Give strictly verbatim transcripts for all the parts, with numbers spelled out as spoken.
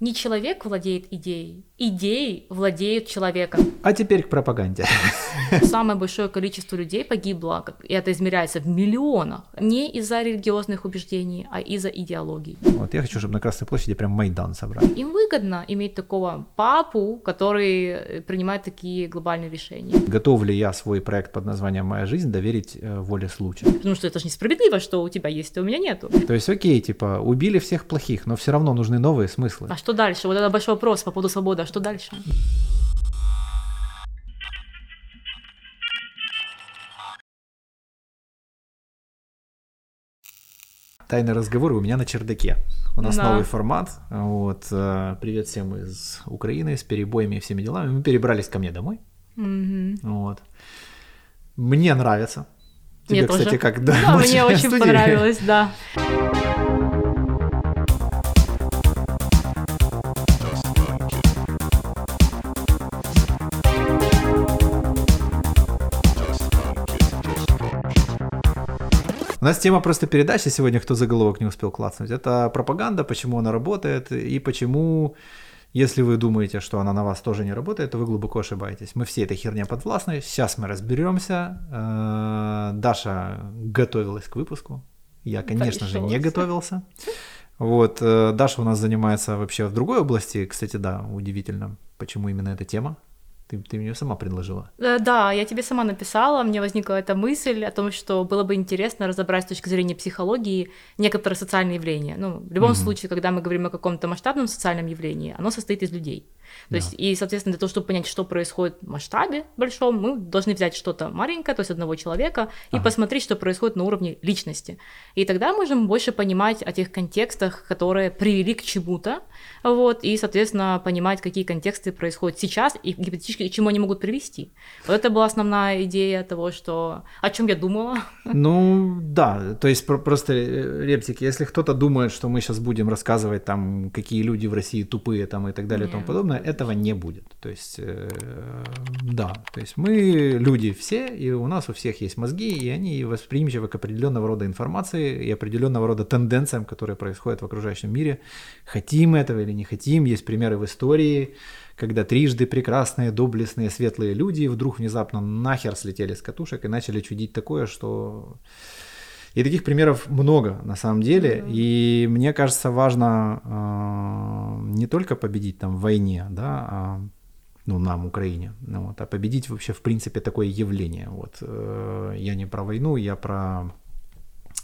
Не человек владеет идеей, идеей владеет человеком. А теперь к пропаганде. Самое большое количество людей погибло, и это измеряется в миллионах, не из-за религиозных убеждений, а из-за идеологий. Вот я хочу, чтобы на Красной площади прям Майдан собрали. Им выгодно иметь такого папу, который принимает такие глобальные решения. Готов ли я свой проект под названием «Моя жизнь» доверить воле случая? Потому что это же несправедливо, что у тебя есть, а у меня нету. То есть окей, типа убили всех плохих, но все равно нужны новые смыслы. А что дальше? Вот это большой вопрос по поводу свободы. А что дальше? Тайные разговоры у меня на чердаке. У нас да. новый формат. Вот. Привет всем из Украины, с перебоями и всеми делами. Мы перебрались ко мне домой. Mm-hmm. Вот. Мне нравится. Тебе, мне кстати, как? Да, да, мне очень студии. Понравилось, да. У нас тема просто передачи сегодня, кто заголовок не успел клацнуть, это пропаганда, почему она работает и почему, если вы думаете, что она на вас тоже не работает, то вы глубоко ошибаетесь. Мы все этой херне подвластны, сейчас мы разберемся. Даша готовилась к выпуску, я, конечно же, не готовился. Вот, Даша у нас занимается вообще в другой области, кстати, да, удивительно, почему именно эта тема. Ты, ты мне сама предложила. Да, я тебе сама написала, мне возникла эта мысль о том, что было бы интересно разобрать с точки зрения психологии некоторые социальные явления. Ну, в любом mm-hmm. случае, когда мы говорим о каком-то масштабном социальном явлении, оно состоит из людей. То да. есть, и, соответственно, для того, чтобы понять, что происходит в масштабе большом, мы должны взять что-то маленькое, то есть одного человека, и ага. посмотреть, что происходит на уровне личности. И тогда мы можем больше понимать о тех контекстах, которые привели к чему-то, вот, и, соответственно, понимать, какие контексты происходят сейчас и гипотетически к чему они могут привести. Вот это была основная идея того, что... о чем я думала. Ну, да, то есть просто, рептики, если кто-то думает, что мы сейчас будем рассказывать, там, какие люди в России тупые, там, и так далее, и тому подобное, этого не будет. То есть, э, да, то есть мы люди все, и у нас у всех есть мозги, и они восприимчивы к определенного рода информации и определенного рода тенденциям, которые происходят в окружающем мире. Хотим этого или не хотим, есть примеры в истории, когда трижды прекрасные, доблестные, светлые люди вдруг внезапно нахер слетели с катушек и начали чудить такое, что... И таких примеров много, на самом деле, mm-hmm. и мне кажется, важно э, не только победить там в войне, да, а, ну, нам, Украине, ну, вот, а победить вообще, в принципе, такое явление, вот, э, я не про войну, я про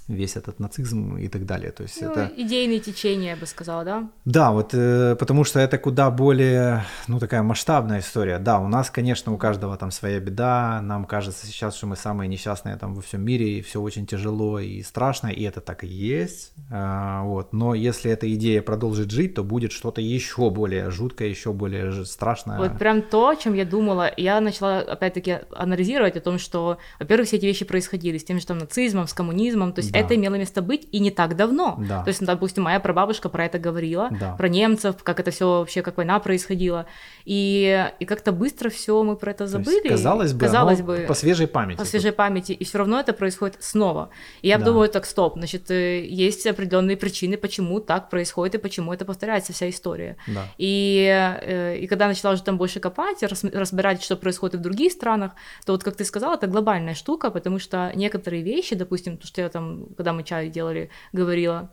весь этот нацизм и так далее, то есть ну, это... идейные течения, я бы сказала, да? Да, вот, э, потому что это куда более, ну, такая масштабная история, да, у нас, конечно, у каждого там своя беда, нам кажется сейчас, что мы самые несчастные там во всем мире, и все очень тяжело и страшно, и это так и есть, э, вот, но если эта идея продолжит жить, то будет что-то еще более жуткое, еще более страшное. Вот прям то, о чем я думала, я начала, опять-таки, анализировать о том, что, во-первых, все эти вещи происходили с тем же там нацизмом, с коммунизмом, то есть да. это имело место быть и не так давно. Да. То есть, допустим, моя прабабушка про это говорила, да. про немцев, как это все вообще, как война происходила. И, и как-то быстро все мы про это забыли. То есть, казалось бы, казалось бы, по свежей памяти. По свежей памяти. И все равно это происходит снова. И я да. думаю, так, стоп, значит, есть определенные причины, почему так происходит и почему это повторяется вся история. Да. И, и когда начала уже там больше копать, разбирать, что происходит и в других странах, то вот, как ты сказала, это глобальная штука, потому что некоторые вещи, допустим, то, что я там когда мы чай делали, говорила.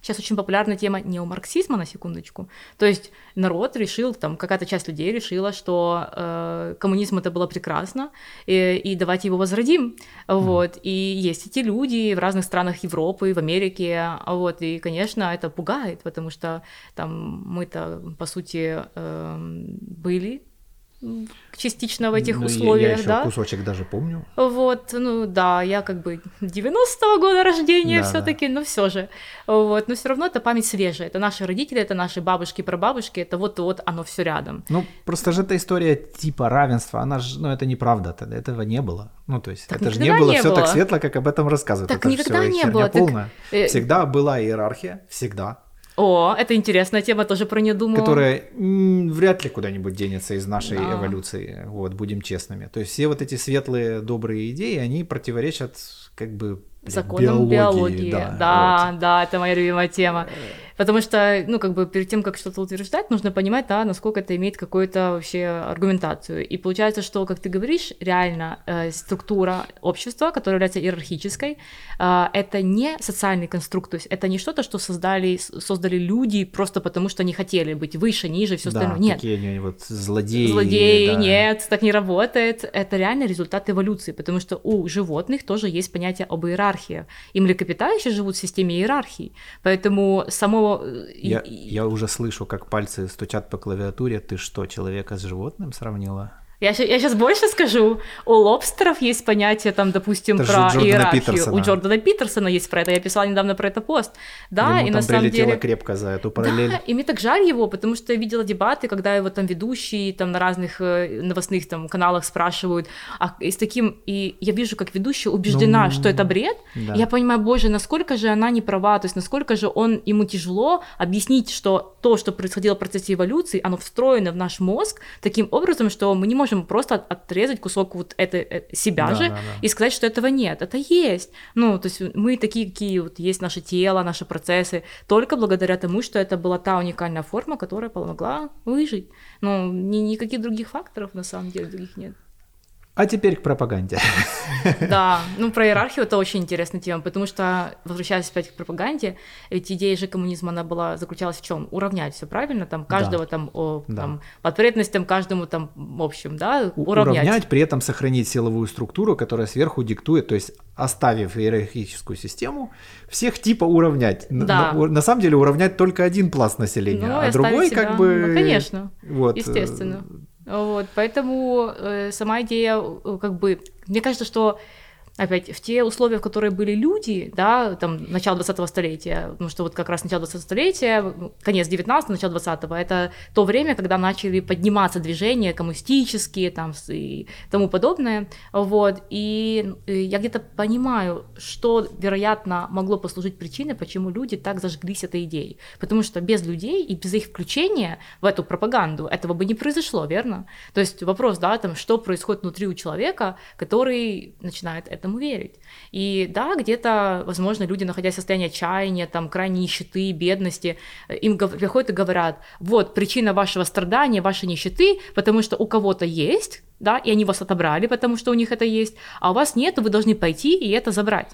Сейчас очень популярна тема неомарксизма, на секундочку. То есть народ решил, там какая-то часть людей решила, что э, коммунизм это было прекрасно, и, и давайте его возродим. Mm. Вот. И есть эти люди в разных странах Европы, в Америке. Вот. И, конечно, это пугает, потому что там мы-то, по сути, э, были... частично в этих ну, условиях, я, я еще да? кусочек даже помню. Вот, ну да, я как бы девяностого года рождения да, все-таки, да. но все же. Вот, но все равно это память свежая, это наши родители, это наши бабушки, прабабушки, это вот-вот оно все рядом. Ну просто же эта история типа равенства, она же, ну это неправда, этого не было. Ну то есть так это же не было не все было. Так светло, как об этом рассказывают. Так это никогда же не было. Полная. Так... Всегда была иерархия, всегда. О, это интересная тема, тоже про нее думала. Которая м, вряд ли куда-нибудь денется из нашей да. эволюции, вот, будем честными. То есть все вот эти светлые, добрые идеи, они противоречат как бы законам биологии. биологии. Да, да, вот. да, это моя любимая тема. Потому что, ну, как бы перед тем, как что-то утверждать, нужно понимать, да, насколько это имеет какую-то вообще аргументацию. И получается, что, как ты говоришь, реально э, структура общества, которая является иерархической, э, это не социальный конструкт, то есть это не что-то, что создали, создали люди просто потому, что они хотели быть выше, ниже, все да, остальное. Нет. Такие они вот злодеи. Злодеи, да. Нет, так не работает. Это реально результат эволюции, потому что у животных тоже есть понятие об иерархии. И млекопитающие живут в системе иерархии, поэтому само Я, я уже слышу, как пальцы стучат по клавиатуре. Ты что, человека с животным сравнила? Я, я сейчас больше скажу. У лобстеров есть понятие, там, допустим, это про иерархию. Питерсона. У Джордана Петерсона есть про это. Я писала недавно про это пост. Да, ему и там на самом деле крепко за эту параллель. Да, и мне так жаль его, потому что я видела дебаты, когда его там ведущие там на разных новостных там каналах спрашивают, а и с таким, и я вижу, как ведущая убеждена, ну, что это бред. Да. Я понимаю, боже, насколько же она не права, то есть насколько же он ему тяжело объяснить, что то, что происходило в процессе эволюции, оно встроено в наш мозг таким образом, что мы не можем просто отрезать кусок вот это, себя да, же да, да. и сказать, что этого нет. Это есть. Ну, то есть мы такие, какие вот есть наше тело, наши процессы, только благодаря тому, что это была та уникальная форма, которая помогла выжить. Ну, ни, никаких других факторов, на самом деле, других нет. А теперь к пропаганде. Да, ну про иерархию это очень интересная тема, потому что, возвращаясь опять к пропаганде, ведь идея же коммунизма, она была, заключалась в чем? Уравнять все правильно, там каждого да. там, о, да. там, потребностям каждому там, в общем, да, уравнять. Уравнять, при этом сохранить силовую структуру, которая сверху диктует, то есть оставив иерархическую систему, всех типа уравнять. Да. На, на самом деле уравнять только один пласт населения, ну, а другой себя. Как бы... Ну, конечно, вот, естественно. Вот, поэтому э, сама идея, э, как бы, мне кажется, что опять в те условия, в которые были люди, да, там, начало двадцатого столетия, потому что вот как раз начало двадцатого столетия, конец девятнадцатого, начало двадцатого, это то время, когда начали подниматься движения коммунистические, там, и тому подобное, вот, и я где-то понимаю, что, вероятно, могло послужить причиной, почему люди так зажглись этой идеей, потому что без людей и без их включения в эту пропаганду этого бы не произошло, верно? То есть вопрос, да, там, что происходит внутри у человека, который начинает это этому верить. И да, где-то, возможно, люди, находясь в состоянии отчаяния, там, крайней нищеты, бедности, им приходят и говорят, вот, причина вашего страдания, вашей нищеты, потому что у кого-то есть, да, и они вас отобрали, потому что у них это есть, а у вас нет, вы должны пойти и это забрать.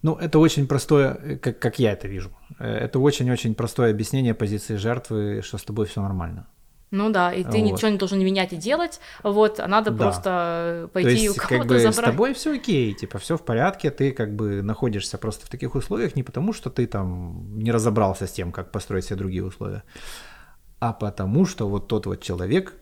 Ну, это очень простое, как, как я это вижу, это очень-очень простое объяснение позиции жертвы, что с тобой все нормально. Ну да, и ты вот. Ничего не должен менять и делать, вот, а надо да. просто пойти то есть, у кого-то как бы забрать. С тобой все окей, типа все в порядке, ты как бы находишься просто в таких условиях не потому, что ты там не разобрался с тем, как построить все другие условия, а потому что вот тот вот человек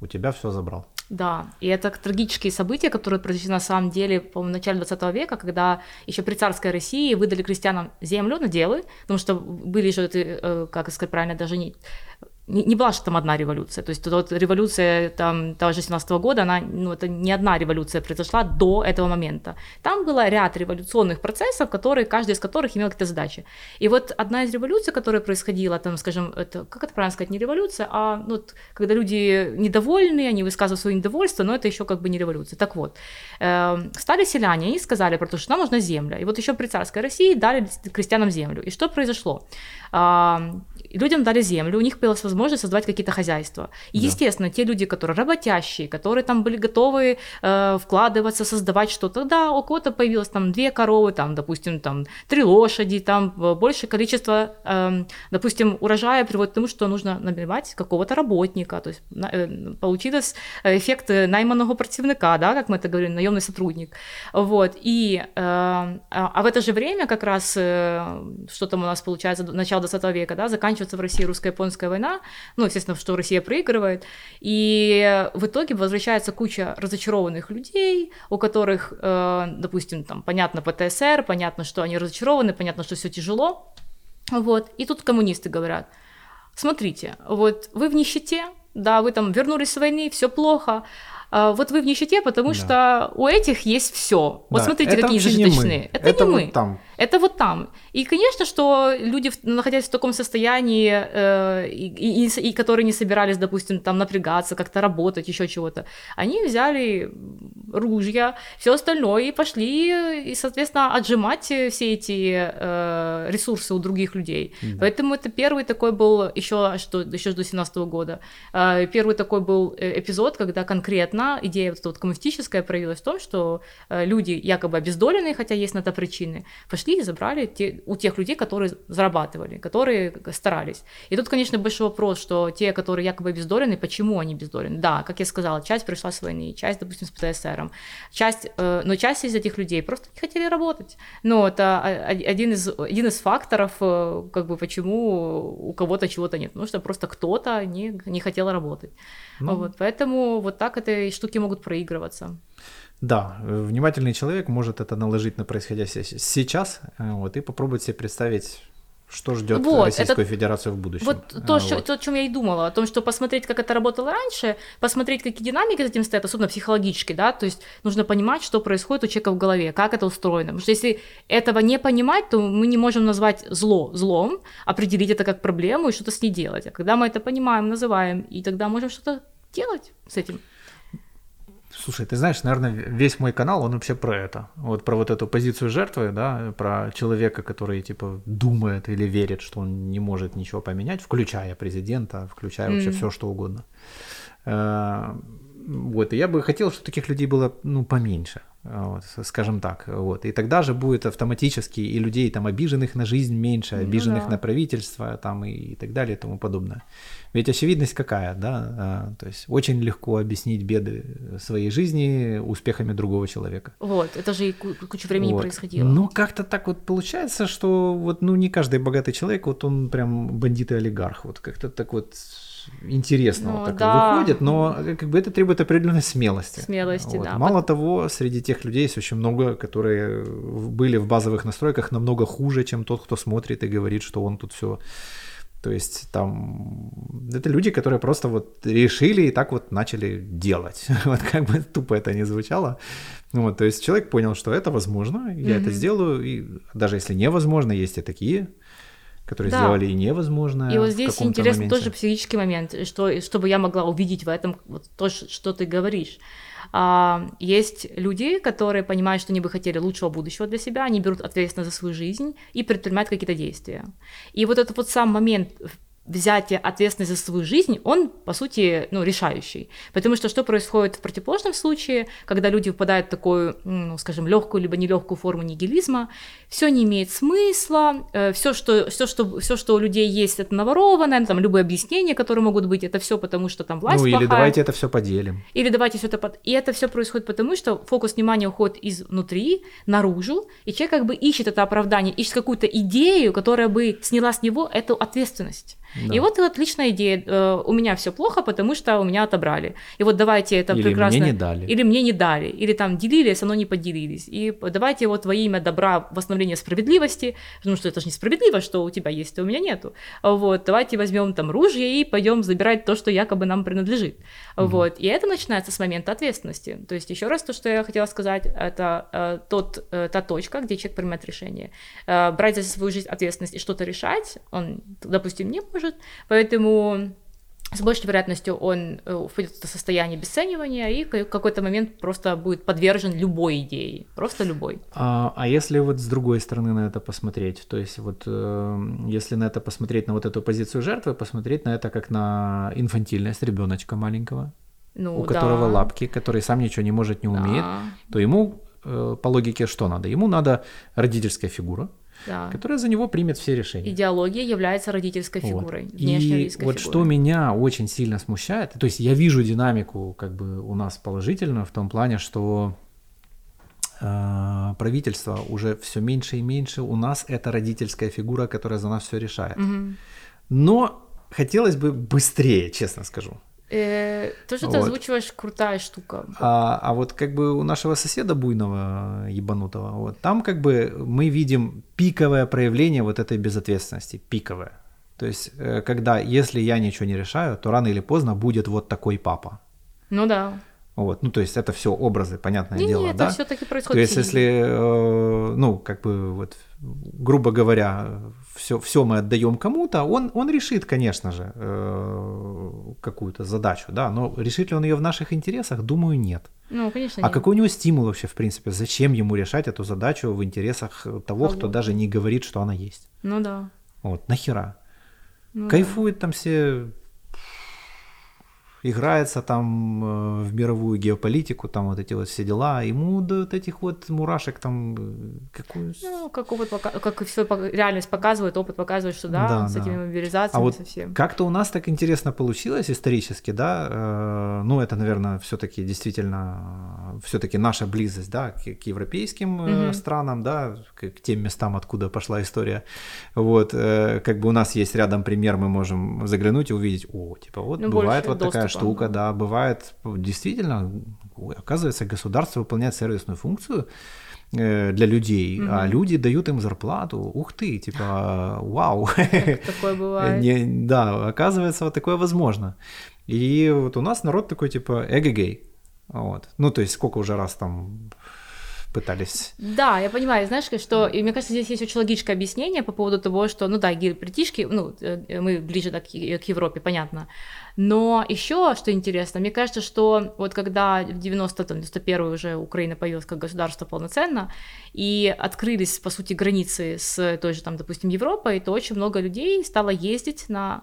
у тебя все забрал. Да, и это трагические события, которые произошли на самом деле, по-моему, в начале двадцатого века, когда еще при царской России выдали крестьянам землю, наделы, потому что были же, как сказать правильно, даже не... Не была же там одна революция, то есть вот революция там, того же семнадцатого года, она, ну, это не одна революция произошла до этого момента. Там было ряд революционных процессов, которые, каждый из которых имел какие-то задачи. И вот одна из революций, которая происходила, там, скажем, это, как это правильно сказать, не революция, а ну, вот, когда люди недовольны, они высказывают свое недовольство, но это еще как бы не революция. Так вот, э, стали селяне, они сказали про то, что нам нужна земля. И вот еще при царской России дали крестьянам землю. И что произошло? Э, людям дали землю, у них появилась возможность создавать какие-то хозяйства. И, да. естественно, те люди, которые работящие, которые там были готовы э, вкладываться, создавать что-то, да, у кого-то появилось там две коровы, там, допустим, там, три лошади, там, большее количество, э, допустим, урожая приводит к тому, что нужно нанимать какого-то работника, то есть э, получился эффект найманного противника, да, как мы это говорим, наемный сотрудник. Вот, и, э, а в это же время как раз, э, что там у нас получается, начало двадцатого века, да, заканчивается в России русско-японская война, ну, естественно, что Россия проигрывает, и в итоге возвращается куча разочарованных людей, у которых, допустим, там, понятно ПТСР, понятно, что они разочарованы, понятно, что все тяжело, вот, и тут коммунисты говорят, смотрите, вот вы в нищете, да, вы там вернулись с войны, все плохо, вот вы в нищете, потому да. что у этих есть все. Вот да. смотрите, это какие зажиточные. Это, это не мы. Это, вот там, Это вот там. И, конечно, что люди, находясь в таком состоянии, э, и, и, и которые не собирались, допустим, там напрягаться, как-то работать, еще чего-то, они взяли ружья, все остальное, и пошли, и, соответственно, отжимать все эти э, ресурсы у других людей. Mm-hmm. Поэтому это первый такой был, еще, что, еще до семнадцатого года, э, первый такой был эпизод, когда конкретно идея вот эта вот коммунистическая проявилась в том, что э, люди якобы обездоленные, хотя есть на это причины, пошли и забрали те, у тех людей, которые зарабатывали, которые старались. И тут, конечно, большой вопрос, что те, которые якобы обездолены, почему они обездолены? Да, как я сказала, часть пришла с войны, часть, допустим, с ПТСР, часть, э, но часть из этих людей просто не хотели работать. Но это один из, один из факторов, как бы, почему у кого-то чего-то нет, потому что просто кто-то не, не хотел работать. Ну, вот, поэтому вот так эти штуки могут проигрываться. Да, внимательный человек может это наложить на происходящее сейчас, вот, и попробовать себе представить, что ждет вот, Российскую это... Федерацию в будущем. Вот то, а, что, вот то, о чем я и думала, о том, что посмотреть, как это работало раньше, посмотреть, какие динамики за этим стоят, особенно психологически, да, то есть нужно понимать, что происходит у человека в голове, как это устроено, потому что если этого не понимать, то мы не можем назвать зло злом, определить это как проблему и что-то с ней делать, а когда мы это понимаем, называем, и тогда можем что-то делать с этим. Слушай, ты знаешь, наверное, весь мой канал, он вообще про это. Вот про вот эту позицию жертвы, да, про человека, который, типа, думает или верит, что он не может ничего поменять, включая президента, включая вообще mm-hmm. все, что угодно. Вот, и я бы хотел, чтобы таких людей было, ну, поменьше, вот, скажем так, вот, и тогда же будет автоматически и людей, там, обиженных на жизнь меньше, обиженных ну, да. на правительство, там, и, и так далее, и тому подобное. Ведь очевидность какая, да, то есть очень легко объяснить беды своей жизни успехами другого человека. Вот, это же и кучу времени вот. происходило. Ну, как-то так вот получается, что вот, ну, не каждый богатый человек, вот он прям бандит и олигарх, вот, как-то так вот... интересного ну, так да. выходит, но как бы это требует определенной смелости. Смелости, вот. да. Мало Под... того, среди тех людей есть очень много, которые были в базовых настройках намного хуже, чем тот, кто смотрит и говорит, что он тут все. То есть там это люди, которые просто вот решили и так вот начали делать. Вот как бы тупо это ни звучало. Вот, то есть человек понял, что это возможно, я mm-hmm. это сделаю, и даже если невозможно, есть и такие, которые да. сделали и невозможно. И вот здесь интересный тоже психический момент, что, чтобы я могла увидеть в этом вот то, что ты говоришь. А, есть люди, которые понимают, что они бы хотели лучшего будущего для себя, они берут ответственность за свою жизнь и предпринимают какие-то действия. И вот этот вот сам момент взятия ответственности за свою жизнь, он, по сути, ну, решающий. Потому что что происходит в противоположном случае, когда люди впадают в такую, ну, скажем, легкую либо нелегкую форму нигилизма, все не имеет смысла, все, что, все, что, все, что у людей есть, это наворованное, там, любые объяснения, которые могут быть, это все потому, что там власть ну, плохая. Ну, или давайте это все поделим. Или давайте все это под... И это все происходит потому, что фокус внимания уходит изнутри, наружу, и человек как бы ищет это оправдание, ищет какую-то идею, которая бы сняла с него эту ответственность. Да. И вот отличная идея. У меня все плохо, потому что у меня отобрали. И вот давайте это или прекрасно... Или мне не дали. Или мне не дали. Или там делились, оно не поделились. И давайте вот во имя добра, восстановления справедливости, потому что это же несправедливо, что у тебя есть, а у меня нету. Вот, давайте возьмем там ружье и пойдем забирать то, что якобы нам принадлежит. Угу. Вот. И это начинается с момента ответственности. То есть еще раз то, что я хотела сказать, это э, тот, э, та точка, где человек принимает решение. Э, брать за свою жизнь ответственность и что-то решать, он, допустим, не может. Поэтому с большей вероятностью он впадет в состояние обесценивания и в какой-то момент просто будет подвержен любой идее, просто любой. А, а если вот с другой стороны на это посмотреть, то есть вот если на это посмотреть, на вот эту позицию жертвы, посмотреть на это как на инфантильность ребеночка маленького, ну, у да. которого лапки, который сам ничего не может, не умеет, да. то ему по логике что надо? Ему надо родительская фигура, да. которая за него примет все решения. Идеология является родительской фигурой, вот. внешней родительской вот фигурой. И вот что меня очень сильно смущает, то есть я вижу динамику как бы у нас положительную в том плане, что э, правительство уже все меньше и меньше, у нас это родительская фигура, которая за нас все решает. Угу. Но хотелось бы быстрее, честно скажу. То, что вот. ты озвучиваешь, крутая штука. А, а вот как бы у нашего соседа буйного, ебанутого, вот, там как бы мы видим пиковое проявление вот этой безответственности, пиковое. То есть, когда, если я ничего не решаю, то рано или поздно будет вот такой папа. Ну да. Вот. Ну, то есть это все образы, понятное не, дело, не, да? Это все-таки происходит. То есть, если, э, ну, как бы, вот, грубо говоря, все, все мы отдаем кому-то, он, он решит, конечно же, э, какую-то задачу, да, но решит ли он ее в наших интересах, думаю, нет. Ну, конечно, а нет. Какой у него стимул вообще, в принципе, зачем ему решать эту задачу в интересах того, а кто вот. Даже не говорит, что она есть? Ну да. Вот, нахера? Ну, кайфует да. там все... играется там в мировую геополитику, там вот эти вот все дела, ему дают этих вот мурашек там какую... Ну, как, опыт, как все реальность показывает, опыт показывает, что да, да с да. этими мобилизациями а вот совсем. Как-то у нас так интересно получилось исторически, да, ну это, наверное, все-таки действительно, все-таки наша близость, да, к европейским угу. странам, да, к тем местам, откуда пошла история, вот, как бы у нас есть рядом пример, мы можем заглянуть и увидеть, о, типа вот ну, бывает вот доступ. Такая штука, да, бывает действительно, оказывается, государство выполняет сервисную функцию для людей, угу. а люди дают им зарплату, ух ты, типа, вау. Как такое бывает. Не, да, оказывается, вот такое возможно. И вот у нас народ такой, типа, эгегей, вот, ну, то есть сколько уже раз там... пытались. Да, я понимаю, знаешь, что, и мне кажется, здесь есть очень логическое объяснение по поводу того, что, ну да, геополитически, ну, мы ближе да, к, к Европе, понятно, но еще что интересно, мне кажется, что вот когда в девяносто первом уже Украина появилась как государство полноценно, и открылись, по сути, границы с той же, там, допустим, Европой, то очень много людей стало ездить на...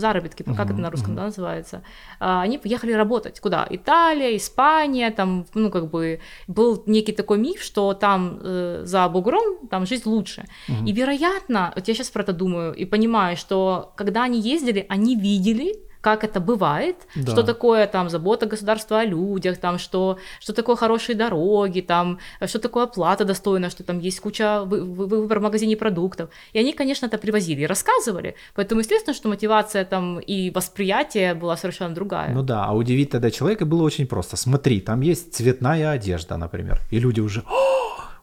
заработки, как uh-huh, это на русском uh-huh. да, называется, они поехали работать. Куда? Италия, Испания, там, ну, как бы, был некий такой миф, что там э, за бугром там жизнь лучше. Uh-huh. И, вероятно, вот я сейчас про это думаю и понимаю, что когда они ездили, они видели, как это бывает, да. что такое там забота государства о людях, там, что, что такое хорошие дороги, там, что такое оплата достойная, что там есть куча вы, вы, выбор в магазине продуктов. И они, конечно, это привозили и рассказывали. Поэтому, естественно, что мотивация там и восприятие была совершенно другая. Ну да, а удивить тогда человека было очень просто. Смотри, там есть цветная одежда, например, и люди уже...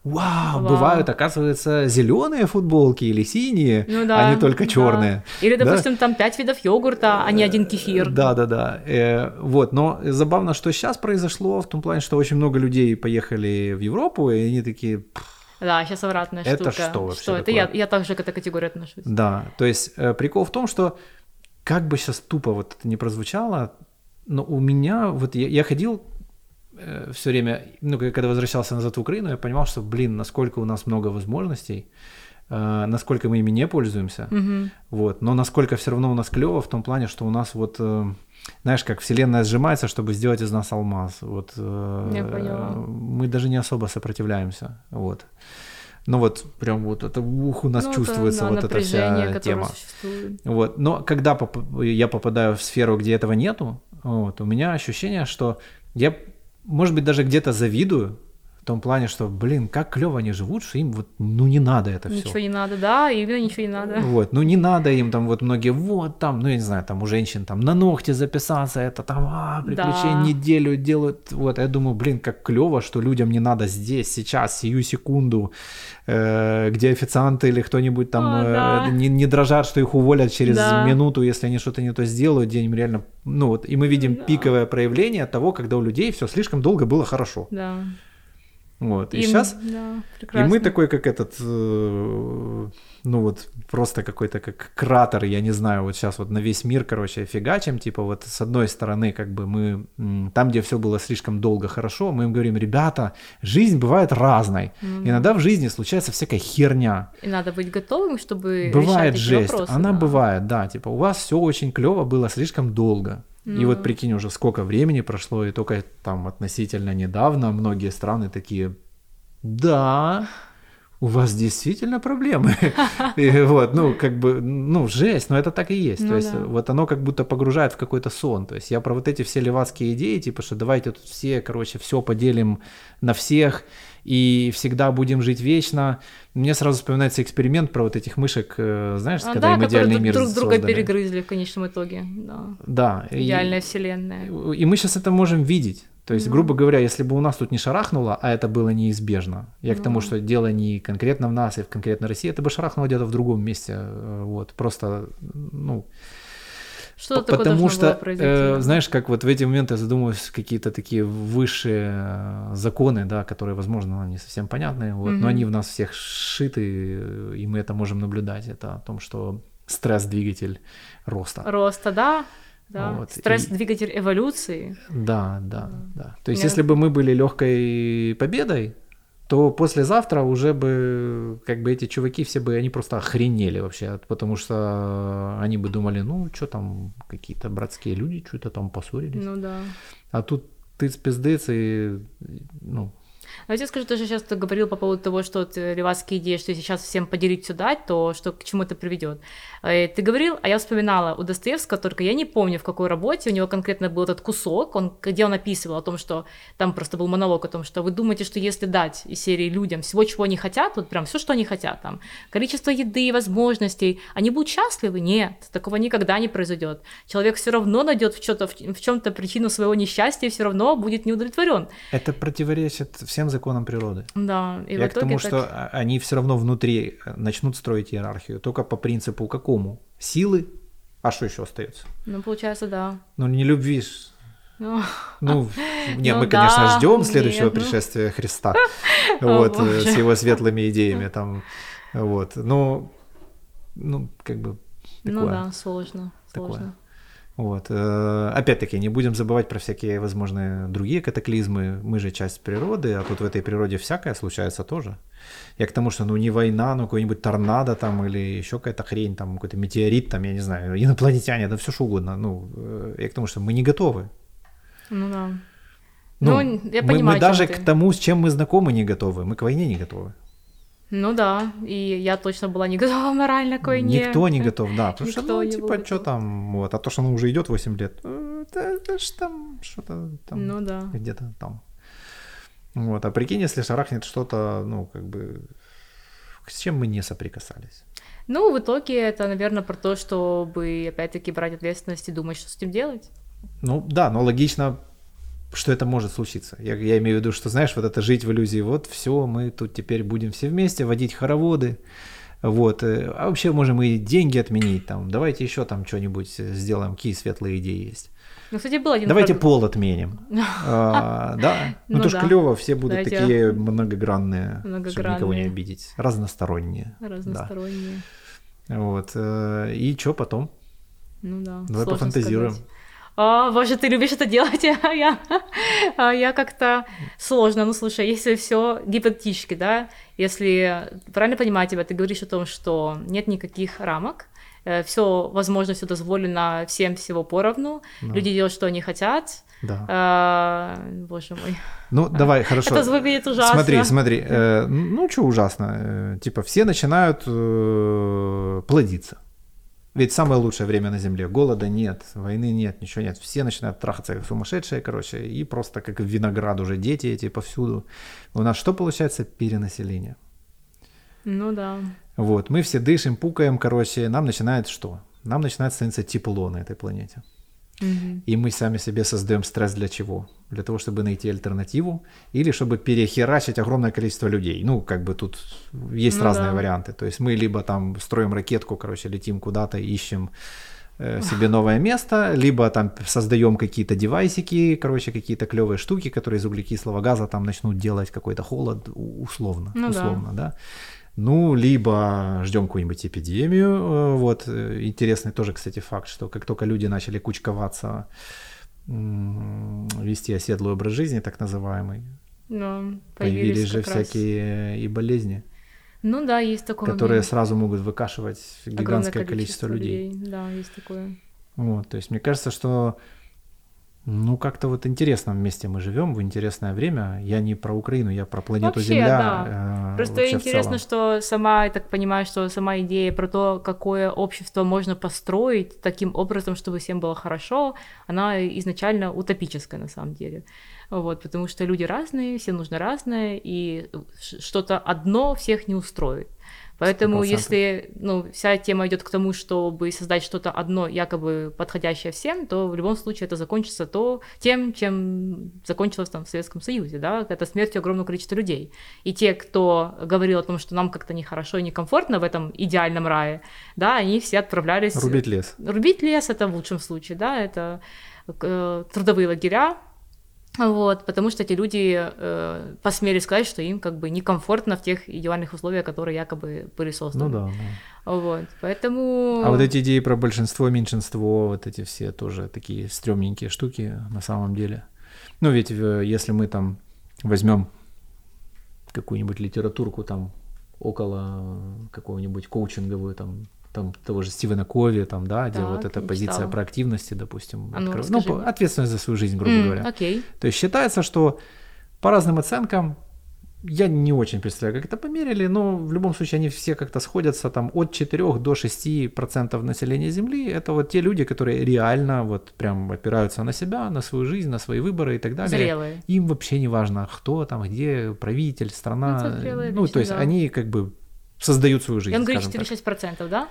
Вау, Вау, бывают, оказывается, зеленые футболки или синие, ну да, а не только черные. Да. Или, допустим, да? там пять видов йогурта, а не один кефир. Да-да-да. Э, вот, но забавно, что сейчас произошло в том плане, что очень много людей поехали в Европу, и они такие... Да, сейчас обратная штука. Это что вообще что? Это я, я также к этой категории отношусь. Да, то есть э, прикол в том, что как бы сейчас тупо вот это не прозвучало, но у меня... Вот я, я ходил... все время, ну, когда возвращался назад в Украину, я понимал, что, блин, насколько у нас много возможностей, э, насколько мы ими не пользуемся, mm-hmm. вот, но насколько все равно у нас клево в том плане, что у нас вот, э, знаешь, как вселенная сжимается, чтобы сделать из нас алмаз, вот, э, э, мы даже не особо сопротивляемся, вот. Ну вот прям вот это ух, у нас ну, чувствуется это, да, вот эта вся тема. Вот. Но когда поп- я попадаю в сферу, где этого нету, вот, у меня ощущение, что я может быть, даже где-то завидую, в том плане, что, блин, как клево они живут, что им вот, ну, не надо это все. Ничего всё. Не надо, да, именно ничего не надо. Вот, ну, не надо им там вот многие, вот там, ну, я не знаю, там у женщин там на ногти записаться, это там, а, приключения да. неделю делают, вот, я думаю, блин, как клево, что людям не надо здесь, сейчас, сию секунду, э, где официанты или кто-нибудь там а, э, да. не, не дрожат, что их уволят через да. минуту, если они что-то не то сделают, где им реально, ну, вот, и мы видим да. пиковое проявление того, когда у людей все слишком долго было хорошо. Да. Вот, им, и сейчас, да, и мы такой, как этот, э, ну вот, просто какой-то как кратер, я не знаю, вот сейчас вот на весь мир, короче, фигачим, типа вот с одной стороны, как бы мы, там, где все было слишком долго хорошо, мы им говорим, ребята, жизнь бывает разной, mm-hmm. иногда в жизни случается всякая херня. И надо быть готовым, чтобы бывает решать эти жесть. Вопросы. Она да. бывает, да, типа у вас все очень клево было слишком долго. И ну. вот прикинь, уже сколько времени прошло, и только там относительно недавно многие страны такие, да, у вас действительно проблемы. И вот, ну, как бы, ну, жесть, но это так и есть. Ну, то есть да. вот оно как будто погружает в какой-то сон. То есть я про вот эти все левацкие идеи, типа, что давайте тут все, короче, все поделим на всех, и всегда будем жить вечно. Мне сразу вспоминается эксперимент про вот этих мышек, знаешь, а, когда да, им идеальный мир друг создали. Друга перегрызли в конечном итоге. Да, да. Идеальная и, вселенная. И мы сейчас это можем видеть. То есть, mm. грубо говоря, если бы у нас тут не шарахнуло, а это было неизбежно, я mm. к тому, что дело не конкретно в нас и в конкретной России, это бы шарахнуло где-то в другом месте. Вот, просто, ну... Что такое потому что, э, знаешь, как вот в эти моменты задумываюсь, какие-то такие высшие законы, да, которые, возможно, не совсем понятны, вот, mm-hmm. но они в нас всех сшиты, и мы это можем наблюдать. Это о том, что стресс – двигатель роста. Роста, да. Да. Вот. Стресс – двигатель эволюции. Да, да, mm-hmm. да. То есть, yeah. если бы мы были легкой победой, то послезавтра уже бы, как бы эти чуваки все бы, они просто охренели вообще, потому что они бы думали, ну, что там, какие-то братские люди, что-то там поссорились. Ну да. А тут тыц-пиздец и, ну... Но я тебе скажу, ты же сейчас ты говорил по поводу того, что левацкие идеи, что если сейчас всем поделить все дать, то что, к чему это приведет. Ты говорил, а я вспоминала у Достоевского, только я не помню, в какой работе у него конкретно был этот кусок, он, где он описывал о том, что там просто был монолог о том, что вы думаете, что если дать из серии людям всего, чего они хотят, вот прям все, что они хотят, там, количество еды, возможностей, они будут счастливы? Нет, такого никогда не произойдет. Человек все равно найдет в чем-то, в чем-то причину своего несчастья и все равно будет неудовлетворен. Это противоречит всем законам природы. Да, и я в итоге к тому, так... что они все равно внутри начнут строить иерархию, только по принципу какому? Силы, а что еще остается? Ну, получается, да. Ну, не любви. Ну, ну нет, ну, мы, да, конечно, ждем следующего нет, пришествия ну... Христа вот, о, с его светлыми идеями. Там, вот. Но, ну, как бы, такое. Ну да, сложно, такое. сложно. Вот. Опять-таки, не будем забывать про всякие возможные другие катаклизмы. Мы же часть природы, а тут в этой природе всякое случается тоже. Я к тому, что ну не война, ну какой-нибудь торнадо там или еще какая-то хрень, там какой-то метеорит, там, я не знаю, инопланетяне, да все что угодно. Ну, я к тому, что мы не готовы. Ну да. Ну, ну я мы, понимаю, мы даже ты. К тому, с чем мы знакомы, не готовы. Мы к войне не готовы. Ну да, и я точно была не готова морально к войне. Никто не готов, да, потому что, ну, типа, что там, вот, а то, что оно уже идет восемь лет, это ж там, что-то там, ну, да. где-то там. Вот, а прикинь, если шарахнет что-то, ну, как бы, с чем мы не соприкасались. Ну, в итоге это, наверное, про то, чтобы, опять-таки, брать ответственность и думать, что с этим делать. Ну да, но логично... что это может случиться. Я, я имею в виду, что, знаешь, вот это жить в иллюзии, вот все, мы тут теперь будем все вместе водить хороводы, вот, а вообще можем и деньги отменить, там, давайте еще там что-нибудь сделаем, какие светлые идеи есть. Ну, кстати, был один... Давайте прод... пол отменим, а, да, ну, ну то да. ж клево, все будут давайте такие многогранные, многогранные, чтобы никого не обидеть, разносторонние. Разносторонние. Да. Вот, и что потом? Ну да, давай пофантазируем. Сказать. О, боже, ты любишь это делать, а я, а я как-то сложно, ну слушай, если все гипотетически, да, если правильно понимаю тебя, ты говоришь о том, что нет никаких рамок, все возможно, все дозволено, всем всего поровну, да. Люди делают, что они хотят, да. а, боже мой. Ну давай, хорошо. Это выглядит ужасно. Смотри, смотри, э, ну что ужасно, э, типа все начинают э, плодиться. Ведь самое лучшее время на Земле. Голода нет, войны нет, ничего нет. Все начинают трахаться, как сумасшедшие, короче. И просто как виноград уже дети эти повсюду. У нас что получается? Перенаселение. Ну да. Вот, мы все дышим, пукаем, короче. Нам начинает что? Нам начинает становиться тепло на этой планете. Угу. И мы сами себе создаем стресс для чего? Для того, чтобы найти альтернативу или чтобы перехерачить огромное количество людей. Ну, как бы тут есть ну, разные да. варианты. То есть мы либо там строим ракетку, короче, летим куда-то, ищем э, себе новое место, либо там создаем какие-то девайсики, короче, какие-то клевые штуки, которые из углекислого газа там начнут делать какой-то холод, условно, ну, условно, да. да. Ну, либо ждем какую-нибудь эпидемию. Вот, интересный тоже, кстати, факт, что как только люди начали кучковаться, вести оседлый образ жизни, так называемый, но появились, появились же всякие раз. И болезни, ну, да, есть такое которые момент. Сразу могут выкашивать гигантское количество, количество людей. людей. Да, есть такое. Вот, то есть мне кажется, что ну, как-то вот в интересном месте мы живем, в интересное время. Я не про Украину, я про планету вообще, Земля. Да. Э, Просто интересно, что сама, я так понимаю, что сама идея про то, какое общество можно построить таким образом, чтобы всем было хорошо, она изначально утопическая на самом деле. Вот, потому что люди разные, всем нужно разное, и что-то одно всех не устроит. Поэтому сто процентов. Если ну, вся тема идет к тому, чтобы создать что-то одно, якобы подходящее всем, то в любом случае это закончится то, тем, чем закончилось там, в Советском Союзе, да, это смертью огромного количества людей. И те, кто говорил о том, что нам как-то нехорошо и некомфортно в этом идеальном рае, да, они все отправлялись... Рубить лес. Рубить лес, это в лучшем случае, да, это э, трудовые лагеря. Вот, потому что эти люди э, посмели сказать, что им как бы некомфортно в тех идеальных условиях, которые якобы были созданы. Ну да, да. Вот, поэтому... А вот эти идеи про большинство, меньшинство, вот эти все тоже такие стрёмненькие штуки на самом деле. Ну ведь если мы там возьмем какую-нибудь литературку там около какого-нибудь коучинговую там, там того же Стивена Кови, там, да, так, где вот эта позиция читала. Про активности, допустим, а ну, откро... ну, ответственность за свою жизнь, грубо mm, говоря. Okay. То есть считается, что по разным оценкам, я не очень представляю, как это померили, но в любом случае они все как-то сходятся, там, от четыре до шести процентов населения Земли, это вот те люди, которые реально вот прям опираются на себя, на свою жизнь, на свои выборы и так далее. Зрелые. Им вообще не важно, кто там, где, правитель, страна, ну, ну то есть да. они как бы создают свою жизнь, скажем так. Он говорит четыре-шесть процентов, да?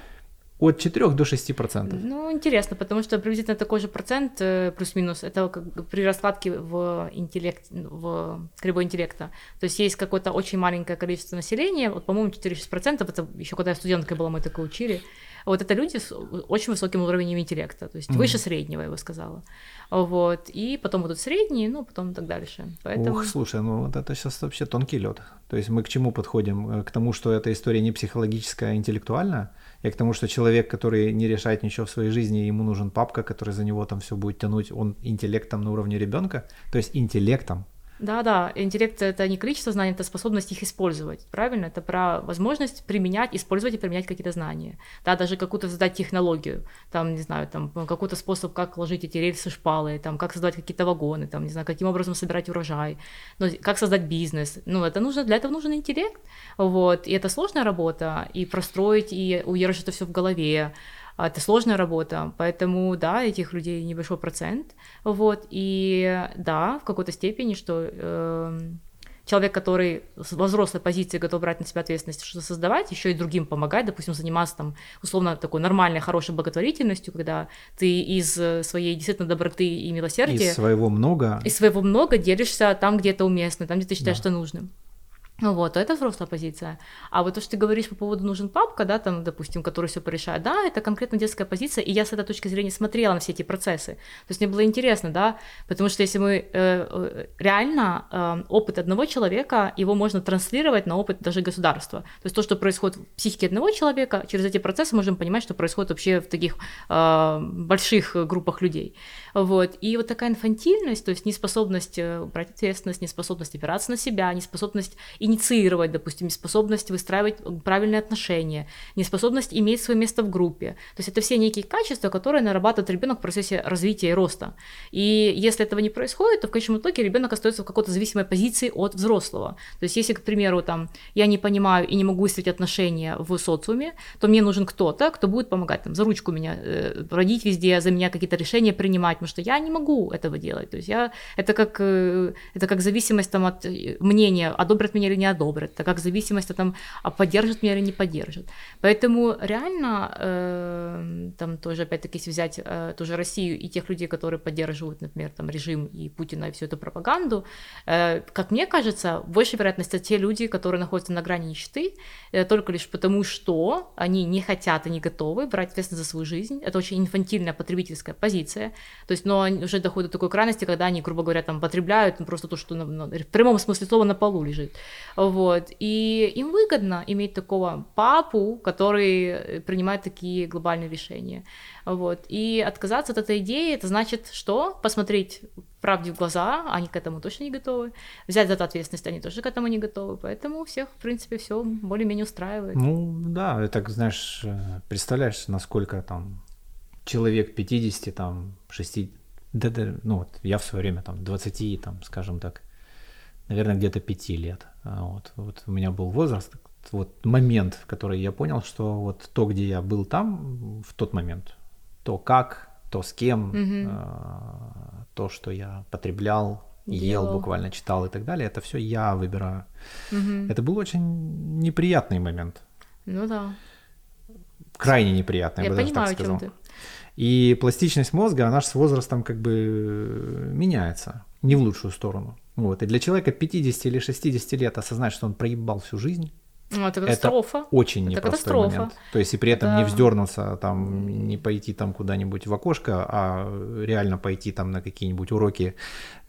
От четыре до шести процентов. Ну, интересно, потому что приблизительно такой же процент, плюс-минус, это как при раскладке в, интеллект, в кривой интеллекта. То есть есть какое-то очень маленькое количество населения, вот, по-моему, четыре-шесть процентов, это еще когда я студенткой была, мы такое учили. Вот это люди с очень высоким уровнем интеллекта, то есть mm-hmm. выше среднего, я бы сказала. Вот, и потом будут средние, ну, потом так дальше. Поэтому... Ух, слушай, ну вот это сейчас вообще тонкий лед. То есть мы к чему подходим? К тому, что эта история не психологическая, а интеллектуальная, и к тому, что человек, который не решает ничего в своей жизни, ему нужен папка, который за него там все будет тянуть, он интеллектом на уровне ребенка, то есть интеллектом. Да-да, интеллект — это не количество знаний, это способность их использовать, правильно? Это про возможность применять, использовать и применять какие-то знания, да, даже какую-то задать технологию, там, не знаю, там, какой-то способ, как ложить эти рельсы, шпалы, там, как создавать какие-то вагоны, там, не знаю, каким образом собирать урожай, ну, как создать бизнес, ну, это нужно, для этого нужен интеллект, вот, и это сложная работа, и простроить, и удержать это все в голове, это сложная работа, поэтому, да, этих людей небольшой процент, вот, и да, в какой-то степени, что э, человек, который во взрослой позиции готов брать на себя ответственность, что создавать, еще и другим помогать, допустим, заниматься там, условно, такой нормальной, хорошей благотворительностью, когда ты из своей действительно доброты и милосердия... Из своего много. Из своего много делишься там, где это уместно, там, где ты считаешь, да. что нужным. Вот, это взрослая позиция. А вот то, что ты говоришь по поводу «нужен папка», да, там, допустим, который все порешает, да, это конкретно детская позиция, и я с этой точки зрения смотрела на все эти процессы. То есть мне было интересно, да, потому что если мы э, реально э, опыт одного человека, его можно транслировать на опыт даже государства. То есть то, что происходит в психике одного человека, через эти процессы можем понимать, что происходит вообще в таких э, больших группах людей. Вот. И вот такая инфантильность, то есть неспособность брать ответственность, неспособность опираться на себя, неспособность инициировать, допустим, неспособность выстраивать правильные отношения, неспособность иметь свое место в группе. То есть это все некие качества, которые нарабатывает ребенок в процессе развития и роста. И если этого не происходит, то в конечном итоге ребенок остается в какой-то зависимой позиции от взрослого. То есть если, к примеру, там, я не понимаю и не могу выстроить отношения в социуме, то мне нужен кто-то, кто будет помогать, там, за ручку меня э, родить везде, за меня какие-то решения принимать, потому что я не могу этого делать. То есть я, это, как, э, это как зависимость там, от мнения, одобрят меня или не одобрят, так как зависимость, а там, а поддержит меня или не поддержит. Поэтому реально, э, там тоже, опять-таки, если взять э, тоже Россию и тех людей, которые поддерживают, например, там, режим и Путина, и всю эту пропаганду, э, как мне кажется, больше вероятность это те люди, которые находятся на грани нищеты, э, только лишь потому, что они не хотят и не готовы брать ответственность за свою жизнь. Это очень инфантильная потребительская позиция, то есть, но они уже доходят до такой крайности, когда они, грубо говоря, там, потребляют ну, просто то, что на, на, в прямом смысле слова на полу лежит. Вот. И им выгодно иметь такого папу, который принимает такие глобальные решения. Вот. И отказаться от этой идеи, это значит, что посмотреть правде в глаза, они к этому точно не готовы, взять за это ответственность, они тоже к этому не готовы, поэтому всех, в принципе, все более-менее устраивает. Ну да, так, знаешь, представляешь, насколько там человек пятьдесят, там, шестьдесят, да, да, ну вот я в свое время там двадцать, там, скажем так, наверное, где-то пяти лет. Вот. Вот у меня был возраст, вот момент, в который я понял, что вот то, где я был там, в тот момент, то как, то с кем, mm-hmm. то, что я потреблял, ел, Делал. буквально читал и так далее, это все я выбираю. Mm-hmm. Это был очень неприятный момент. Ну да. Крайне неприятно, я, я бы даже так сказал. Я понимаю, о чем ты. И пластичность мозга, она же с возрастом как бы меняется, не в лучшую сторону. Вот. И для человека пятьдесят или шестьдесят лет осознать, что он проебал всю жизнь, ну, это катастрофа. Это очень это непростой катастрофа. момент. То есть и при этом да. не вздернуться, там, не пойти там куда-нибудь в окошко, а реально пойти там на какие-нибудь уроки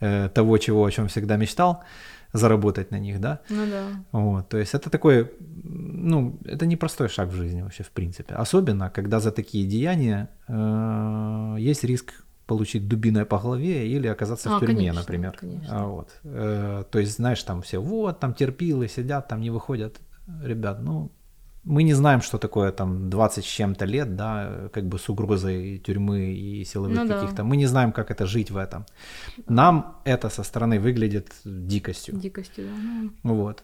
э, того, чего, о чем всегда мечтал, заработать на них, да? Ну да. Вот. То есть это такой, ну, это непростой шаг в жизни вообще в принципе. Особенно, когда за такие деяния э, есть риск получить дубиной по голове или оказаться а, в тюрьме, конечно, например. Конечно. Вот. Э, то есть, знаешь, там все вот, там терпилы сидят, там не выходят. Ребят, ну, мы не знаем, что такое там двадцать с чем-то лет, да, как бы с угрозой тюрьмы и силовых ну, каких-то. Да. Мы не знаем, как это жить в этом. Нам это со стороны выглядит дикостью. Дикостью, да. Вот.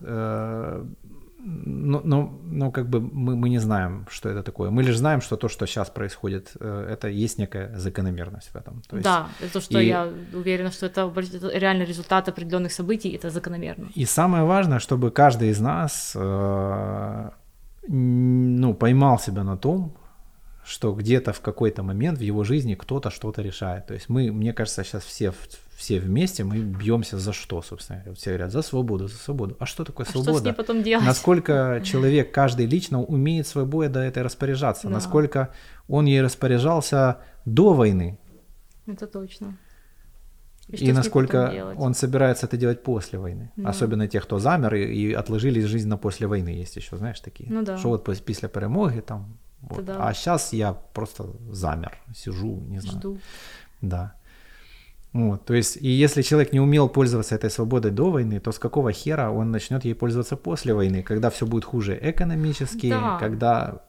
Но, но, но как бы мы, мы не знаем, что это такое. Мы лишь знаем, что то, что сейчас происходит, это есть некая закономерность в этом. То есть, да, то, что и... я уверена, что это реально результат определенных событий, это закономерно. И самое важное, чтобы каждый из нас э, ну, поймал себя на том, что где-то в какой-то момент в его жизни кто-то что-то решает. То есть мы, мне кажется, сейчас все... Все вместе мы бьемся за что, собственно? Все говорят, за свободу, за свободу. А что такое свобода? А что с ней потом делать? Насколько человек, каждый лично, умеет свободой этой распоряжаться? Да. Насколько он ей распоряжался до войны? Это точно. И, и насколько он собирается это делать после войны. Да. Особенно те, кто замер и, и отложили жизнь на после войны. Есть еще, знаешь, такие. Ну, да. Что вот после перемоги там. Вот. Да. А сейчас я просто замер, сижу, не знаю. Жду. Да. Вот, то есть, и если человек не умел пользоваться этой свободой до войны, то с какого хера он начнет ей пользоваться после войны, когда все будет хуже экономически, да. когда,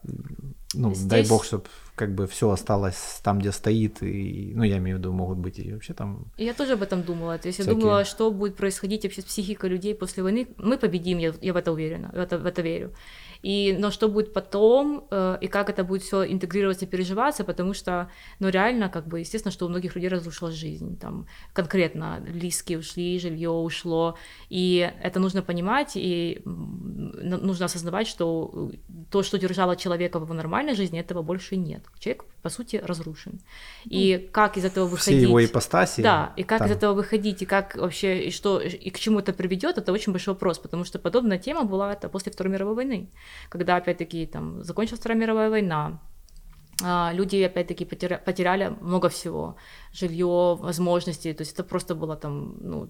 ну, Здесь... дай бог, чтобы как бы все осталось там, где стоит, и, ну, я имею в виду, могут быть и вообще там... Я тоже об этом думала, то есть всякие... я думала, что будет происходить вообще с психикой людей после войны, мы победим, я, я в это уверена, в это, в это верю. И, но что будет потом, э, и как это будет все интегрироваться, переживаться, потому что, ну, реально, как бы, естественно, что у многих людей разрушилась жизнь, там, конкретно, близкие ушли, жилье ушло, и это нужно понимать, и нужно осознавать, что то, что держало человека в его нормальной жизни, этого больше нет. Человек, по сути, разрушен. И как из этого выходить? Все его ипостаси. Да, и как там. Из этого выходить, и как вообще, и что, и к чему это приведет, это очень большой вопрос, потому что подобная тема была это после Второй мировой войны. Когда, опять-таки, там, закончилась Вторая мировая война, люди, опять-таки, потеряли много всего, жилье, возможности, то есть это просто было там, ну,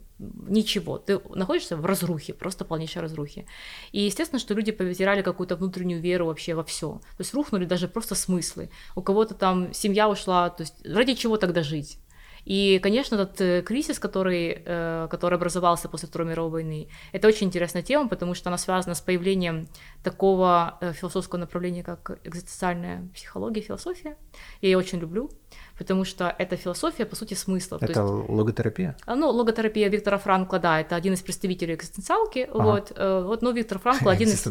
ничего, ты находишься в разрухе, просто полнейшей разрухе. И естественно, что люди потеряли какую-то внутреннюю веру вообще во все, то есть рухнули даже просто смыслы, у кого-то там семья ушла, то есть ради чего тогда жить? И, конечно, этот кризис, который, который образовался после Второй мировой войны, это очень интересная тема, потому что она связана с появлением такого философского направления, как экзистенциальная психология, философия. Я ее очень люблю, потому что это философия, по сути, смыслов. Это то есть, логотерапия? Ну, логотерапия Виктора Франкла, да, это один из представителей экзистенциалки. Ага. Вот, вот, но Виктор Франкл один из,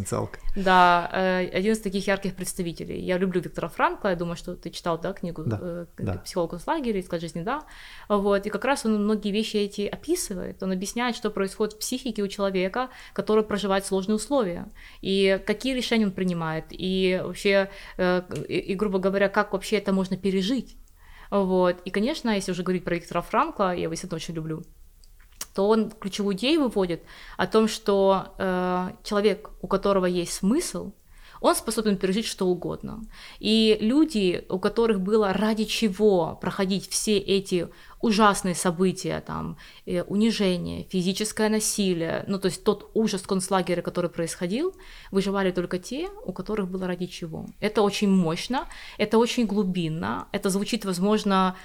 да, один из таких ярких представителей. Я люблю Виктора Франкла, я думаю, что ты читал, да, книгу да, да. «Психолог концлагеря», «Искать жизни», да. Вот, и как раз он многие вещи эти описывает, он объясняет, что происходит в психике у человека, который проживает сложные условия, и какие решения он принимает, и вообще, и, и, грубо говоря, как вообще это можно пережить. Вот. И, конечно, если уже говорить про Виктора Франкла, я его действительно очень люблю, то он ключевую идею выводит о том, что э, человек, у которого есть смысл, он способен пережить что угодно. И люди, у которых было ради чего проходить все эти ужасные события, там, унижение, физическое насилие, ну, то есть тот ужас концлагеря, который происходил, выживали только те, у которых было ради чего. Это очень мощно, это очень глубинно, это звучит, возможно,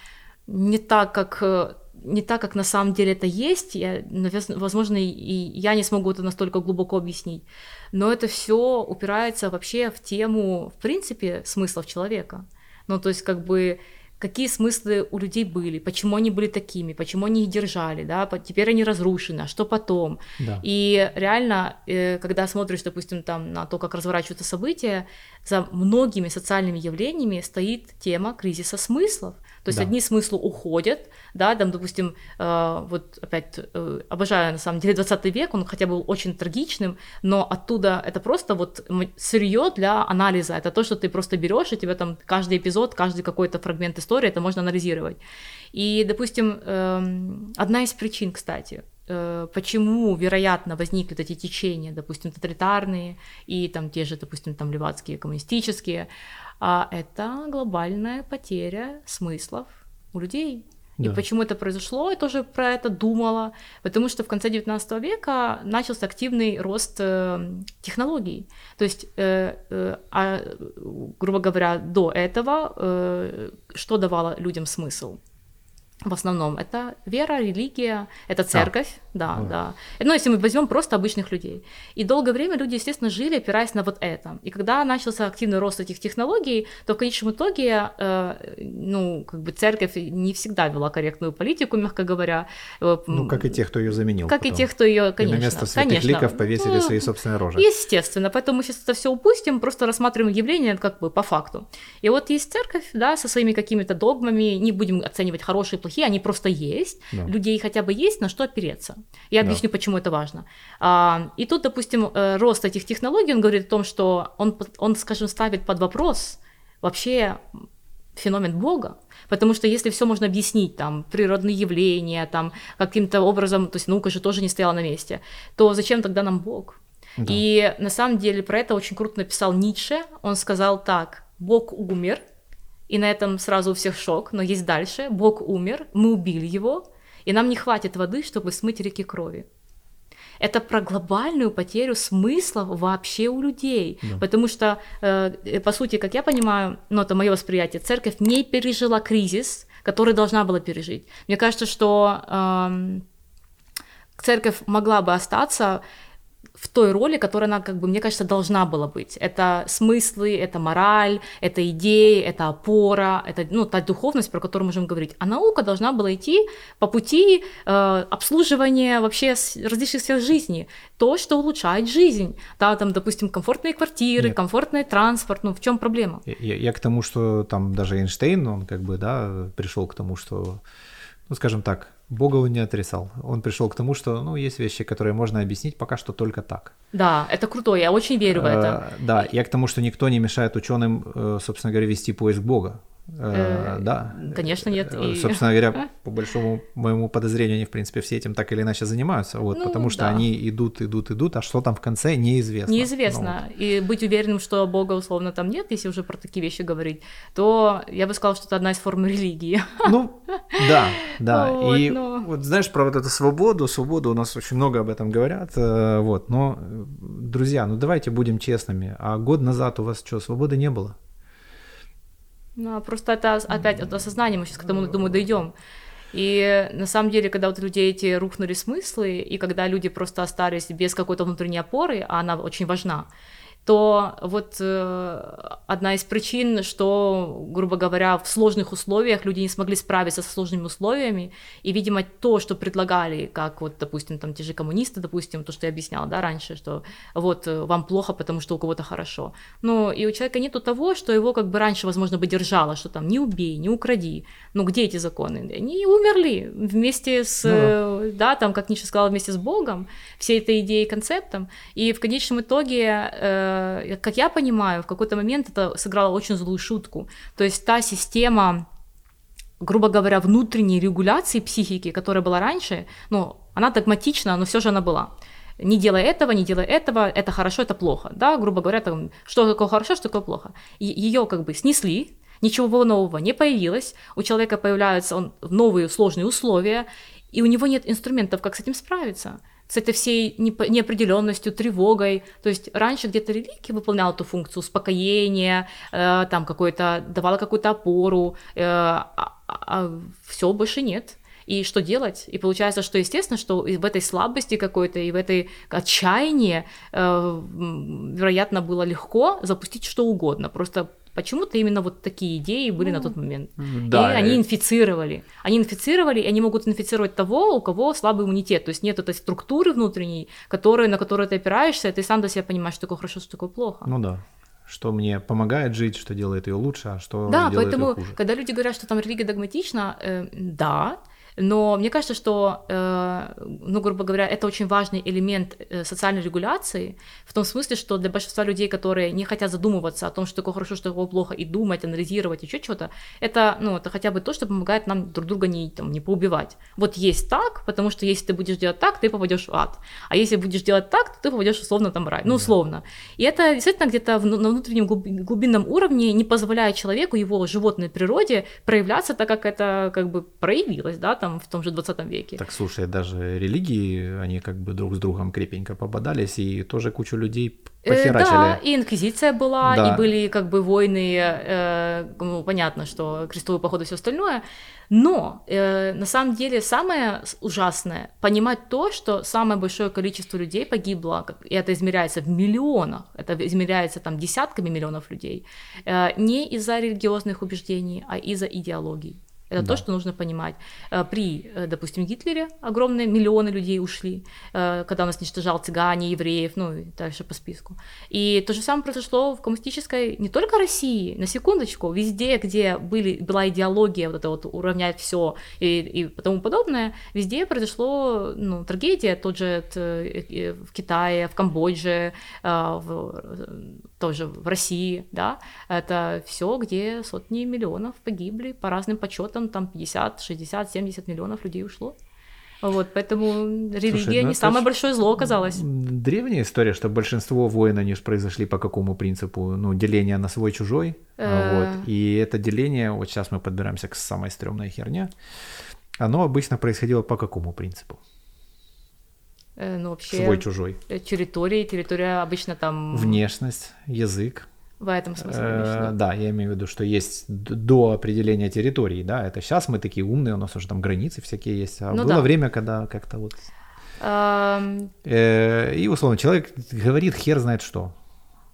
не так, как... не так, как на самом деле это есть, я, возможно, и я не смогу это настолько глубоко объяснить, но это все упирается вообще в тему, в принципе, смыслов человека. Ну, то есть, как бы, какие смыслы у людей были, почему они были такими, почему они их держали, да, теперь они разрушены, а что потом? Да. И реально, когда смотришь, допустим, там, на то, как разворачиваются события, за многими социальными явлениями стоит тема кризиса смыслов. То есть да. одни смыслы уходят, да, там, допустим, э, вот опять э, обожаю на самом деле двадцатый век, он хотя был очень трагичным, но оттуда это просто вот сырье для анализа, это то, что ты просто берешь, и тебе там каждый эпизод, каждый какой-то фрагмент истории, это можно анализировать. И, допустим, э, одна из причин, кстати, почему, вероятно, возникли эти течения, допустим, тоталитарные и там те же, допустим, там левацкие, коммунистические, а это глобальная потеря смыслов у людей. Да. И почему это произошло, я тоже про это думала, потому что в конце девятнадцатого века начался активный рост технологий. То есть, грубо говоря, до этого что давало людям смысл? В основном это вера, религия, это церковь, а, да, ну. да. Но если мы возьмем просто обычных людей. И долгое время люди, естественно, жили, опираясь на вот это. И когда начался активный рост этих технологий, то в конечном итоге, э, ну, как бы церковь не всегда вела корректную политику, мягко говоря. Ну, как и те, кто ее заменил. Как потом. и те, кто ее, конечно. И на место святых конечно. ликов повесили ну, свои собственные рожи. Естественно, поэтому мы сейчас это все упустим, просто рассматриваем явление как бы по факту. И вот есть церковь, да, со своими какими-то догмами, не будем оценивать хорошие, плохие, они просто есть, да. людей хотя бы есть, на что опереться. Я да. объясню, почему это важно. И тут, допустим, рост этих технологий, он говорит о том, что он, он, скажем, ставит под вопрос вообще феномен Бога, потому что если все можно объяснить, там, природные явления, там, каким-то образом, то есть наука же тоже не стояла на месте, то зачем тогда нам Бог? Да. И на самом деле про это очень круто написал Ницше, он сказал так: «Бог умер». И на этом сразу у всех шок, но есть дальше. Бог умер, мы убили его, и нам не хватит воды, чтобы смыть реки крови. Это про глобальную потерю смысла вообще у людей. Да. Потому что, э, по сути, как я понимаю, ну, это мое восприятие, церковь не пережила кризис, который должна была пережить. Мне кажется, что э, церковь могла бы остаться в той роли, которая она, как бы, мне кажется, должна была быть. Это смыслы, это мораль, это идеи, это опора, это, ну, та духовность, про которую мы можем говорить. А наука должна была идти по пути э, обслуживания вообще различных сфер жизни, то, что улучшает жизнь. Да, там, допустим, комфортные квартиры, Нет. комфортный транспорт, ну, в чем проблема? Я, я к тому, что там даже Эйнштейн, он как бы, да, пришел к тому, что, ну, скажем так, Бога он не отрицал. Он пришел к тому, что, ну, есть вещи, которые можно объяснить пока что только так. Да, это круто, я очень верю в это. Э, да, я к тому, что никто не мешает ученым, собственно говоря, вести поиск Бога. Э, да. Конечно, нет. И... Собственно говоря, по большому моему подозрению, они, в принципе, все этим так или иначе занимаются, вот, ну, потому да. что они идут, идут, идут, а что там в конце, неизвестно. Неизвестно. Ну, вот. И быть уверенным, что Бога, условно, там нет, если уже про такие вещи говорить, то я бы сказала, что это одна из форм религии. Ну, да, да. Вот, и но... вот знаешь, про вот эту свободу, свободу у нас очень много об этом говорят, вот, но, друзья, ну давайте будем честными, а год назад у вас что, свободы не было? Ну, просто это опять от осознания, мы сейчас к этому, думаю, дойдем. И на самом деле, когда вот у людей эти рухнули смыслы, и когда люди просто остались без какой-то внутренней опоры, а она очень важна, то вот э, одна из причин, что, грубо говоря, в сложных условиях люди не смогли справиться со сложными условиями, и, видимо, то, что предлагали, как вот, допустим, там те же коммунисты, допустим, то, что я объясняла, да, раньше, что вот вам плохо, потому что у кого-то хорошо. Ну, и у человека нету того, что его как бы раньше, возможно, бы держало, что там не убей, не укради, ну, где эти законы? Они умерли вместе с, ну, да. да, там, как Ницше сказала, вместе с Богом, всей этой идеей, концептом, и в конечном итоге... Э, как я понимаю, в какой-то момент это сыграло очень злую шутку. То есть та система, грубо говоря, внутренней регуляции психики, которая была раньше, ну, она догматична, но все же она была. Не делай этого, не делай этого, это хорошо, это плохо. Да, грубо говоря, там, что такое хорошо, что такое плохо. И ее как бы снесли, ничего нового не появилось, у человека появляются он, новые сложные условия, и у него нет инструментов, как с этим справиться. С этой всей неопределенностью, тревогой. То есть раньше где-то религия выполняла эту функцию успокоения, э, там какой-то, давала какую-то опору, э, а, а все больше нет. И что делать? И получается, что, естественно, что в этой слабости какой-то и в этой отчаянии, э, вероятно, было легко запустить что угодно. Просто почему-то именно вот такие идеи были ну, на тот момент. Да, и они инфицировали. Они инфицировали, и они могут инфицировать того, у кого слабый иммунитет. То есть нет этой структуры внутренней, которую, на которую ты опираешься, и ты сам до себя понимаешь, что такое хорошо, что такое плохо. Ну да. что мне помогает жить, что делает ее лучше, а что да, делает поэтому, ее хуже. Да, поэтому, когда люди говорят, что там религия догматична, э, да, но мне кажется, что, э, ну, грубо говоря, это очень важный элемент социальной регуляции, в том смысле, что для большинства людей, которые не хотят задумываться о том, что такое хорошо, что такое плохо, и думать, анализировать, еще чего-то, это, ну, это хотя бы то, что помогает нам друг друга не, там, не поубивать. Вот есть так, потому что если ты будешь делать так, ты попадешь в ад, а если будешь делать так, то ты попадешь условно там в рай, ну, условно. И это действительно где-то в, на внутреннем глубинном уровне не позволяет человеку, его животной природе, проявляться так, как это как бы проявилось, да, там, в том же двадцатом веке. Так, слушай, даже религии, они как бы друг с другом крепенько пободались, и тоже кучу людей похерачили. Э, да, и инквизиция была, да. И были как бы войны, э, ну, понятно, что крестовые походы и всё остальное, но э, на самом деле самое ужасное – понимать то, что самое большое количество людей погибло, и это измеряется в миллионах, это измеряется там десятками миллионов людей, э, не из-за религиозных убеждений, а из-за идеологии. Это да. То, что нужно понимать. При, допустим, Гитлере огромные миллионы людей ушли, когда у нас уничтожал цыгане, евреев, ну и дальше по списку. И то же самое произошло в коммунистической, не только России, на секундочку, везде, где были, была идеология, вот это вот уравнять все и, и тому подобное, везде произошло, ну, трагедия, тот же в Китае, в Камбодже, в, тоже в России, да, это все, где сотни миллионов погибли по разным подсчетам, там пятьдесят, шестьдесят, семьдесят миллионов людей ушло. Вот, поэтому религия Слушай, ну, не самое большое зло оказалось. Древняя история, что большинство войн, они же произошли по какому принципу? Ну, деление на свой-чужой. Э... Вот, и это деление, вот сейчас мы подбираемся к самой стрёмной херне, оно обычно происходило по какому принципу? Э, ну, вообще... Свой-чужой. Территория, территория обычно там... Внешность, язык. В этом смысле, конечно. Да, я имею в виду, что есть до определения территории, да, это сейчас мы такие умные, у нас уже там границы всякие есть, а ну было да. время, когда как-то вот... Um... И, условно, человек говорит хер знает что,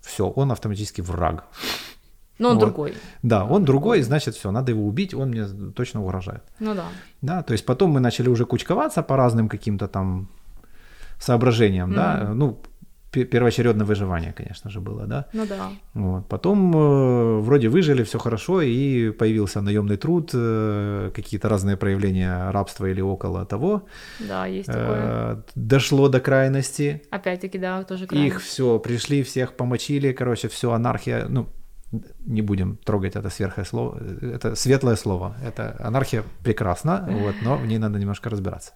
все, он автоматически враг. Но он вот. другой. Да, он, он другой, другой, значит, все, надо его убить, он мне точно угрожает. Ну да. Да, то есть потом мы начали уже кучковаться по разным каким-то там соображениям, mm-hmm. да, ну... Первоочередное выживание, конечно же, было, да? Ну да. Вот. Потом э, вроде выжили, все хорошо, и появился наемный труд, э, какие-то разные проявления рабства или около того. Да, есть такое. Э, дошло до крайности. Опять-таки, да, тоже крайность. Их все, пришли, всех помочили, короче, все, анархия, ну, не будем трогать это сверху слово, это светлое слово, это анархия прекрасна, вот, но в ней надо немножко разбираться.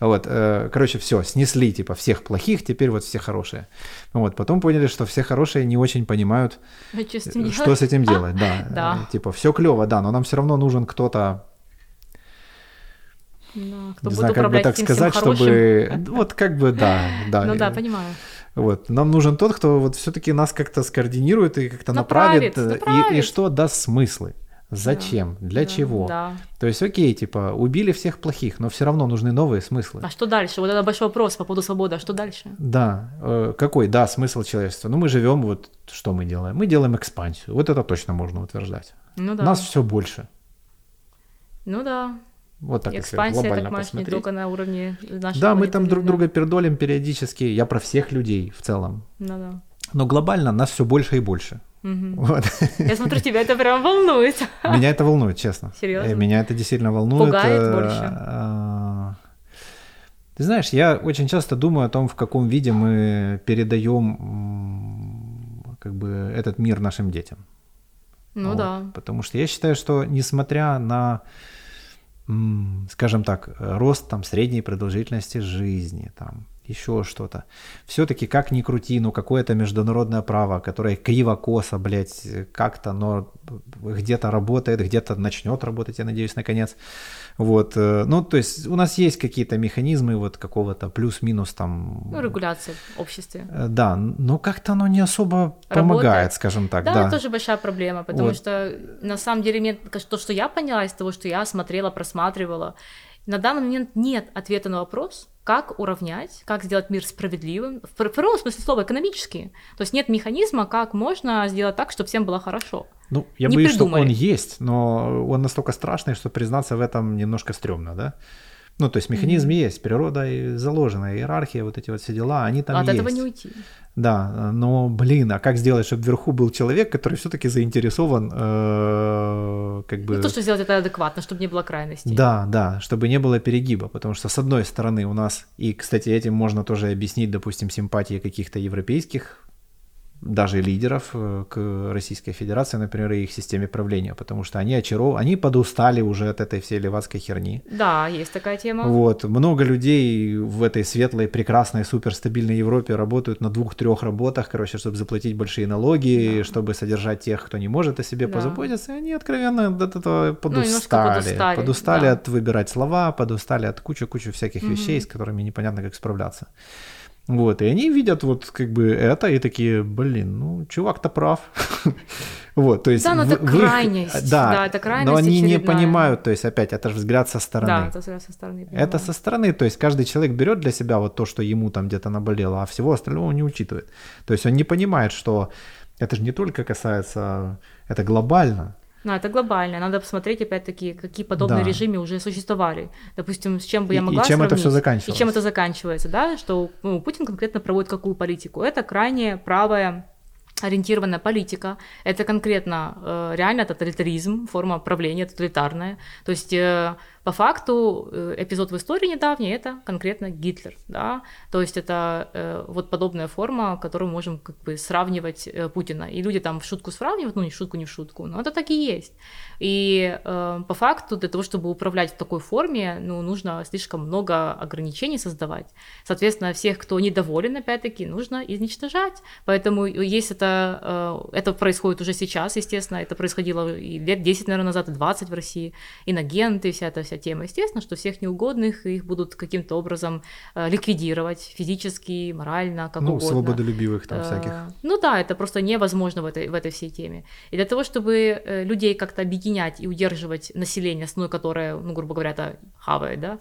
Вот, э, короче, все, снесли, типа, всех плохих, теперь вот все хорошие. Вот, потом поняли, что все хорошие не очень понимают, что с этим делать, с этим делать. Да, да. Э, типа, все клево, да, но нам все равно нужен кто-то, да, кто не знаю, как бы так всем сказать, всем чтобы, хорошим. Вот, как бы, да, да. Ну да, понимаю. Вот. Нам нужен тот, кто вот все-таки нас как-то скоординирует и как-то направит, направит, направит. И, и что даст смыслы. Зачем? Да, для да, чего? Да. То есть, окей, типа, убили всех плохих, но все равно нужны новые смыслы. А что дальше? Вот это большой вопрос по поводу свободы. А что дальше? Да. Э, какой, да, смысл человечества? Ну, мы живем, вот что мы делаем? Мы делаем экспансию. Вот это точно можно утверждать. Ну, да. Нас все больше. Ну да. Вот так, экспансия, если глобально так, посмотреть. Не только на уровне нашего да, мы там друг друга пердолим периодически. Я про всех людей в целом. Ну, да. Но глобально нас все больше и больше. Угу. Вот. Я смотрю, тебя это прям волнует. Меня это волнует, честно. Серьезно? Меня это действительно волнует. Пугает больше. Ты знаешь, я очень часто думаю о том, в каком виде мы передаем как бы этот мир нашим детям. Ну вот. Да. Потому что я считаю, что несмотря на... скажем так, рост там, средней продолжительности жизни, там, еще что-то. Все-таки, как ни крути, ну, какое-то международное право, которое криво-косо, блядь, как-то, но где-то работает, где-то начнет работать, я надеюсь, наконец. Вот, ну, то есть у нас есть какие-то механизмы вот какого-то плюс-минус там... Ну, регуляции в обществе. Да, но как-то оно не особо работает. Помогает, скажем так. Да, да, это тоже большая проблема, потому вот. Что на самом деле то, что я поняла из того, что я смотрела, просматривала, на данный момент нет ответа на вопрос, как уравнять, как сделать мир справедливым, в прямом смысле слова экономически. То есть нет механизма, как можно сделать так, чтобы всем было хорошо. Ну, я не боюсь, придумали. Что он есть, но он настолько страшный, что признаться в этом немножко стрёмно, да? Ну, то есть механизм mm-hmm. есть, природа заложена, иерархия, вот эти вот все дела, они там а есть. От этого не уйти. Да, но, блин, а как сделать, чтобы вверху был человек, который все-таки заинтересован, э, как бы... Ну, то, что сделать это адекватно, чтобы не было крайностей. Да, да, чтобы не было перегиба, потому что, с одной стороны, у нас, и, кстати, этим можно тоже объяснить, допустим, симпатии каких-то европейских, даже лидеров к Российской Федерации, например, и их системе правления, потому что они очаров... они подустали уже от этой всей левацкой херни. Да, есть такая тема. Вот, много людей в этой светлой, прекрасной, суперстабильной Европе работают на двух-трех работах, короче, чтобы заплатить большие налоги, да. чтобы содержать тех, кто не может о себе да. позаботиться, и они откровенно от этого подустали. Ну, немножко подустали. Подустали да. от выбирать слова, подустали от кучи-кучи всяких угу. вещей, с которыми непонятно, как справляться. Вот, и они видят вот как бы это и такие, блин, ну, чувак-то прав. Вот, то есть... Да, но это крайность, да, это крайность но они не понимают, то есть опять, это же взгляд со стороны. Да, это взгляд со стороны. Это со стороны, то есть каждый человек берет для себя вот то, что ему там где-то наболело, а всего остального он не учитывает. То есть он не понимает, что это же не только касается, это глобально. Да, это глобально. Надо посмотреть, опять-таки, какие подобные да. режимы уже существовали. Допустим, с чем бы я могла и, и чем сравнить. Это всё заканчивалось. И чем это заканчивается, да, что ну, Путин конкретно проводит какую политику. Это крайне правая ориентированная политика. Это конкретно э, реально тоталитаризм, форма правления тоталитарная. То есть... Э, По факту, эпизод в истории недавний – это конкретно Гитлер, да, то есть это э, вот подобная форма, которую мы можем как бы сравнивать э, Путина, и люди там в шутку сравнивают, ну, не в шутку, не в шутку, но это так и есть, и э, по факту для того, чтобы управлять в такой форме, ну, нужно слишком много ограничений создавать, соответственно, всех, кто недоволен, опять-таки, нужно изничтожать, поэтому есть это, э, это происходит уже сейчас, естественно, это происходило и лет десять, наверное, назад, и двадцать в России, инагенты, вся эта вся тема. Естественно, что всех неугодных их будут каким-то образом э, ликвидировать физически, морально, как ну, угодно. Ну, свободолюбивых там э, всяких. Ну да, это просто невозможно в этой, в этой всей теме. И для того, чтобы людей как-то объединять и удерживать население, основное которое, ну, грубо говоря, это хавает, да,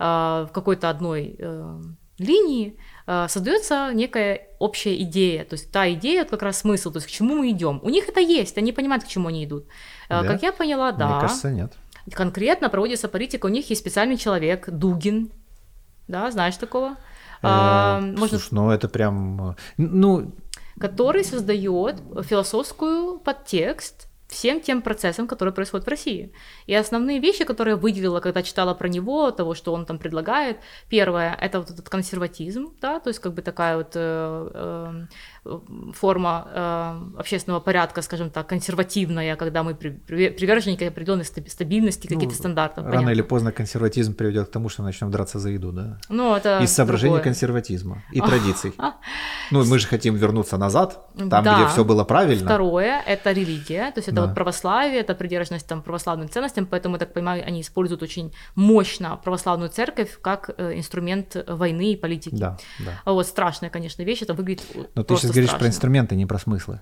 э, в какой-то одной э, линии, э, создается некая общая идея. То есть та идея, вот как раз смысл, то есть к чему мы идем. У них это есть, они понимают, к чему они идут. Да? Как я поняла, да. Мне кажется, нет. Конкретно проводится политика, у них есть специальный человек, Дугин, да, знаешь такого? А, э, можно... Слушай, ну это прям... Ну... Который создает философскую подтекст всем тем процессам, которые происходят в России. И основные вещи, которые я выделила, когда читала про него, того, что он там предлагает, первое, это вот этот консерватизм, да, то есть как бы такая вот э, э, форма э, общественного порядка, скажем так, консервативная, когда мы при, при, приверженники определенной стабильности, ну, каких-то стандартов. Рано понятно. Или поздно консерватизм приведет к тому, что начнем драться за еду, да? Ну, это из соображений другое. Консерватизма и традиций. Ну, мы же хотим вернуться назад, там, да. где все было правильно. Второе, это религия, то есть это вот православие, это придержанность там, православным ценностям, поэтому, я так понимаю, они используют очень мощно православную церковь как инструмент войны и политики. Да, да. Вот страшная, конечно, вещь, это выглядит Но просто страшно. Но ты сейчас говоришь страшно. Про инструменты, не про смыслы.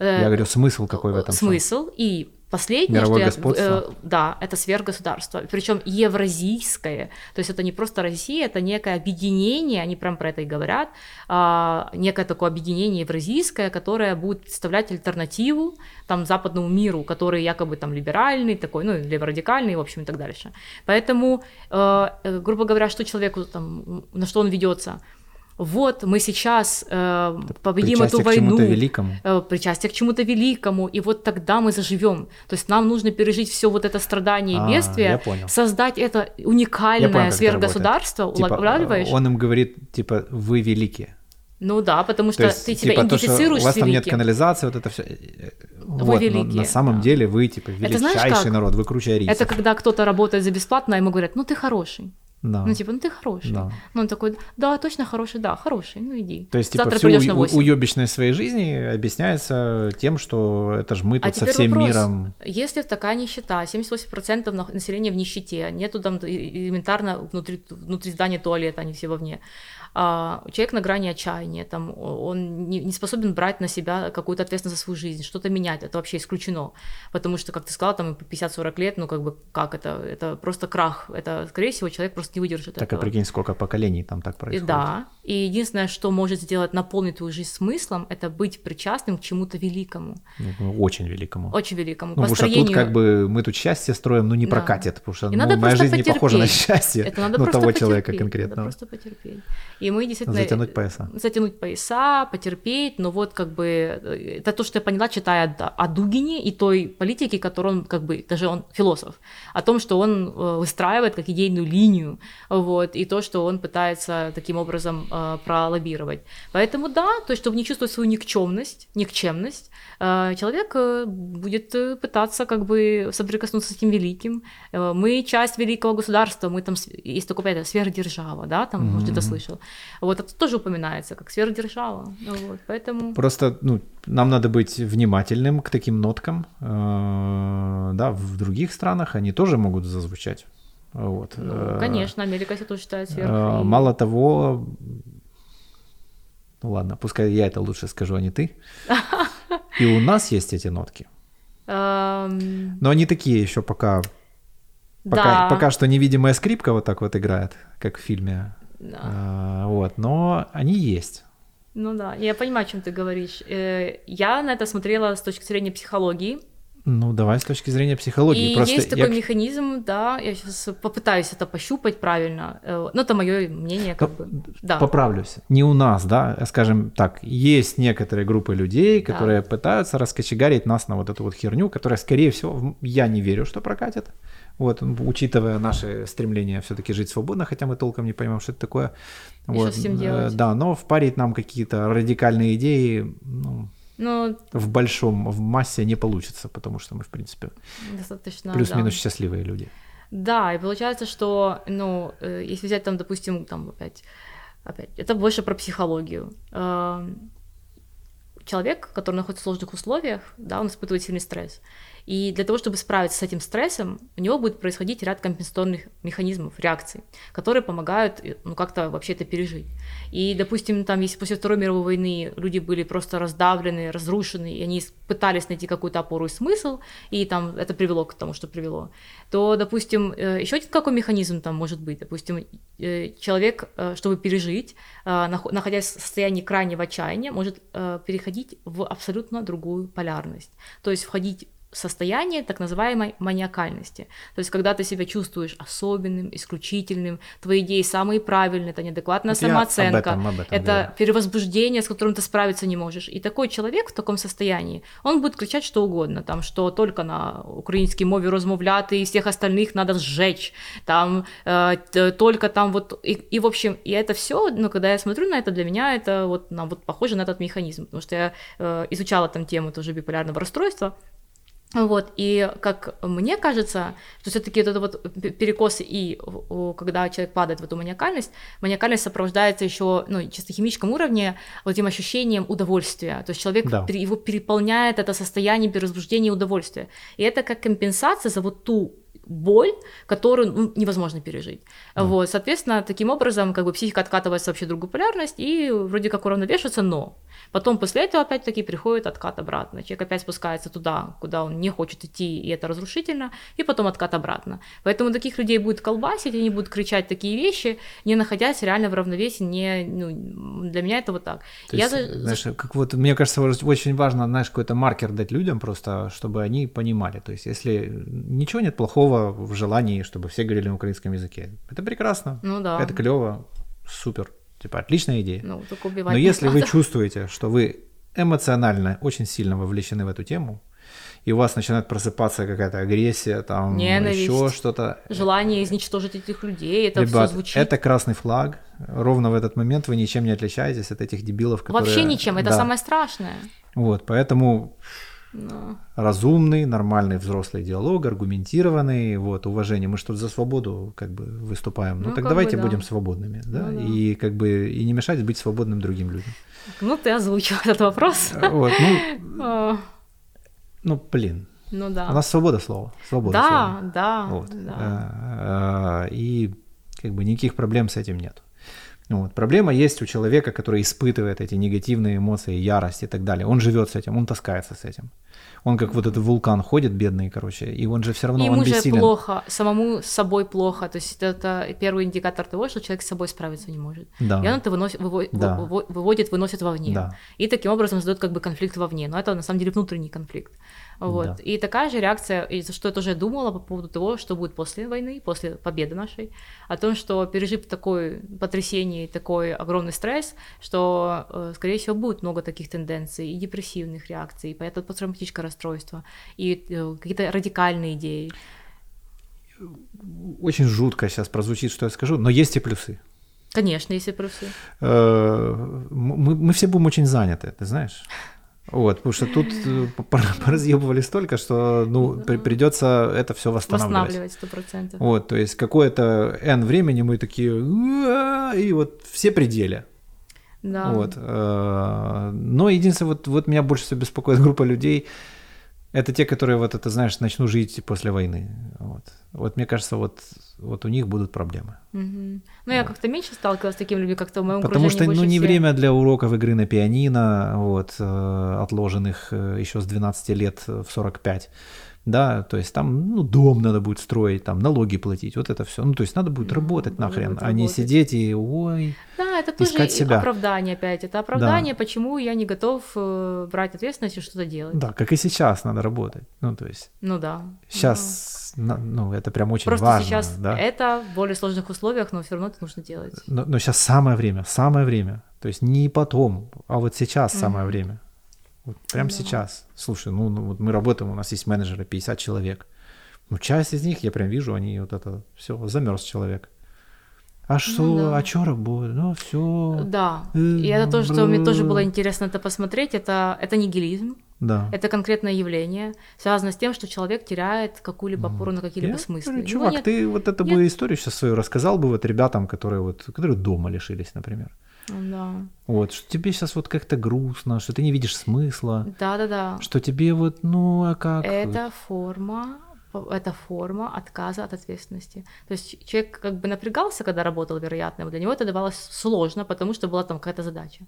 Э, я говорю, смысл какой в этом? Смысл и... Последнее, мировое что господство. Я, э, да, это сверхгосударство, причем евразийское, то есть это не просто Россия, это некое объединение, они прям про это и говорят, э, некое такое объединение евразийское, которое будет представлять альтернативу там западному миру, который якобы там либеральный такой, ну леворадикальный, в общем и так дальше. Поэтому, э, грубо говоря, что человеку там, на что он ведется? Вот мы сейчас э, победим эту войну, э, причастие к чему-то великому, и вот тогда мы заживем. То есть нам нужно пережить все вот это страдание и бедствие, а, создать это уникальное понял, сверхгосударство, улавливаешь? Типа, он им говорит, типа, вы великие. Ну да, потому что есть, ты себя типа идентифицируешь с великим. У вас там нет канализации, вот это все. Вы вот, великие. На самом да. деле вы типа величайший народ, вы круче арийцев. Это когда кто-то работает за бесплатно, ему говорят, ну ты хороший. Да. Ну, типа, ну ты хороший. Да. Ну, он такой, да, точно хороший, да, хороший, ну иди. То есть, типа, завтра всю придёшь на восемь. Уёбищность своей жизни объясняется тем, что это же мы тут а со всем вопрос. Миром. Если такая нищета, семьдесят восемь процентов населения в нищете, нету там элементарно внутри, внутри здания туалета, они все вовне. человек на грани отчаяния, там, он не способен брать на себя какую-то ответственность за свою жизнь, что-то менять, это вообще исключено, потому что, как ты сказала, там пятьдесят-сорок лет, ну как бы как это, это просто крах, это, скорее всего, человек просто не выдержит так этого. Так и прикинь, сколько поколений там так происходит. Да, и единственное, что может сделать, наполнить твою жизнь смыслом, это быть причастным к чему-то великому. Ну, очень великому. Очень великому. Ну, по строению... Потому что тут как бы мы тут счастье строим, но не прокатит, да. Потому что ну, моя жизнь потерпеть. Не похожа на счастье, это надо ну, того человека конкретного. Надо просто потерпеть. И мы действительно... Затянуть пояса. Затянуть пояса, потерпеть, но вот как бы... Это то, что я поняла, читая о Дугине и той политике, которую он как бы... Даже он философ. О том, что он выстраивает как идейную линию, вот, и то, что он пытается таким образом пролоббировать. Поэтому да, то есть, чтобы не чувствовать свою никчемность, никчемность, человек будет пытаться как бы соприкоснуться с этим великим. Мы часть великого государства, мы там... Есть такое понятие, сверхдержава, да, там, mm-hmm. может, это слышал. Вот, это тоже упоминается, как сверхдержава, вот, поэтому... Просто, ну, нам надо быть внимательным к таким ноткам, э- да, в других странах они тоже могут зазвучать, вот. Ну, конечно, Америка это тоже считает сверх. Э- мало того, ну ладно, пускай я это лучше скажу, а не ты. И у нас есть эти нотки, но они такие еще пока... Пока, да. Пока что невидимая скрипка вот так вот играет, как в фильме. Да. А, вот, но они есть. Ну да, я понимаю, о чем ты говоришь. Я на это смотрела с точки зрения психологии. Ну давай с точки зрения психологии. И просто есть такой я... механизм, да, я сейчас попытаюсь это пощупать правильно, но это мое мнение, как Поп- бы. Да. Поправлюсь, не у нас, да, скажем так, есть некоторые группы людей, которые да. пытаются раскочегарить нас на вот эту вот херню, которая, скорее всего, я не верю, что прокатит. Вот, учитывая наши стремления все-таки жить свободно, хотя мы толком не понимаем, что это такое. Вот, да, но впарить нам какие-то радикальные идеи, ну, ну, в большом, в массе не получится, потому что мы, в принципе, плюс-минус да. счастливые люди. Да, и получается, что, ну, если взять там, допустим, там опять, опять, это больше про психологию. Человек, который находится в сложных условиях, да, он испытывает сильный стресс. И для того, чтобы справиться с этим стрессом, у него будет происходить ряд компенсаторных механизмов, реакций, которые помогают, ну, как-то вообще это пережить. И, допустим, там, если после Второй мировой войны люди были просто раздавлены, разрушены, и они пытались найти какую-то опору и смысл, и там это привело к тому, что привело, то, допустим, еще один какой механизм там может быть? Допустим, человек, чтобы пережить, находясь в состоянии крайнего отчаяния, может переходить в абсолютно другую полярность, то есть входить состояние так называемой маниакальности. То есть, когда ты себя чувствуешь особенным, исключительным, твои идеи самые правильные, это неадекватная это самооценка, об этом, об этом, это да. перевозбуждение, с которым ты справиться не можешь. И такой человек в таком состоянии, он будет кричать что угодно, там, что только на украинской мове розмовляти, и всех остальных надо сжечь, там, э, только там вот... И, и, в общем, и это все, но когда я смотрю на это, для меня это вот, ну, вот похоже на этот механизм, потому что я э, изучала там тему тоже биполярного расстройства. Вот, и как мне кажется, что все-таки вот этот вот перекос, и когда человек падает в эту маниакальность, маниакальность сопровождается еще, ну, чисто химическом уровне вот этим ощущением удовольствия. То есть человек, да. его переполняет это состояние перевозбуждения и удовольствия. И это как компенсация за вот ту боль, которую, ну, невозможно пережить. Mm. Вот, соответственно, таким образом как бы психика откатывается вообще в другую полярность и вроде как уравновешивается, но потом после этого опять-таки приходит откат обратно. Человек опять спускается туда, куда он не хочет идти, и это разрушительно, и потом откат обратно. Поэтому таких людей будет колбасить, они будут кричать такие вещи, не находясь реально в равновесии, не, ну, для меня это вот так. То Я есть, за... знаешь, как вот, мне кажется, очень важно, знаешь, какой-то маркер дать людям просто, чтобы они понимали. То есть, если ничего нет плохого в желании, чтобы все говорили на украинском языке, это прекрасно, ну, да. это клево, супер. Типа, отличная идея. Ну, но если вы чувствуете, что вы эмоционально очень сильно вовлечены в эту тему, и у вас начинает просыпаться какая-то агрессия, там еще что-то. Желание изничтожить этих людей, это все звучит. Это красный флаг. Ровно в этот момент вы ничем не отличаетесь от этих дебилов, которые... Вообще ничем, это да. самое страшное. Вот, поэтому... Но. Разумный, нормальный взрослый диалог, аргументированный, вот, уважение. Мы что-то за свободу как бы выступаем. Ну, ну так давайте бы, да. будем свободными, да, ну, да. и как бы и не мешать быть свободным другим людям. Ну, ты озвучил этот вопрос. Вот, ну, ну, блин. Ну да. У нас свобода слова. Свобода да, слова. Да, вот. Да. И как бы никаких проблем с этим нет. Вот. Проблема есть у человека, который испытывает эти негативные эмоции, ярость и так далее. Он живет с этим, он таскается с этим. Он как вот этот вулкан ходит, бедный, короче, и он же все равно, и он бессилен. Ему же плохо, самому с собой плохо. То есть это первый индикатор того, что человек с собой справиться не может. Да. И он это выносит, выво- да. выводит, выносит вовне. Да. И таким образом создает как бы конфликт вовне. Но это на самом деле внутренний конфликт. Вот. Да. И такая же реакция, и за что я тоже думала по поводу того, что будет после войны, после победы нашей, о том, что пережив такое потрясение, такой огромный стресс, что, скорее всего, будет много таких тенденций и депрессивных реакций, и поэтому посттравматическое расстройство, и какие-то радикальные идеи. Очень жутко сейчас прозвучит, что я скажу, но есть и плюсы. Конечно, есть и плюсы. Мы, мы все будем очень заняты, ты знаешь? Вот, потому что тут поразъебывали столько, что ну, при, придется это все восстанавливать. Восстанавливать сто процентов. Вот, то есть какое-то N времени мы такие, и вот все пределы. Да. Вот. Но единственное, вот, вот меня больше всего беспокоит группа людей, это те, которые вот это, знаешь, начнут жить после войны. Вот, вот мне кажется, вот... вот у них будут проблемы. Угу. Ну, вот. Я как-то меньше сталкивалась с такими людьми, как-то в моем окружении. Потому что, ну, не всех. Время для уроков игры на пианино, вот, отложенных еще с двенадцати лет в сорок пять, да, то есть там, ну, дом надо будет строить, там, налоги платить, вот это все. Ну, то есть надо будет работать ну, нахрен, будет а работать. Не сидеть и, ой, да, это искать тоже себя. Оправдание опять, это оправдание, да. Почему я не готов брать ответственность и что-то делать. Да, как и сейчас надо работать, ну, то есть. Ну, да. Сейчас, ну, ну это прям очень просто важно. Сейчас да? Это в более сложных условиях, но все равно это нужно делать. Но, но сейчас самое время, самое время. То есть не потом, а вот сейчас mm-hmm. самое время. Вот прямо да. сейчас. Слушай, ну, ну вот мы работаем, у нас есть менеджеры, пятьдесят человек. Ну часть из них, я прям вижу, они вот это все замерз человек. А что, ну, да. а что работает? Ну все. Да, и это то, что мне тоже было интересно это посмотреть, это, это нигилизм. Да. Это конкретное явление, связано с тем, что человек теряет какую-либо опору на какие-либо смыслы. Чувак, нет, ты вот эту бы историю сейчас свою рассказал бы вот ребятам, которые, вот, которые дома лишились, например. Да. Вот, что тебе сейчас вот как-то грустно, что ты не видишь смысла. Да-да-да. Что тебе вот, ну а как? Это форма... Это форма отказа от ответственности. То есть человек как бы напрягался, когда работал, вероятно, для него это давалось сложно, потому что была там какая-то задача.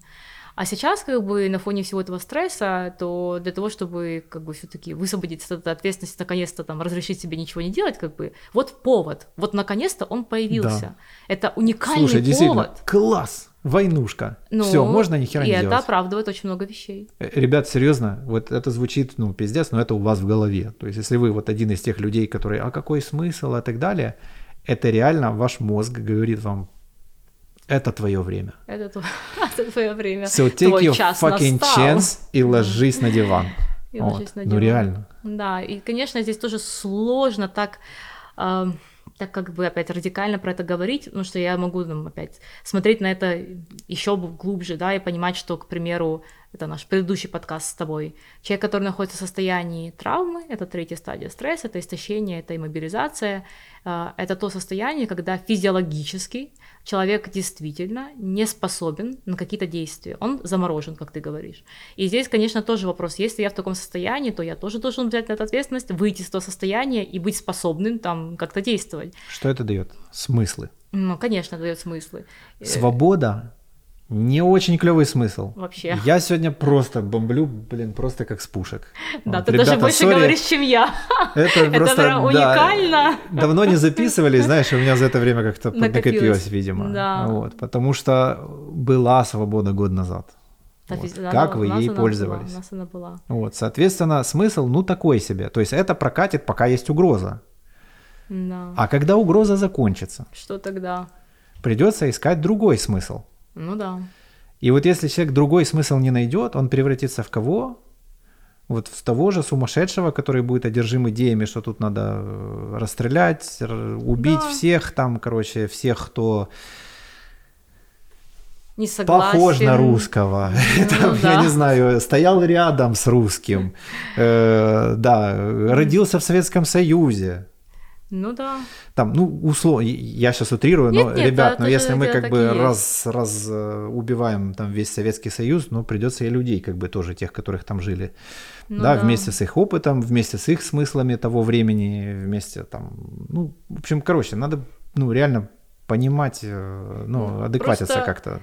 А сейчас как бы на фоне всего этого стресса, то для того, чтобы как бы всё-таки высвободиться от ответственности, наконец-то там разрешить себе ничего не делать, как бы, вот повод, вот наконец-то он появился. Да. Это уникальный Слушай, повод. Слушай, действительно, класс! Войнушка. Ну, все, можно ни хера не делать. И это оправдывает очень много вещей. Ребят, серьезно, вот это звучит, ну, пиздец, но это у вас в голове. То есть, если вы вот один из тех людей, которые, а какой смысл и так далее, это реально ваш мозг говорит вам, это твое время. Это, это твое время. So take Твой your fucking настал. Chance и ложись на диван. И вот. Ложись на диван. Ну, реально. Да, и, конечно, здесь тоже сложно так... Э- так как бы опять радикально про это говорить, потому что я могу там, опять смотреть на это еще глубже, да, и понимать, что, к примеру, это наш предыдущий подкаст с тобой, человек, который находится в состоянии травмы, это третья стадия стресса, это истощение, это иммобилизация, это то состояние, когда физиологически человек действительно не способен на какие-то действия, он заморожен, как ты говоришь. И здесь, конечно, тоже вопрос, если я в таком состоянии, то я тоже должен взять на это ответственность, выйти из того состояния и быть способным там как-то действовать. Что это дает? Смыслы. Ну, конечно, дает смыслы. Свобода. Не очень клевый смысл. Вообще. Я сегодня просто бомблю, блин, просто как с пушек. Да, вот, ты ребята, даже больше sorry, говоришь, чем я. Это просто это, да, уникально. Давно не записывали, знаешь, у меня за это время как-то накопилось, видимо. Да. Вот, потому что была свобода год назад. Вот, да, как да, вы ей пользовались? Была, у нас она была. Вот, соответственно, смысл, ну, такой себе. То есть это прокатит, пока есть угроза. Да. А когда угроза закончится? Что тогда? Придется искать другой смысл. Ну да. И вот если человек другой смысл не найдет, он превратится в кого? Вот в того же сумасшедшего, который будет одержим идеями, что тут надо расстрелять, убить да. всех там, короче, всех, кто не согласен. Похож на русского. Ну, там, да. Я не знаю, стоял рядом с русским. Э, да, родился в Советском Союзе. Ну да. Там, ну, условно, я сейчас утрирую, нет, но, нет, ребят, да, но если мы как бы раз, раз убиваем там весь Советский Союз, ну, придется и людей как бы тоже, тех, которых там жили, ну, да, да, вместе с их опытом, вместе с их смыслами того времени, вместе там, ну, в общем, короче, надо, ну, реально понимать, ну, адекватиться просто как-то.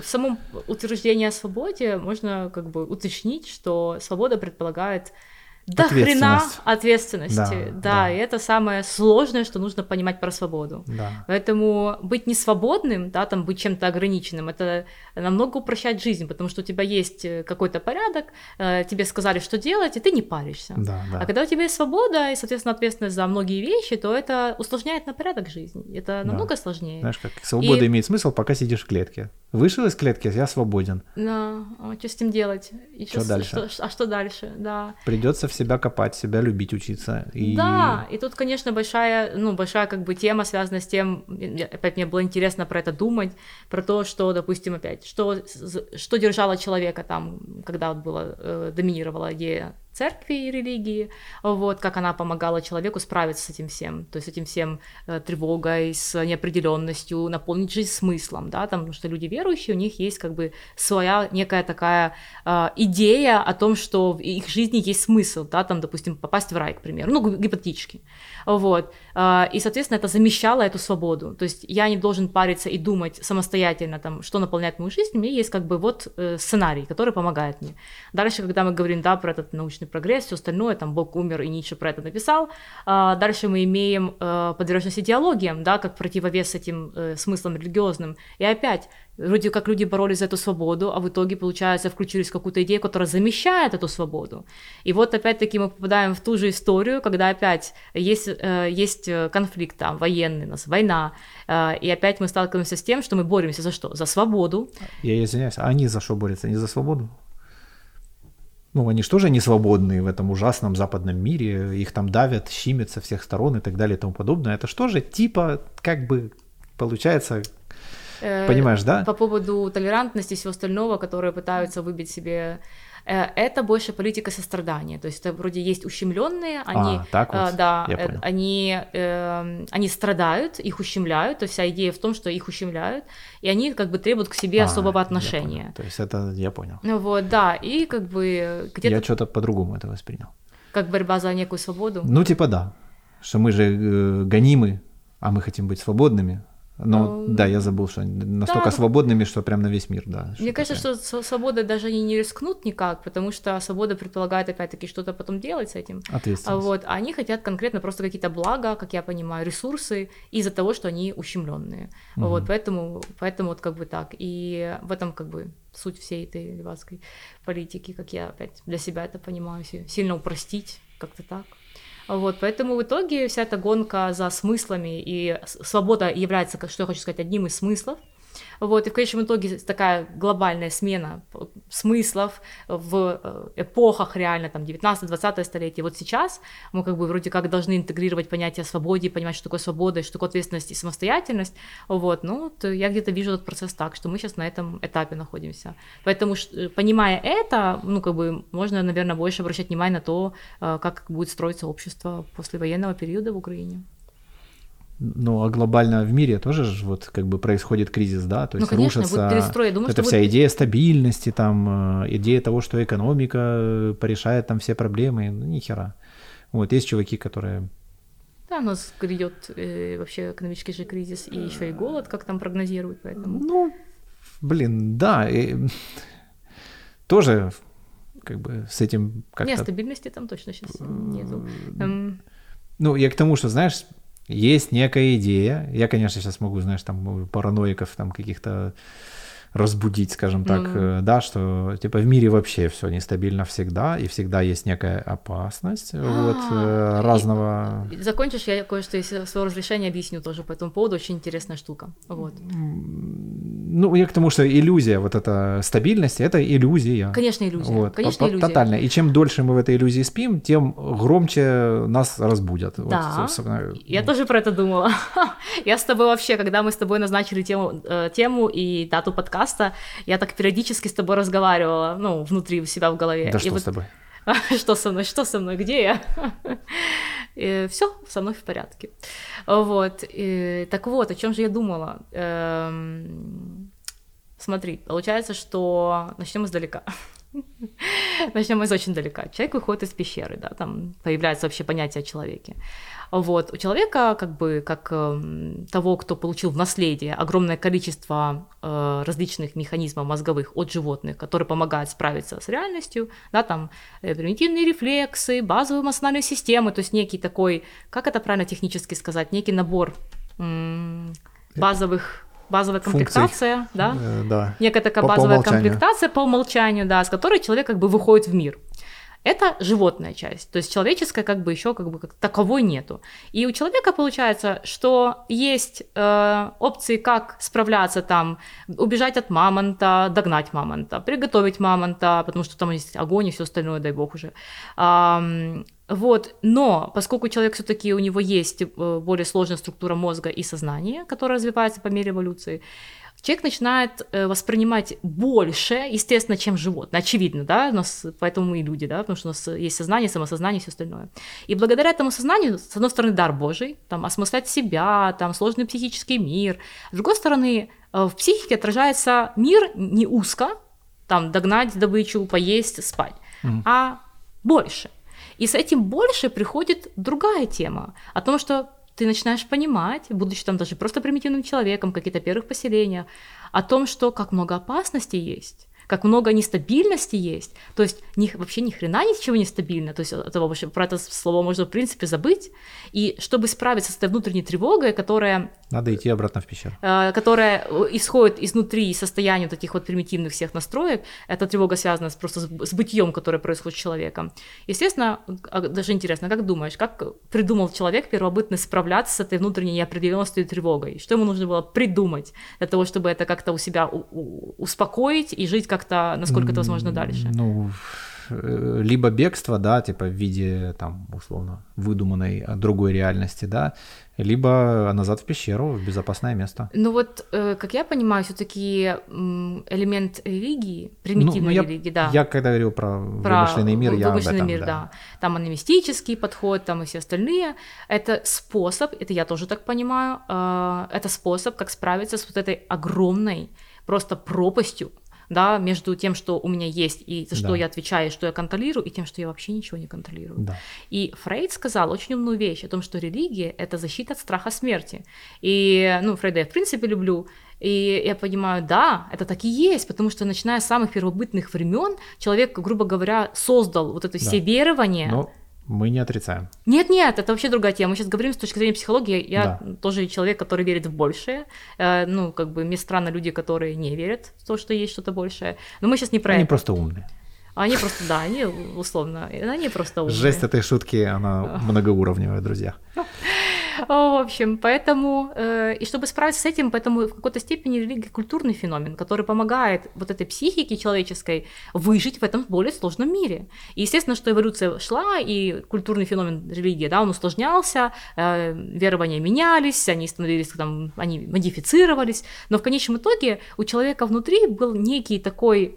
В самом утверждении о свободе можно как бы уточнить, что свобода предполагает до хрена ответственности. Да, да, да, и это самое сложное, что нужно понимать про свободу. Да. Поэтому быть несвободным, да, там, быть чем-то ограниченным, это намного упрощает жизнь, потому что у тебя есть какой-то порядок, тебе сказали, что делать, и ты не паришься. Да, да. А когда у тебя есть свобода и, соответственно, ответственность за многие вещи, то это усложняет на порядок жизни. Это намного да. сложнее. Знаешь, как свобода и... имеет смысл, пока сидишь в клетке. Вышел из клетки, я свободен. Да, а что с этим делать? И что, что дальше? Что, а что дальше? Да. Придется себя копать, себя любить, учиться. И... Да, и тут, конечно, большая, ну, большая как бы тема связана с тем, опять мне было интересно про это думать, про то, что, допустим, опять, что, что держало человека там, когда вот было, э, доминировала идея церкви и религии, вот, как она помогала человеку справиться с этим всем, то есть с этим всем э, тревогой, с неопределенностью, наполнить жизнь смыслом, да, там, потому что люди верующие, у них есть как бы своя некая такая э, идея о том, что в их жизни есть смысл, да, там, допустим, попасть в рай, к примеру, ну, гипотетически, вот, э, и, соответственно, это замещало эту свободу, то есть я не должен париться и думать самостоятельно, там, что наполняет мою жизнь, у меня есть как бы вот э, сценарий, который помогает мне. Дальше, когда мы говорим, да, про этот научный прогресс, все остальное, там Бог умер и Ницше про это написал. А дальше мы имеем э, подверженность идеологиям, да, как противовес этим э, смыслам религиозным. И опять, вроде как люди боролись за эту свободу, а в итоге, получается, включились в какую-то идею, которая замещает эту свободу. И вот опять-таки мы попадаем в ту же историю, когда опять есть, э, есть конфликт, там, военный, у нас война, э, и опять мы сталкиваемся с тем, что мы боремся за что? За свободу. Я извиняюсь, а они за что борются? Они за свободу? Ну, они же тоже не свободные в этом ужасном западном мире, их там давят, щимят со всех сторон и так далее и тому подобное. Это что же типа, как бы, получается, э, понимаешь, да? По поводу толерантности и всего остального, которые пытаются выбить себе... Это больше политика сострадания, то есть это вроде есть ущемленные, они, а, так вот? Да, они, они страдают, их ущемляют, то есть вся идея в том, что их ущемляют, и они как бы требуют к себе а, особого отношения. То есть это я понял. Вот, да, и как бы где-то... Я что-то по-другому это воспринял. Как борьба за некую свободу? Ну типа да, что мы же гонимы, а мы хотим быть свободными. Но um, да, я забыл, что они настолько да. свободными, что прям на весь мир, да. Мне кажется, прям... что свобода даже они не рискнут никак, потому что свобода предполагает опять-таки что-то потом делать с этим. Ответственность. Вот, а они хотят конкретно просто какие-то блага, как я понимаю, ресурсы из-за того, что они ущемленные. Uh-huh. Вот, поэтому, поэтому вот как бы так. И в этом как бы суть всей этой левацкой политики, как я опять для себя это понимаю, сильно упростить как-то так. Вот, поэтому в итоге вся эта гонка за смыслами, и свобода является, что я хочу сказать, одним из смыслов. Вот, и в конечном итоге такая глобальная смена смыслов в эпохах реально, там, девятнадцатое-двадцатое столетие. Вот сейчас мы как бы вроде как должны интегрировать понятие свободы, понимать, что такое свобода, что такое ответственность и самостоятельность. Вот, ну, то я где-то вижу этот процесс так, что мы сейчас на этом этапе находимся. Поэтому, понимая это, ну, как бы можно, наверное, больше обращать внимание на то, как будет строиться общество после военного периода в Украине. Ну, а глобально в мире тоже же вот как бы происходит кризис, да, то есть ну, конечно, рушится перестрой. Я думаю, это что вся будет... идея стабильности, там, идея того, что экономика порешает там все проблемы, ну, ни хера. Вот, есть чуваки, которые... Да, у нас грядет э, вообще экономический же кризис и еще и голод, как там прогнозируют, поэтому... Ну, блин, да, и... тоже как бы с этим как-то... Нет, стабильности там точно сейчас нету. Там... Ну, я к тому, что, знаешь... Есть некая идея. Я, конечно, сейчас могу, знаешь, там параноиков там каких-то разбудить, скажем так, mm-hmm. да, что типа в мире вообще все нестабильно всегда, и всегда есть некая опасность вот, разного... Закончишь, я кое-что, если свое разрешение, объясню тоже по этому поводу, очень интересная штука. Вот. Ну, я к тому, что иллюзия, вот эта стабильность, это иллюзия. Конечно, иллюзия. Вот. Конечно, иллюзия. Тотальная. И чем дольше мы в этой иллюзии спим, тем громче нас разбудят. Да, вот, собственно, я ну. тоже про это думала. Я с тобой вообще, когда мы с тобой назначили тему, э, тему и дату подкаста, я так периодически с тобой разговаривала, ну, внутри у себя в голове. Да и что вот... с тобой? Что со мной, что со мной, где я? Все со мной в порядке. Вот, и, так вот, о чем же я думала? Эм... Смотри, получается, что начнем издалека. Начнем из очень далека. Человек выходит из пещеры, да, там появляется вообще понятие о человеке. Вот. У человека, как бы, как того, кто получил в наследие огромное количество э, различных механизмов мозговых от животных, которые помогают справиться с реальностью, да, там примитивные рефлексы, базовые эмоциональные системы, то есть некий такой, как это правильно технически сказать, некий набор м- базовых базовая комплектация, да? Э, да, некая такая по, базовая по комплектация по умолчанию, да, с которой человек как бы выходит в мир. Это животная часть, то есть человеческая как бы еще как бы как таковой нету. И у человека получается, что есть э, опции, как справляться там, убежать от мамонта, догнать мамонта, приготовить мамонта, потому что там есть огонь и все остальное, дай бог уже. Эм, Вот, но поскольку человек все-таки у него есть более сложная структура мозга и сознания, которая развивается по мере эволюции, человек начинает воспринимать больше, естественно, чем животное. Очевидно, да, у нас, поэтому мы и люди, да, потому что у нас есть сознание, самосознание и все остальное. И благодаря этому сознанию, с одной стороны, дар Божий, там, осмыслять себя, там, сложный психический мир, с другой стороны, в психике отражается мир не узко, там, догнать добычу, поесть, спать, mm. а больше. И с этим больше приходит другая тема о том, что ты начинаешь понимать, будучи там даже просто примитивным человеком, какие-то первых поселения, о том, что как много опасностей есть, как много нестабильности есть. То есть ни, вообще ни хрена ничего не стабильно. То есть этого, вообще, про это слово можно в принципе забыть. И чтобы справиться с этой внутренней тревогой, которая... Надо идти обратно в пещеру. Которая исходит изнутри состояния вот таких вот примитивных всех настроек. Эта тревога связана с, просто с бытием, которое происходит с человеком. Естественно, даже интересно, как думаешь, как придумал человек первобытно справляться с этой внутренней неопределенностью и тревогой? Что ему нужно было придумать для того, чтобы это как-то у себя у- у- успокоить и жить как как-то, насколько это возможно, дальше? Ну, либо бегство, да, типа в виде, там, условно, выдуманной другой реальности, да, либо назад в пещеру, в безопасное место. Ну вот, как я понимаю, все-таки элемент религии, примитивной ну, я, религии, да. Я когда говорил про, про вымышленный мир, я об этом, мир, да. да. Там анимистический подход, там и все остальные. Это способ, это я тоже так понимаю, это способ, как справиться с вот этой огромной просто пропастью, да, между тем, что у меня есть, и за что да. я отвечаю, что я контролирую, и тем, что я вообще ничего не контролирую. Да. И Фрейд сказал очень умную вещь о том, что религия – это защита от страха смерти. И, ну, Фрейда я в принципе люблю, и я понимаю, да, это так и есть, потому что начиная с самых первобытных времен человек, грубо говоря, создал вот это да. все верование. Но... Мы не отрицаем. Нет-нет, это вообще другая тема. Мы сейчас говорим с точки зрения психологии. Я да. тоже человек, который верит в большее. Ну, как бы, мне странно люди, которые не верят в то, что есть что-то большее. Но мы сейчас не про они это. Они просто умные. Они просто, да, они условно, они просто умные. Жесть этой шутки, она многоуровневая, друзья. В общем, поэтому, и чтобы справиться с этим, поэтому в какой-то степени религия – культурный феномен, который помогает вот этой психике человеческой выжить в этом более сложном мире. И естественно, что эволюция шла, и культурный феномен религии, да, он усложнялся, верования менялись, они становились, там, они модифицировались, но в конечном итоге у человека внутри был некий такой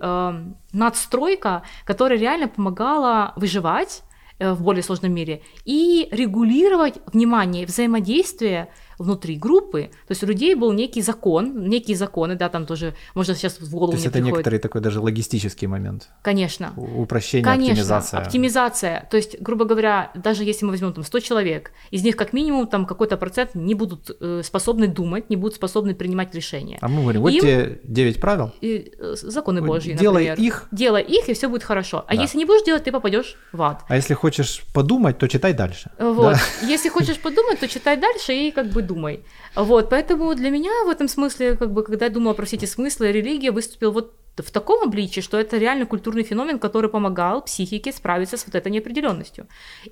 надстройка, которая реально помогала выживать в более сложном мире, и регулировать внимание, взаимодействие внутри группы. То есть у людей был некий закон, некие законы, да, там тоже, можно сейчас в голову не приходит. То есть это приходит. Некоторый такой даже логистический момент. Конечно. Упрощение, Конечно. оптимизация. оптимизация. То есть, грубо говоря, даже если мы возьмем там сто человек, из них как минимум там какой-то процент не будут способны думать, не будут способны принимать решения. А мы говорим, вот Им... тебе девять правил. И... Законы Божьи, Делай например. их. Делай их, и все будет хорошо. А да. если не будешь делать, ты попадешь в ад. А если хочешь подумать, то читай дальше. Вот. Да. Если хочешь подумать, то читай дальше и как бы думай. Вот, поэтому для меня в этом смысле, как бы, когда я думала про все эти смыслы, религия выступила вот в таком обличии, что это реально культурный феномен, который помогал психике справиться с вот этой неопределенностью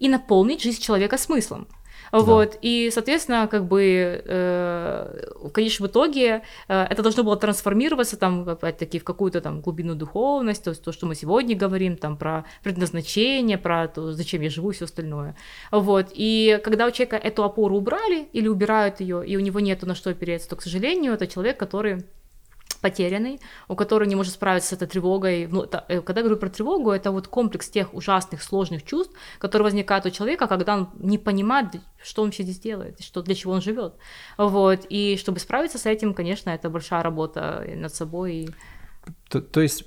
и наполнить жизнь человека смыслом. Да. Вот, и, соответственно, как бы, э, конечно, в итоге э, это должно было трансформироваться, там, опять-таки, в какую-то там глубину духовность, то есть то, что мы сегодня говорим, там, про предназначение, про то, зачем я живу и все остальное. Вот, и когда у человека эту опору убрали или убирают ее, и у него нету на что опереться, то, к сожалению, это человек, который потерянный, у которого не может справиться с этой тревогой. Ну, это, когда я говорю про тревогу, это вот комплекс тех ужасных, сложных чувств, которые возникают у человека, когда он не понимает, что он все здесь делает, что, для чего он живет. Вот. И чтобы справиться с этим, конечно, это большая работа над собой. То, то есть,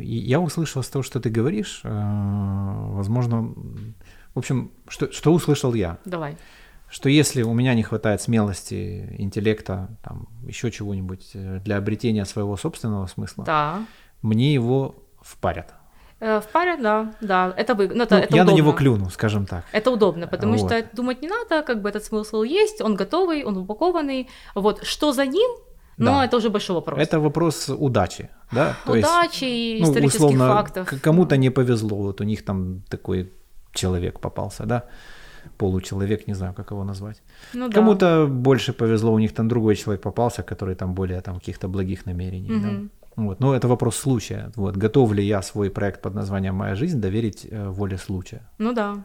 Я услышал из того, что ты говоришь, возможно, в общем, что, что услышал я. Давай. Что если у меня не хватает смелости, интеллекта, там, еще чего-нибудь для обретения своего собственного смысла, да. мне его впарят. В паре, да, да, это вы, ну, это, ну, это я удобно. На него клюну, скажем так. Это удобно, потому вот. Что думать не надо, как бы этот смысл есть, он готовый, он упакованный. Вот что за ним, да. но это уже большой вопрос. Это вопрос удачи, да? То удачи и ну, исторических условно, фактов. Кому-то не повезло, вот у них там такой человек попался, да? Получеловек, не знаю, как его назвать. Ну, кому-то да. больше повезло, у них там другой человек попался, который там более там каких-то благих намерений, угу. да? Вот. Но это вопрос случая. Вот. Готов ли я свой проект под названием «Моя жизнь» доверить э, воле случая? Ну да.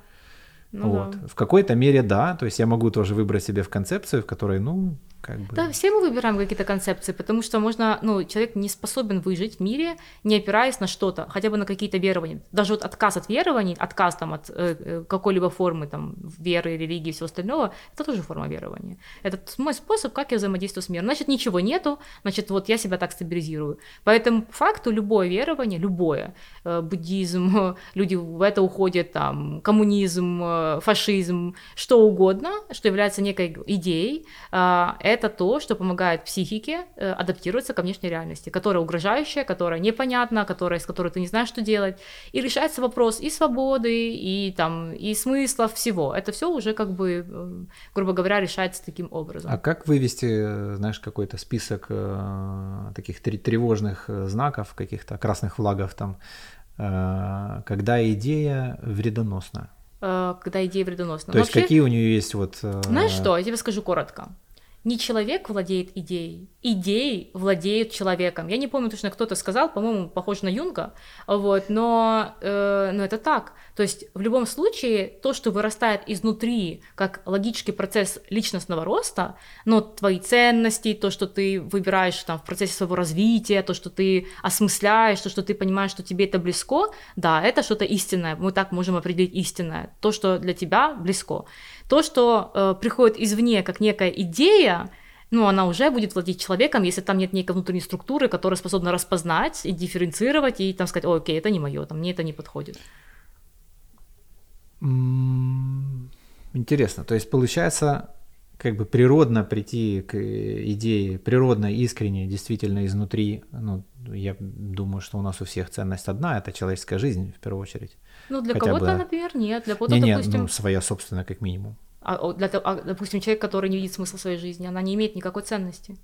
Ну вот. Да. В какой-то мере да. То есть я могу тоже выбрать себе в концепцию, в которой, ну, как бы... Да, все мы выбираем какие-то концепции, потому что можно, ну, человек не способен выжить в мире, не опираясь на что-то, хотя бы на какие-то верования. Даже вот отказ от верований, отказ там от э, какой-либо формы там веры, религии и всего остального, это тоже форма верования. Это мой способ, как я взаимодействую с миром. Значит, ничего нету, значит, вот я себя так стабилизирую. Поэтому по факту любое верование, любое, э, буддизм, люди в это уходят, там, коммунизм, э, фашизм, что угодно, что является некой идеей, э, это то, что помогает психике адаптироваться ко внешней реальности, которая угрожающая, которая непонятна, которая, с которой ты не знаешь, что делать. И решается вопрос и свободы, и, там, и смысла всего. Это все уже, как бы, грубо говоря, решается таким образом. А как вывести, знаешь, какой-то список таких тревожных знаков, каких-то красных флагов, там, когда идея вредоносна? Когда идея вредоносна. То Но есть вообще, какие у нее есть вот... Знаешь что, я тебе скажу коротко. Не человек владеет идеей, идеи владеют человеком. Я не помню точно, кто-то сказал, по-моему, похоже на Юнга, вот, но, э, но это так. То есть в любом случае то, что вырастает изнутри, как логический процесс личностного роста, но твои ценности, то, что ты выбираешь там, в процессе своего развития, то, что ты осмысляешь, то, что ты понимаешь, что тебе это близко, да, это что-то истинное, мы так можем определить истинное, то, что для тебя близко. То, что э, приходит извне, как некая идея, ну, она уже будет владеть человеком, если там нет некой внутренней структуры, которая способна распознать и дифференцировать, и там сказать, окей, это не моё, там, мне это не подходит. Интересно. То есть, получается, как бы природно прийти к идее, природно, искренне, действительно, изнутри, ну, я думаю, что у нас у всех ценность одна, это человеческая жизнь, в первую очередь. Ну, для Хотя кого-то, бы... например, нет. Для кого-то, не, допустим... Нет, ну, своя собственная, как минимум. А, для, а, допустим, человек, который не видит смысла в своей жизни, она не имеет никакой ценности.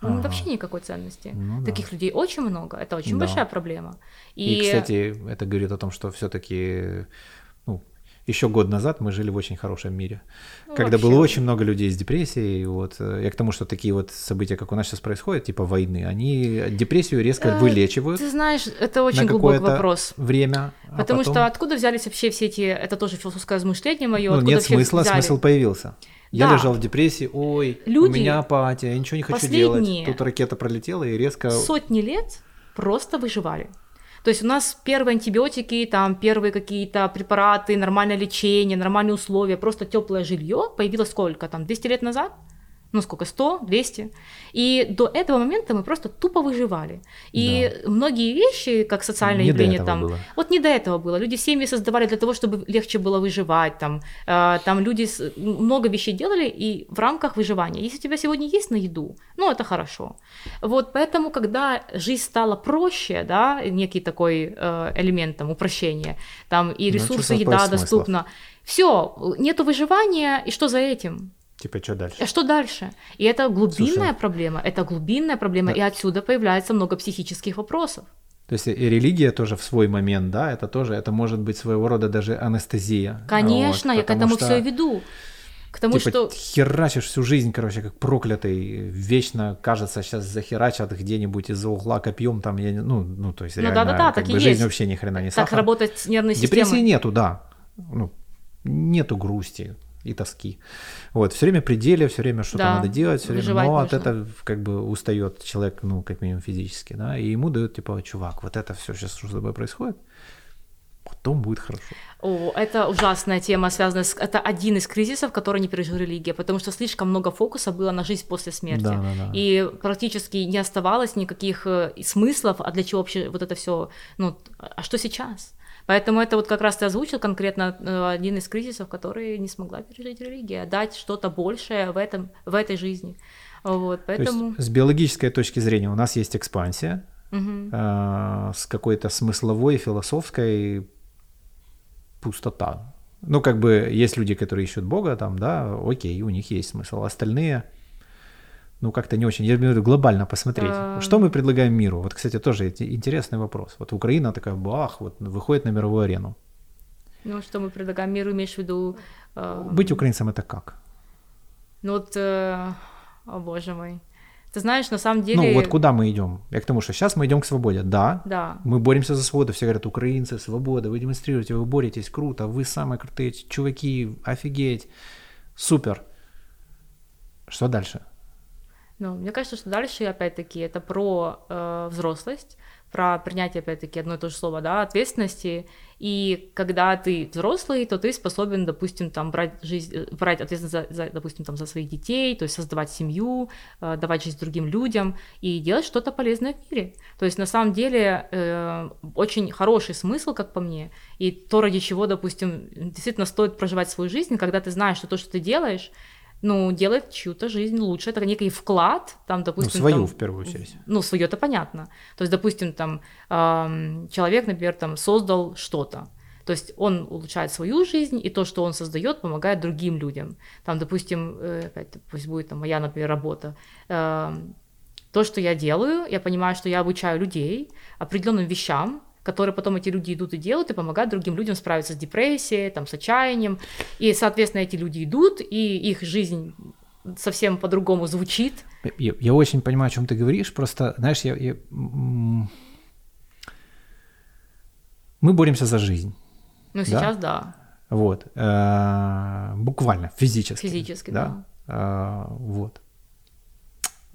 Ну, ага. Вообще никакой ценности. Ну, таких да. людей очень много, это очень да. большая проблема. И... И, кстати, это говорит о том, что всё-таки... Еще год назад мы жили в очень хорошем мире, ну, когда вообще. Было очень много людей с депрессией. Вот. Я к тому, что такие вот события, как у нас сейчас происходят, типа войны, они депрессию резко вылечивают. Ты знаешь, это очень глубокий вопрос. Время. Потому а потом... что откуда взялись вообще все эти... Это тоже философское размышление мое. Ну, нет смысла, взяли? Смысл появился. Я да. лежал в депрессии, ой, люди, у меня апатия, я ничего не хочу делать. Тут ракета пролетела и резко... Сотни лет просто выживали. То есть у нас первые антибиотики, там первые какие-то препараты, нормальное лечение, нормальные условия, просто теплое жилье появилось сколько? Там двести лет назад? Ну сколько, сто, двести? И до этого момента мы просто тупо выживали. И да. многие вещи, как социальное явление, там, было. Вот не до этого было. Люди семьи создавали для того, чтобы легче было выживать. Там, э, там люди с... много вещей делали и в рамках выживания. Если у тебя сегодня есть на еду, ну это хорошо. Вот поэтому, когда жизнь стала проще, да, некий такой э, элемент там, упрощения, там, и ресурсы, ну, еда доступна, всё, нету выживания, и что за этим? Типа, что дальше? Что дальше? И это глубинная Слушай, проблема, это глубинная проблема, да. и отсюда появляется много психических вопросов. То есть и религия тоже в свой момент, да, это тоже, это может быть своего рода даже анестезия. Конечно, вот, я к этому что... все и веду. К тому, типа, что... херачишь всю жизнь, короче, как проклятый, вечно, кажется, сейчас захерачат где-нибудь из-за угла копьем, там, я не... ну, ну, то есть ну, реально, да, да, да, как бы жизнь есть. Вообще ни хрена не сахар. Так работает нервная система. Депрессии нету, да, ну, нету грусти. И тоски. Вот, все время в пределе, все время что-то да, надо делать, все время, но от этого как бы устает человек, ну, как минимум физически, да, и ему дают, типа, чувак, вот это все сейчас что с тобой происходит, потом будет хорошо. О, это ужасная тема, связанная с... Это один из кризисов, который не пережила религия, потому что слишком много фокуса было на жизнь после смерти. Да, да, да. И практически не оставалось никаких смыслов, а для чего вообще вот это все, ну, а что сейчас? Поэтому это вот как раз ты озвучил конкретно один из кризисов, который не смогла пережить религия, дать что-то большее в, этом, в этой жизни. Вот, поэтому... То есть, с биологической точки зрения у нас есть экспансия, угу. э, с какой-то смысловой, философской пустота. Ну, как бы есть люди, которые ищут Бога, там, да, окей, у них есть смысл. Остальные, ну, как-то не очень. Я имею в виду глобально посмотреть, что мы предлагаем миру. Вот, кстати, тоже интересный вопрос. Вот Украина такая, бах, вот выходит на мировую арену. Ну, что мы предлагаем миру, имеешь в виду... Э... Быть украинцем это как? Ну, вот... Э... О, боже мой. Ты знаешь, на самом деле... Ну, вот куда мы идем? Я к тому, что сейчас мы идем к свободе. Да, да. Мы боремся за свободу. Все говорят, украинцы, свобода, вы демонстрируете, вы боретесь, круто, вы самые крутые чуваки, офигеть, супер. Что дальше? Ну, мне кажется, что дальше, опять-таки, это про э, взрослость, про принятие, опять-таки, одно и то же слово, да, ответственности. И когда ты взрослый, то ты способен, допустим, там, брать, жизнь, брать ответственность, за, за, допустим, там, за своих детей, то есть создавать семью, э, давать жизнь другим людям и делать что-то полезное в мире. То есть на самом деле э, очень хороший смысл, как по мне, и то, ради чего, допустим, действительно стоит проживать свою жизнь, когда ты знаешь, что то, что ты делаешь, ну, делает чью-то жизнь лучше. Это некий вклад, там, допустим... Ну, свою, там, в первую очередь. Ну, свою это понятно. То есть, допустим, там, э, человек, например, там, создал что-то. То есть он улучшает свою жизнь, и то, что он создает, помогает другим людям. Там, допустим, э, опять, пусть будет там, моя, например, работа. Э, то, что я делаю, я понимаю, что я обучаю людей определенным вещам, которые потом эти люди идут и делают, и помогают другим людям справиться с депрессией, там, с отчаянием. И, соответственно, эти люди идут, и их жизнь совсем по-другому звучит. Я, я очень понимаю, о чем ты говоришь. Просто, знаешь, я, я... мы боремся за жизнь. Ну, сейчас да. да. Вот. Э-э- буквально, физически. Физически, да. да. Э-э- вот.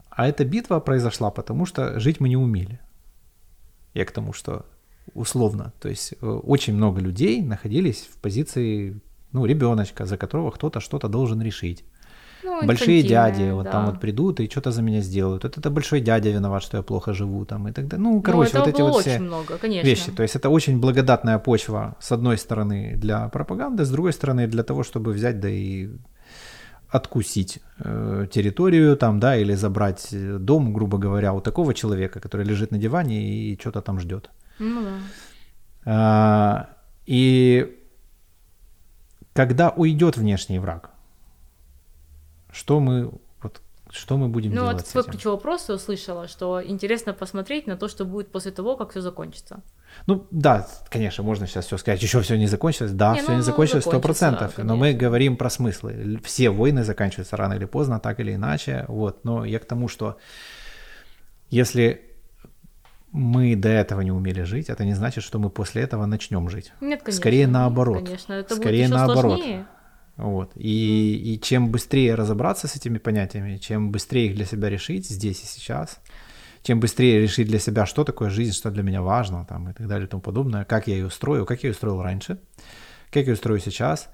А эта битва произошла, потому что жить мы не умели. Я к тому, что... условно, то есть очень много людей находились в позиции, ну, ребеночка, за которого кто-то что-то должен решить. Ну, большие дяди, вот да. там вот придут и что-то за меня сделают. Вот это большой дядя виноват, что я плохо живу, там и так далее. Ну, короче, ну, вот эти вот все много, вещи. То есть это очень благодатная почва, с одной стороны, для пропаганды, с другой стороны, для того, чтобы взять, да и откусить э, территорию там, да, или забрать дом, грубо говоря, у такого человека, который лежит на диване и что-то там ждет. Ну да. А, и когда уйдет внешний враг, что мы, вот, что мы будем ну, делать? Ну, вот свой ключевой вопрос я услышала, что интересно посмотреть на то, что будет после того, как все закончится. Ну да, конечно, можно сейчас все сказать, еще все не закончилось. Да, не, все ну, не закончилось сто процентов. Да, но мы говорим про смыслы. Все войны заканчиваются рано или поздно, так или иначе. Вот. Но я к тому, что если мы до этого не умели жить, это не значит, что мы после этого начнем жить. Нет, конечно. Скорее наоборот. Конечно, это Скорее будет еще наоборот. Сложнее. Вот. И, mm. и чем быстрее разобраться с этими понятиями, чем быстрее их для себя решить здесь и сейчас, чем быстрее решить для себя, что такое жизнь, что для меня важно, там, и так далее и тому подобное, как я ее устрою, как я ее устроил раньше, как я ее устрою сейчас.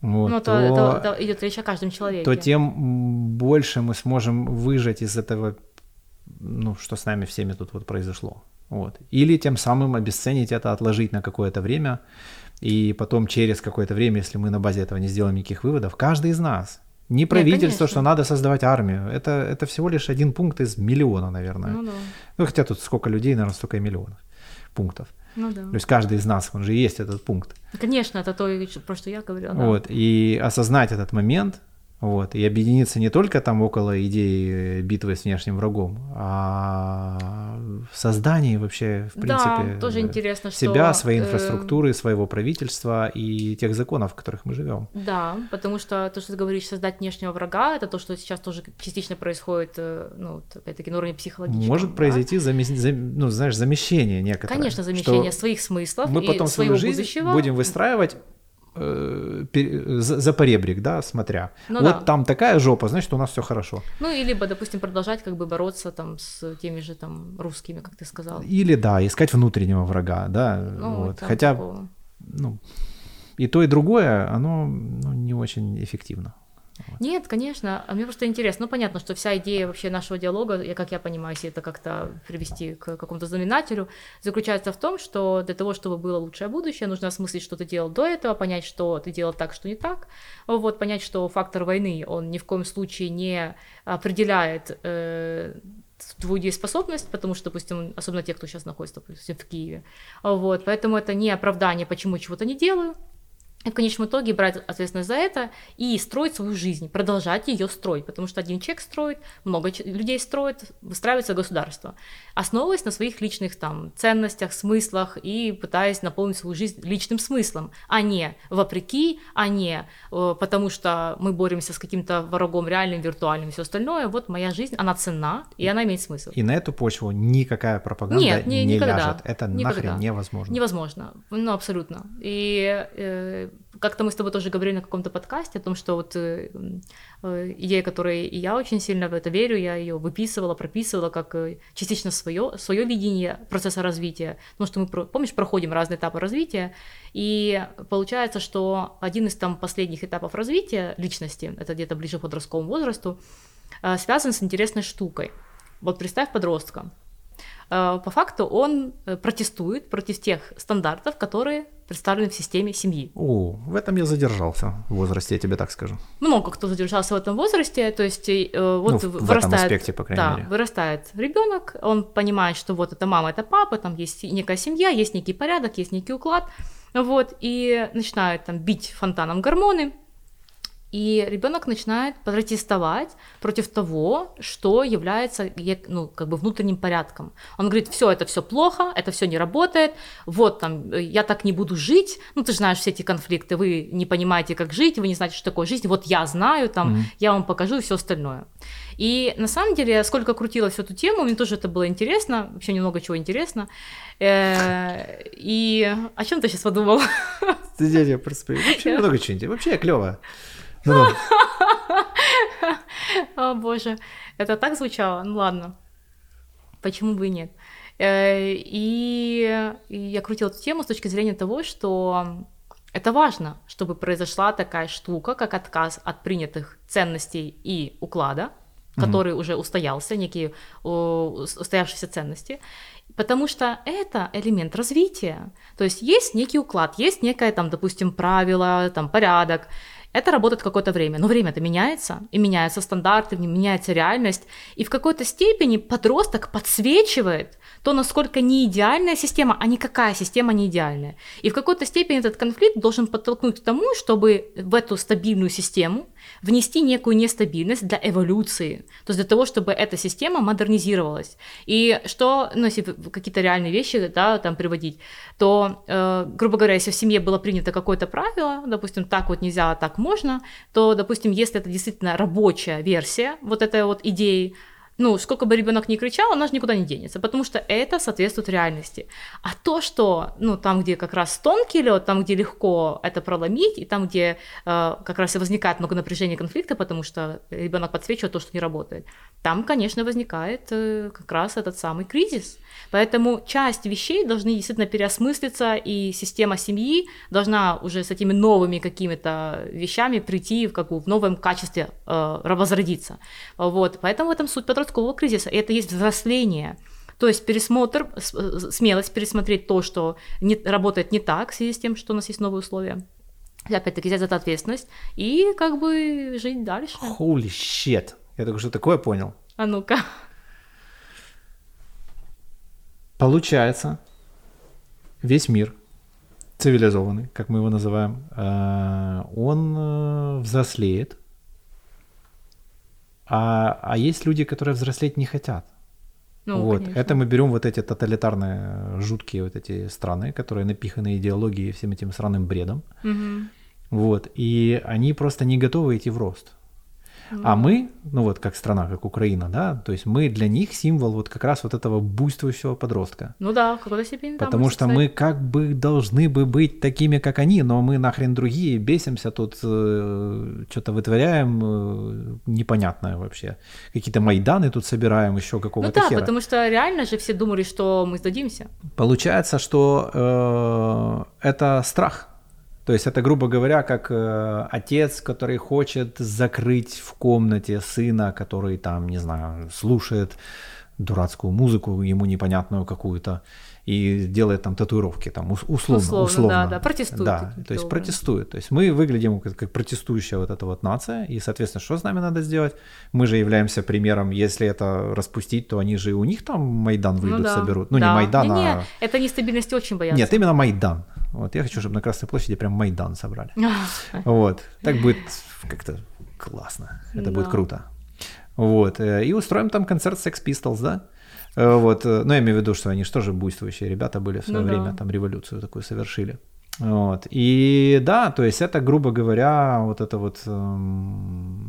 Вот, ну, то, то, то, то идет речь о каждом человеке. То тем больше мы сможем выжать из этого, ну, что с нами всеми тут вот произошло. Вот. Или тем самым обесценить это, отложить на какое-то время, и потом через какое-то время, если мы на базе этого не сделаем никаких выводов, каждый из нас, не правительство, да, что надо создавать армию, это, это всего лишь один пункт из миллиона, наверное. Ну, да. Ну, хотя тут сколько людей, наверное, столько и миллионов пунктов. Ну, да. То есть каждый из нас, он же и есть этот пункт. Конечно, это то, про что я говорила. Да. Вот. И осознать этот момент, вот, и объединиться не только там около идеи битвы с внешним врагом, а в создании вообще, в принципе, да, тоже интересно, себя, что... своей инфраструктуры, своего правительства и тех законов, в которых мы живем. Да, потому что то, что ты говоришь, создать внешнего врага, это то, что сейчас тоже частично происходит, ну, опять-таки, на уровне психологического. Может да? произойти зам... Зам... ну, знаешь, замещение некоторое. Конечно, замещение своих смыслов мы и потом своего будущего. Мы потом свою жизнь будем выстраивать за поребрик, да, смотря. Ну, вот да. Там такая жопа, значит, у нас все хорошо. Ну, и либо, допустим, продолжать как бы бороться там с теми же там русскими, как ты сказал. Или, да, искать внутреннего врага, да. Ну, вот. Хотя, такого. ну, и то, и другое, оно ну, не очень эффективно. Вот. Нет, конечно, а мне просто интересно. Ну, понятно, что вся идея вообще нашего диалога, я, как я понимаю, если это как-то привести к какому-то знаменателю, заключается в том, что для того, чтобы было лучшее будущее, нужно осмыслить, что ты делал до этого, понять, что ты делал так, что не так, вот, понять, что фактор войны, он ни в коем случае не определяет э, твою дееспособность, потому что, допустим, особенно те, кто сейчас находится, допустим, в Киеве, вот, поэтому это не оправдание, почему чего-то не делаю. И в конечном итоге брать ответственность за это и строить свою жизнь, продолжать ее строить, потому что один человек строит, много людей строит, выстраивается государство, основываясь на своих личных там ценностях, смыслах и пытаясь наполнить свою жизнь личным смыслом, а не вопреки, а не э, потому что мы боремся с каким-то врагом реальным, виртуальным и все остальное. Вот моя жизнь, она ценна, и она имеет смысл. И на эту почву никакая пропаганда Нет, не, не ляжет. Это никогда. Нахрен невозможно. Невозможно, ну абсолютно. И... Э, Как-то мы с тобой тоже говорили на каком-то подкасте о том, что вот э, э, идея, которой и я очень сильно в это верю, я ее выписывала, прописывала как э, частично свое, свое видение процесса развития, потому что мы, помнишь, проходим разные этапы развития, и получается, что один из там последних этапов развития личности, это где-то ближе к подростковому возрасту, э, связан с интересной штукой. Вот представь подростка. Э, по факту он протестует против тех стандартов, которые... представлены в системе семьи. О, в этом я задержался в возрасте, я тебе так скажу. Много кто задержался в этом возрасте, то есть э, вот ну, в, вырастает, в этом аспекте, по крайней да, мере. Вырастает ребенок, он понимает, что вот это мама, это папа, там есть некая семья, есть некий порядок, есть некий уклад, вот, и начинают там бить фонтаном гормоны, и ребенок начинает протестовать против того, что является ну, как бы внутренним порядком. Он говорит, все, это все плохо, это все не работает, вот там, я так не буду жить, ну ты же знаешь все эти конфликты, вы не понимаете, как жить, вы не знаете, что такое жизнь, вот я знаю, там, mm-hmm. я вам покажу и все остальное. И на самом деле, сколько крутила всю эту тему, мне тоже это было интересно, вообще немного чего интересно. И о чем ты сейчас подумал? Я просто вообще много чего интересного, вообще клево. Ну, О боже, это так звучало? Ну ладно, почему бы и нет. И я крутила эту тему с точки зрения того, что это важно, чтобы произошла такая штука, как отказ от принятых ценностей и уклада, который mm-hmm. уже устоялся, некие устоявшиеся ценности. Потому что это элемент развития. То есть есть некий уклад, есть некое, там, допустим, правило, там, порядок. Это работает какое-то время, но время-то меняется, и меняются стандарты, меняется реальность, и в какой-то степени подросток подсвечивает то, насколько не идеальная система, а никакая система не идеальная. И в какой-то степени этот конфликт должен подтолкнуть к тому, чтобы в эту стабильную систему внести некую нестабильность для эволюции, то есть для того, чтобы эта система модернизировалась. И что, ну, если какие-то реальные вещи да, там приводить, то, э, грубо говоря, если в семье было принято какое-то правило, допустим, так вот нельзя, а так можно, то, допустим, если это действительно рабочая версия вот этой вот идеи, ну, сколько бы ребенок ни кричал, она же никуда не денется, потому что это соответствует реальности. А то, что, ну, там, где как раз тонкий лед, там, где легко это проломить, и там, где э, как раз и возникает много напряжения конфликта, потому что ребенок подсвечивает то, что не работает, там, конечно, возникает э, как раз этот самый кризис. Поэтому часть вещей должны действительно переосмыслиться, и система семьи должна уже с этими новыми какими-то вещами прийти в, как бы, в новом качестве э, возродиться. Вот, поэтому в этом суть подросткового кризиса, и это есть взросление, то есть пересмотр, смелость пересмотреть то, что не, работает не так в связи с тем, что у нас есть новые условия, и опять-таки взять за это ответственность и как бы жить дальше. Holy shit, я только что такое понял. А ну-ка. Получается, весь мир цивилизованный, как мы его называем, он взрослеет. А, а есть люди, которые взрослеть не хотят. Ну, вот. Конечно. Это мы берем вот эти тоталитарные, жуткие вот эти страны, которые напиханы идеологией и всем этим сраным бредом. Угу. Вот. И они просто не готовы идти в рост. Mm-hmm. А мы, ну вот как страна, как Украина, да, то есть мы для них символ вот как раз вот этого буйствующего подростка. Ну да, в какой-то степени. Потому что мы как бы должны бы быть такими, как они, но мы нахрен другие, бесимся тут, э, что-то вытворяем э, непонятное вообще. Какие-то майданы тут собираем, еще какого-то хера. Ну да, потому что реально же все думали, что мы сдадимся. Получается, что э, это страх. То есть это, грубо говоря, как э, отец, который хочет закрыть в комнате сына, который там, не знаю, слушает дурацкую музыку, ему непонятную какую-то, и делает там татуировки, там, условно. Условно, условно. Да, да, протестует. Да, то есть протестует. То есть мы выглядим как, как протестующая вот эта вот нация, и, соответственно, что с нами надо сделать? Мы же являемся примером, если это распустить, то они же и у них там Майдан выйдут, ну да, соберут. Ну да. не Майдан, не, не. а... Это нестабильности очень боятся. Нет, именно Майдан. Вот, я хочу, чтобы на Красной площади прям Майдан собрали. Вот, так будет как-то классно, это да. будет круто. Вот, и устроим там концерт Sex Pistols, да? Вот, ну я имею в виду, что они же тоже буйствующие ребята были в свое ну, время, да. там революцию такую совершили. Вот, и да, то есть это, грубо говоря, вот это вот, ну,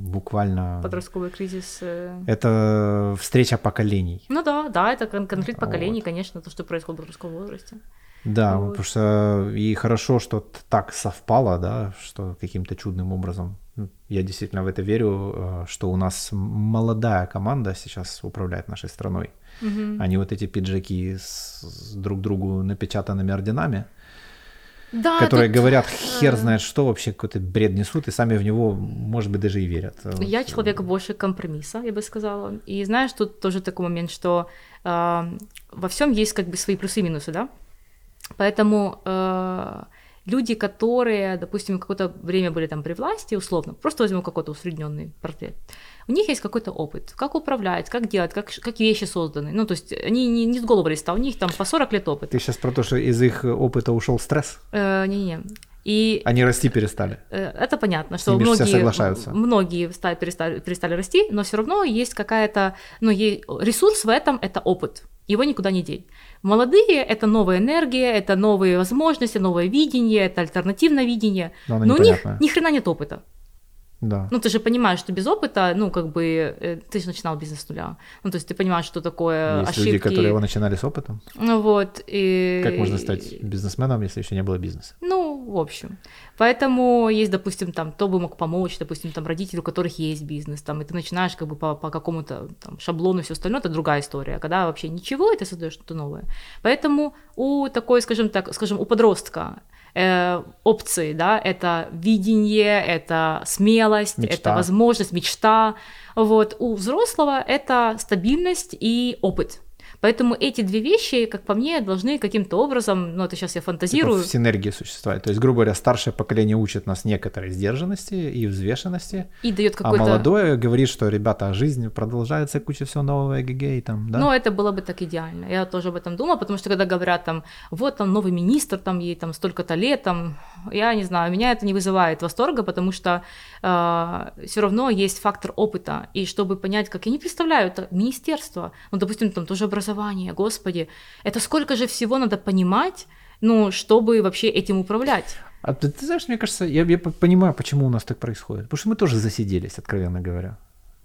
буквально... Подростковый кризис. Это встреча поколений. Ну да, да, это конфликт поколений, вот. Конечно, то, что происходит в подростковом возрасте. Да, вот. Потому что и хорошо, что так совпало, да, что каким-то чудным образом. Я действительно в это верю, что у нас молодая команда сейчас управляет нашей страной. Угу. Они вот эти пиджаки с друг другу напечатанными орденами, да, которые тут... говорят, хер знает что, вообще какой-то бред несут, и сами в него, может быть, даже и верят. Я вот. Человек больше компромисса, я бы сказала. И знаешь, тут тоже такой момент, что э, во всем есть как бы свои плюсы и минусы, да? Поэтому э, люди, которые, допустим, какое-то время были там при власти, условно, просто возьму какой-то усредненный портрет, у них есть какой-то опыт, как управлять, как делать, как, как вещи созданы. Ну, то есть они не, не с голода листа, у них там по сорок лет опыта. Ты сейчас про то, что из их опыта ушел стресс? Э, не-не-не. И они расти перестали. Это понятно, что многие, многие стали, перестали, перестали расти, но все равно есть какая-то, ну, ресурс в этом, это опыт, его никуда не деть. Молодые – это новая энергия, это новые возможности, новое видение, это альтернативное видение, но, но у них ни хрена нет опыта. Да. Ну, ты же понимаешь, что без опыта, ну, как бы, ты же начинал бизнес с нуля. Ну, то есть ты понимаешь, что такое есть ошибки. Есть люди, которые его начинали с опытом. Ну, вот. И... Как можно стать бизнесменом, если еще не было бизнеса? Ну, в общем. Поэтому есть, допустим, там, кто бы мог помочь, допустим, там, родители, у которых есть бизнес, там, и ты начинаешь как бы по, по какому-то там шаблону и все остальное, это другая история, когда вообще ничего, и ты создаешь что-то новое. Поэтому у такой, скажем так, скажем, у подростка, опции, да, это видение, это смелость, мечта. Это возможность, мечта, вот, у взрослого это стабильность и опыт, поэтому эти две вещи, как по мне, должны каким-то образом, ну, это сейчас я фантазирую. В синергии существовать, то есть, грубо говоря, старшее поколение учит нас некоторой сдержанности и взвешенности, и даёт какой-то... а молодое говорит, что, ребята, жизнь продолжается, куча всего нового, эгегей, там, да? Ну, это было бы так идеально, я тоже об этом думала, потому что, когда говорят, там, вот, там, новый министр, там, ей, там, столько-то лет, там, я не знаю, меня это не вызывает восторга, потому что э, все равно есть фактор опыта, и чтобы понять, как, я не представляю, это министерство, ну, допустим, там, тоже образование, Господи, это сколько же всего надо понимать, ну, чтобы вообще этим управлять. А ты, ты знаешь, мне кажется, я, я понимаю, почему у нас так происходит, потому что мы тоже засиделись, откровенно говоря.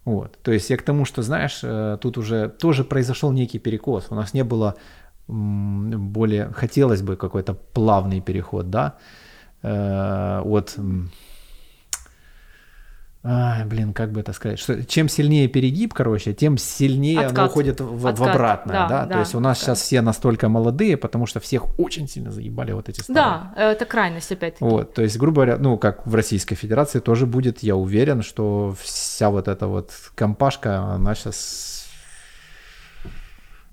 Вот. То есть я к тому, что, знаешь, тут уже тоже произошел некий перекос, у нас не было более, хотелось бы какой-то плавный переход, да, от... А, блин, как бы это сказать? Что, чем сильнее перегиб, короче, тем сильнее откат. Оно уходит в, в обратное. Да, да? Да, то есть у нас откат. Сейчас все настолько молодые, потому что всех очень сильно заебали вот эти старые. Да, это крайность опять-таки. Вот, то есть, грубо говоря, ну, как в Российской Федерации тоже будет, я уверен, что вся вот эта вот компашка, она сейчас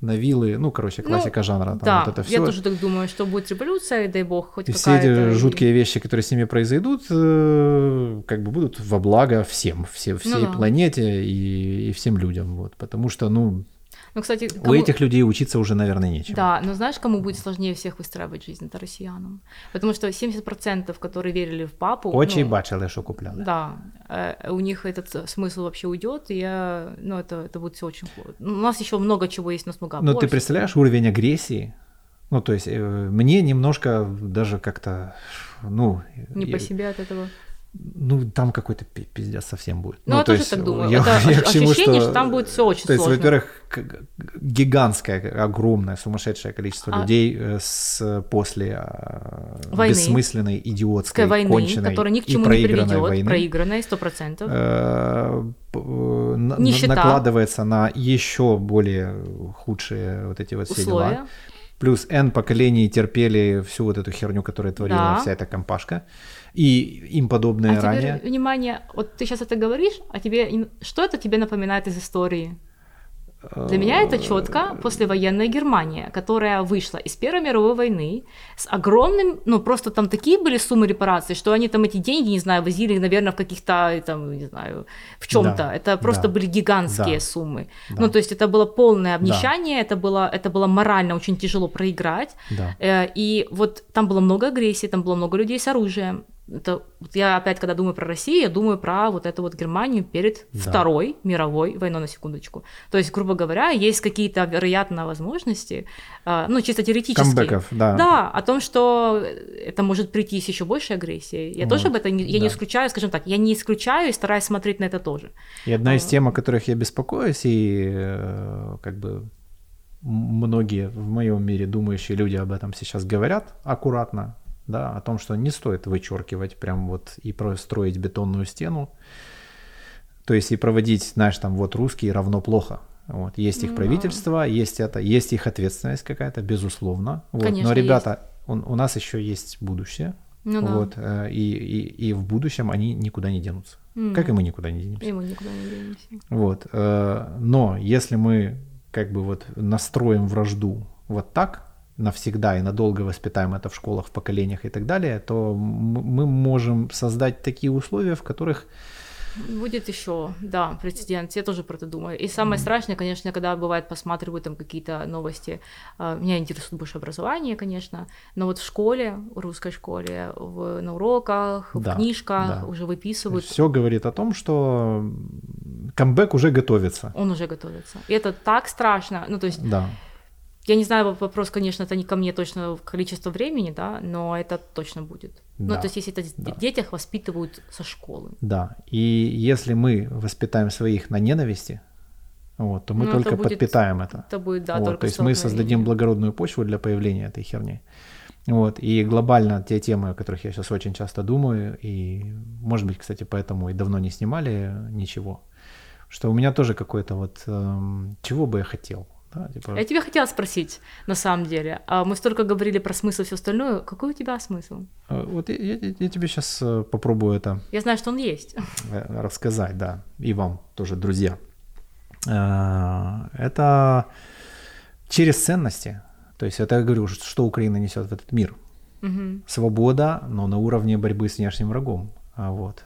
на вилы, ну, короче, классика ну, жанра. Там, да, вот это всё. Я тоже так думаю, что будет революция, дай бог, хоть и какая-то. Все эти жуткие вещи, которые с ними произойдут, как бы будут во благо всем, всей, всей ну, планете и, и всем людям, вот, потому что, ну, ну кстати, кому... у этих людей учиться уже, наверное, нечем. Да, но знаешь, кому будет сложнее всех выстраивать жизнь? Это россиянам. Потому что семьдесят процентов, которые верили в папу... Очи ну, бачили, что купляли. Да, у них этот смысл вообще уйдет, и я... ну, это, это будет все очень... У нас еще много чего есть, у нас много опор. Но ты представляешь уровень агрессии? Ну, то есть мне немножко даже как-то... ну не я... по себе от этого... ну, там какой-то пиздец совсем будет. Ну, ну я то тоже есть, так думаю. Я, это я ощущение, чему, что... что там будет все очень то сложно. То есть, во-первых, гигантское, огромное, сумасшедшее количество а... людей с... после войны. Бессмысленной, идиотской, войны, конченной которая ни к чему и проигранной не приведет, войны. Проигранной, сто процентов. Накладывается на еще более худшие вот эти вот все условия. Дела. Плюс N поколений терпели всю вот эту херню, которая творила да. вся эта компашка. И им подобное а ранее. Теперь, внимание, вот ты сейчас это говоришь, а тебе что это тебе напоминает из истории? Для меня это четко послевоенная Германия, которая вышла из Первой мировой войны с огромным, ну просто там такие были суммы репараций, что они там эти деньги, не знаю, возили, наверное, в каких-то, там, не знаю, в чем-то. Да, это просто да, были гигантские да, суммы. Да. Ну то есть это было полное обнищание, да. это, было, это было морально очень тяжело проиграть. Да. И вот там было много агрессии, там было много людей с оружием. Это, вот я опять, когда думаю про Россию, я думаю про вот эту вот Германию перед да. Второй мировой войной, на секундочку. То есть, грубо говоря, есть какие-то, вероятно, возможности, ну, чисто теоретически. Камбэков, да. Да, о том, что это может прийти с еще большей агрессией. Я вот. Тоже об этом, я да. не исключаю, скажем так, я не исключаю и стараюсь смотреть на это тоже. И одна из тем, о которых я беспокоюсь, и как бы... многие в моем мире думающие люди об этом сейчас говорят аккуратно, да, о том, что не стоит вычеркивать прям вот и строить бетонную стену, то есть и проводить, знаешь, там вот русские равно плохо. Вот. Есть их правительство, есть это, есть их ответственность какая-то, безусловно. Вот. Конечно, но, ребята, у, у нас еще есть будущее, ну, вот, да. и, и, и в будущем они никуда не денутся. Mm-hmm. Как и мы никуда не денемся. И мы никуда не денемся. Вот. Но если мы как бы вот настроим вражду вот так, навсегда и надолго воспитаем это в школах, в поколениях и так далее, то мы можем создать такие условия, в которых... Будет еще, да, прецедент, я тоже про это думаю. И самое mm. страшное, конечно, когда бывает, посматриваю там какие-то новости, меня интересует больше образование, конечно, но вот в школе, в русской школе, в, на уроках, в да, книжках да. уже выписывают. Все говорит о том, что камбэк уже готовится. Он уже готовится. И это так страшно, ну то есть... Да. Я не знаю, вопрос, конечно, это не ко мне точно количество времени, да, но это точно будет. Да, ну, то есть, если это да. в детях воспитывают со школы. Да, и если мы воспитаем своих на ненависти, вот, то мы ну, только это будет, подпитаем это. Это будет, да, вот, только то есть мы создадим благородную почву для появления этой херни. Вот, и глобально те темы, о которых я сейчас очень часто думаю, и, может быть, кстати, поэтому и давно не снимали ничего, что у меня тоже какое-то вот, эм, чего бы я хотел. Да, типа... Я тебя хотела спросить, на самом деле, мы столько говорили про смысл и всё остальное, какой у тебя смысл? Вот я, я, я тебе сейчас попробую это... Я знаю, что он есть. Рассказать, да, и вам тоже, друзья. Это через ценности, то есть это, я говорю, что Украина несет в этот мир. Угу. Свобода, но на уровне борьбы с внешним врагом. Вот.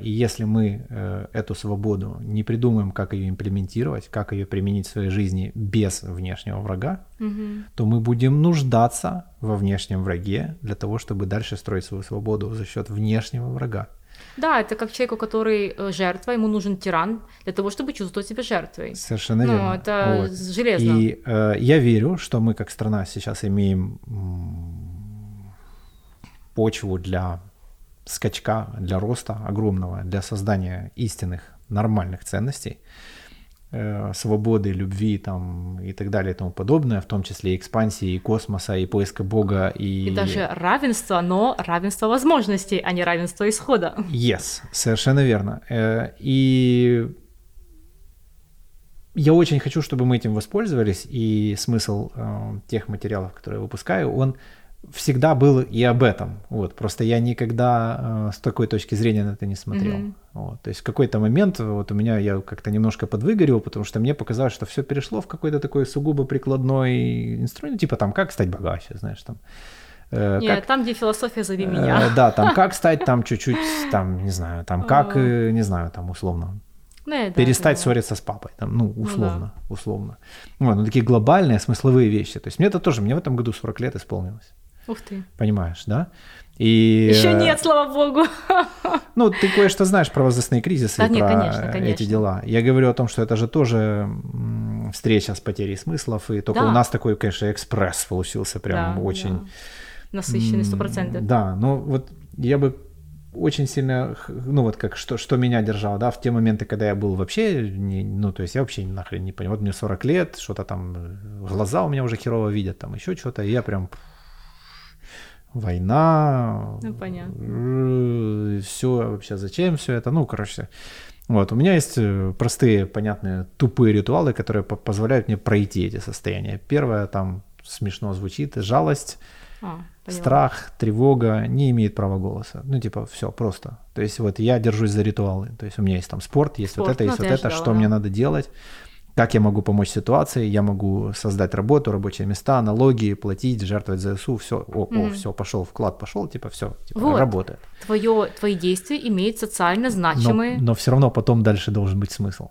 И если мы эту свободу не придумаем, как ее имплементировать, как ее применить в своей жизни без внешнего врага, угу. то мы будем нуждаться во внешнем враге для того, чтобы дальше строить свою свободу за счет внешнего врага. Да, это как человеку, который жертва, ему нужен тиран для того, чтобы чувствовать себя жертвой. Совершенно ну, верно. Это вот. Железно. И э, я верю, что мы как страна сейчас имеем м- почву для... скачка, для роста огромного, для создания истинных нормальных ценностей, э, свободы, любви там, и так далее и тому подобное, в том числе и экспансии, и космоса, и поиска Бога. И, и даже равенство, но равенство возможностей, а не равенство исхода. Yes, совершенно верно. Э, и я очень хочу, чтобы мы этим воспользовались, и смысл э, тех материалов, которые я выпускаю, он... всегда был и об этом, вот, просто я никогда э, с такой точки зрения на это не смотрел, mm-hmm. вот, то есть в какой-то момент вот у меня, я как-то немножко подвыгорел, потому что мне показалось, что все перешло в какой-то такой сугубо прикладной инструмент, типа там, как стать богаче, знаешь, там. Э, Нет, как... там, где философия «Зови меня». Э, да, там, как стать, там, чуть-чуть, там, не знаю, там, как, не знаю, там, условно. Да, перестать да, ссориться да. с папой, там, ну, условно, ну, да. условно. Вот, ну, такие глобальные смысловые вещи, то есть мне это тоже, мне в этом году сорок лет исполнилось. Ух ты. Понимаешь, да? И... Еще нет, слава богу. Ну, ты кое-что знаешь про возрастные кризисы, да, и нет, про конечно, конечно. Эти дела. Я говорю о том, что это же тоже встреча с потерей смыслов, и только да. у нас такой, конечно, экспресс получился прям да, очень... Да. Насыщенный, сто процентов. Да, но вот я бы очень сильно, ну вот как, что, что меня держало, да, в те моменты, когда я был вообще, не, ну то есть я вообще нахрен не понимаю, вот мне сорок лет, что-то там, глаза у меня уже херово видят, там еще что-то, и я прям, война, ну, понятно. Все вообще, зачем все это, ну короче, вот, у меня есть простые, понятные, тупые ритуалы, которые по- позволяют мне пройти эти состояния. Первое, там, смешно звучит, жалость. А, страх, тревога не имеет права голоса. Ну, типа, все просто. То есть, вот я держусь за ритуалы. То есть, у меня есть там спорт, есть спорт, вот это, есть вот это, ожидала, что да? мне надо делать, как я могу помочь ситуации, я могу создать работу, рабочие места, налоги, платить, жертвовать ЗСУ, все, о, mm. о, все, пошел, вклад пошел, типа, все, типа, вот. Работает. Твое, твои действия имеют социально значимые. Но, но все равно потом дальше должен быть смысл.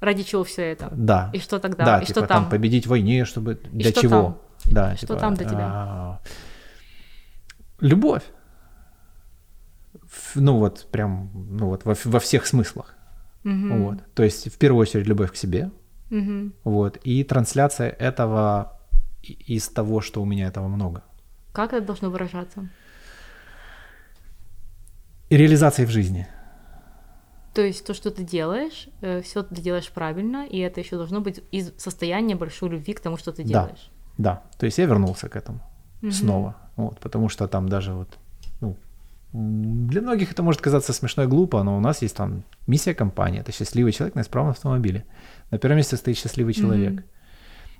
Ради чего все это? Да. И что тогда? Да, и типа, что там? Там победить в войне, чтобы... И для что чего? Там? Да, что типа, там до тебя? А... Любовь. Ну вот прям, ну вот во, во всех смыслах. Mm-hmm. Вот. То есть в первую очередь любовь к себе. Mm-hmm. Вот. И трансляция этого из того, что у меня этого много. Как это должно выражаться? И реализация в жизни. То есть то, что ты делаешь, все ты делаешь правильно, и это еще должно быть из состояния большой любви к тому, что ты делаешь. Да. Да, то есть я вернулся к этому mm-hmm. снова, вот, потому что там даже вот, ну, для многих это может казаться смешно и глупо, но у нас есть там миссия компании, это счастливый человек на исправном автомобиле, на первом месте стоит счастливый человек, mm-hmm.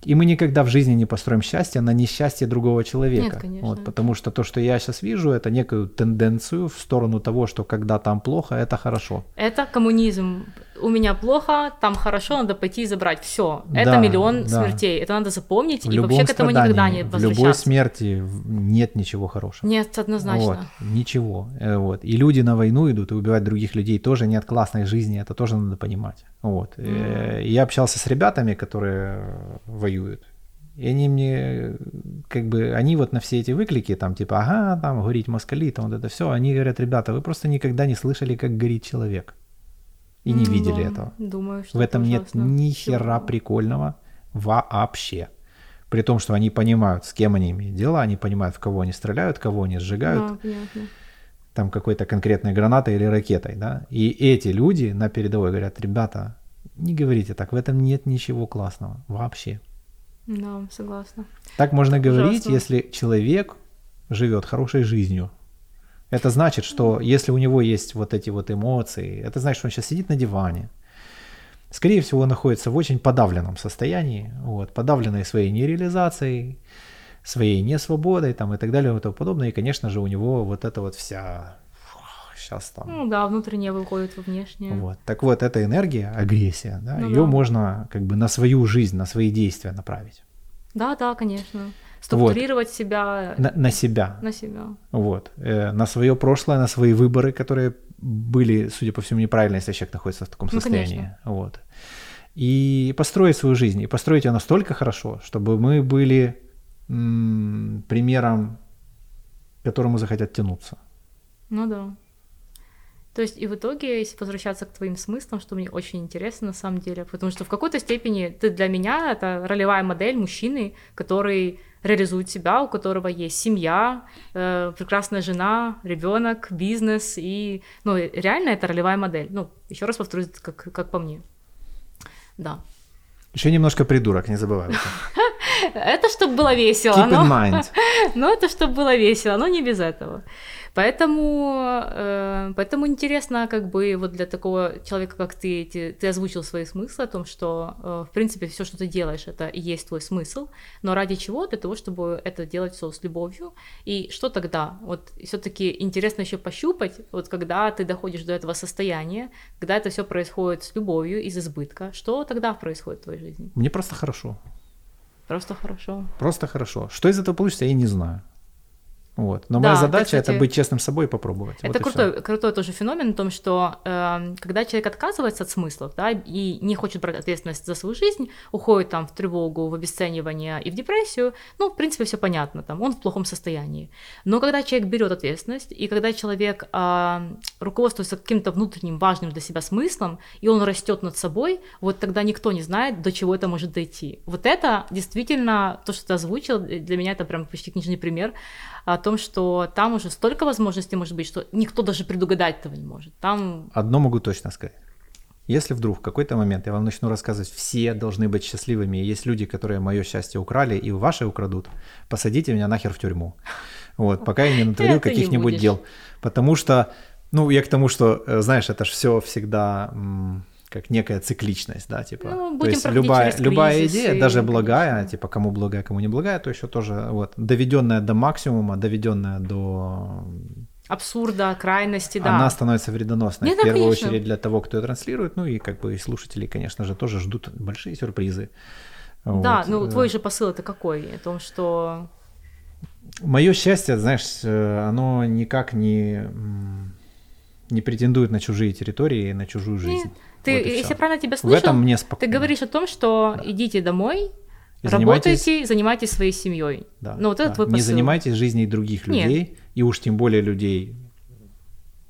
и мы никогда в жизни не построим счастье на несчастье другого человека. Нет, конечно. Вот, потому что то, что я сейчас вижу, это некую тенденцию в сторону того, что когда там плохо, это хорошо. Это коммунизм. У меня плохо, там хорошо, надо пойти и забрать. Все, да, это миллион да. смертей. Это надо запомнить, и вообще к этому никогда не возвращаться. В любой смерти нет ничего хорошего. Нет, однозначно. Вот, ничего. Вот. И люди на войну идут, и убивать других людей тоже не от классной жизни, это тоже надо понимать. Вот. Mm. Я общался с ребятами, которые воюют. И они мне, как бы, они вот на все эти выклики, там, типа, ага, там, горит москали, там, вот это все, они говорят, ребята, вы просто никогда не слышали, как горит человек. И не видели да, этого. Думаю, что в этом это нет ни хера прикольного вообще. При том, что они понимают, с кем они имеют дело, они понимают, в кого они стреляют, кого они сжигают. Да, там какой-то конкретной гранатой или ракетой. Да? И эти люди на передовой говорят, ребята, не говорите так, в этом нет ничего классного вообще. Да, согласна. Так можно это говорить, ужасно. Если человек живет хорошей жизнью. Это значит, что если у него есть вот эти вот эмоции, это значит, что он сейчас сидит на диване. Скорее всего, он находится в очень подавленном состоянии, вот, подавленной своей нереализацией, своей несвободой там, и так далее и тому подобное. И, конечно же, у него вот эта вот вся... Сейчас там... Ну да, внутреннее выходит во внешнее. Вот. Так вот, эта энергия, агрессия, да, ну, ее да. можно как бы на свою жизнь, на свои действия направить. Да, да, конечно. Структурировать вот. себя. На, на себя. На себя. Вот. Э, на свое прошлое, на свои выборы, которые были, судя по всему, неправильно, если человек находится в таком ну, состоянии. Конечно. Вот. И построить свою жизнь. И построить ее настолько хорошо, чтобы мы были м- примером, к которому захотят тянуться. Ну да. То есть и в итоге, если возвращаться к твоим смыслам, что мне очень интересно на самом деле, потому что в какой-то степени ты для меня это ролевая модель мужчины, который реализует себя, у которого есть семья, э, прекрасная жена, ребенок, бизнес, и ну, реально это ролевая модель. Ну, еще раз повторюсь, как, как по мне. Да. Еще немножко придурок, не забывай. Это чтобы было весело. Keep in mind. Ну, это чтобы было весело, но не без этого. Поэтому, поэтому интересно, как бы вот для такого человека, как ты, ты озвучил свои смыслы о том, что, в принципе, все, что ты делаешь, это и есть твой смысл, но ради чего? Для того, чтобы это делать все с любовью. И что тогда? Вот все-таки интересно еще пощупать, вот когда ты доходишь до этого состояния, когда это все происходит с любовью, из избытка, что тогда происходит в твоей жизни? Мне просто хорошо. Просто хорошо. Просто хорошо. Что из этого получится, я не знаю. Вот. Но да, моя задача это, кстати, это быть честным с собой и попробовать. Это вот крутой, крутой тоже феномен в том, что э, когда человек отказывается от смыслов, да, и не хочет брать ответственность за свою жизнь, уходит там в тревогу, в обесценивание и в депрессию, ну, в принципе, все понятно, там, он в плохом состоянии. Но когда человек берет ответственность, и когда человек э, руководствуется каким-то внутренним важным для себя смыслом, и он растет над собой, вот тогда никто не знает, до чего это может дойти. Вот это действительно, то, что ты озвучил, для меня это прям почти книжный пример, а, том, что там уже столько возможностей может быть, что никто даже предугадать этого не может. Там... Одно могу точно сказать. Если вдруг в какой-то момент я вам начну рассказывать, все должны быть счастливыми, есть люди, которые мое счастье украли и ваше украдут, посадите меня нахер в тюрьму. Вот, пока я не натворил каких-нибудь дел. Потому что, ну, я к тому, что, знаешь, это же все всегда м- как некая цикличность, да, типа. Ну, то есть любая, любая идея, и... даже благая, типа, кому благая, кому не благая, то еще тоже, вот, доведенная до максимума, доведенная до... абсурда, крайности, да. Она становится вредоносной, Нет, в первую конечно. очередь для того, кто ее транслирует, ну и как бы и слушатели, конечно же, тоже ждут большие сюрпризы. Да, вот. Ну твой же посыл это какой? О том, что... Мое счастье, знаешь, оно никак не, не претендует на чужие территории, на чужую жизнь. Ты, вот если я правильно тебя слышал, в этом мне спок... ты говоришь о том, что да. идите домой, и работайте, занимайтесь... занимайтесь своей семьей. Да, ну, вот да. это твой посыл. Не занимайтесь жизнью других людей. Нет. И уж тем более людей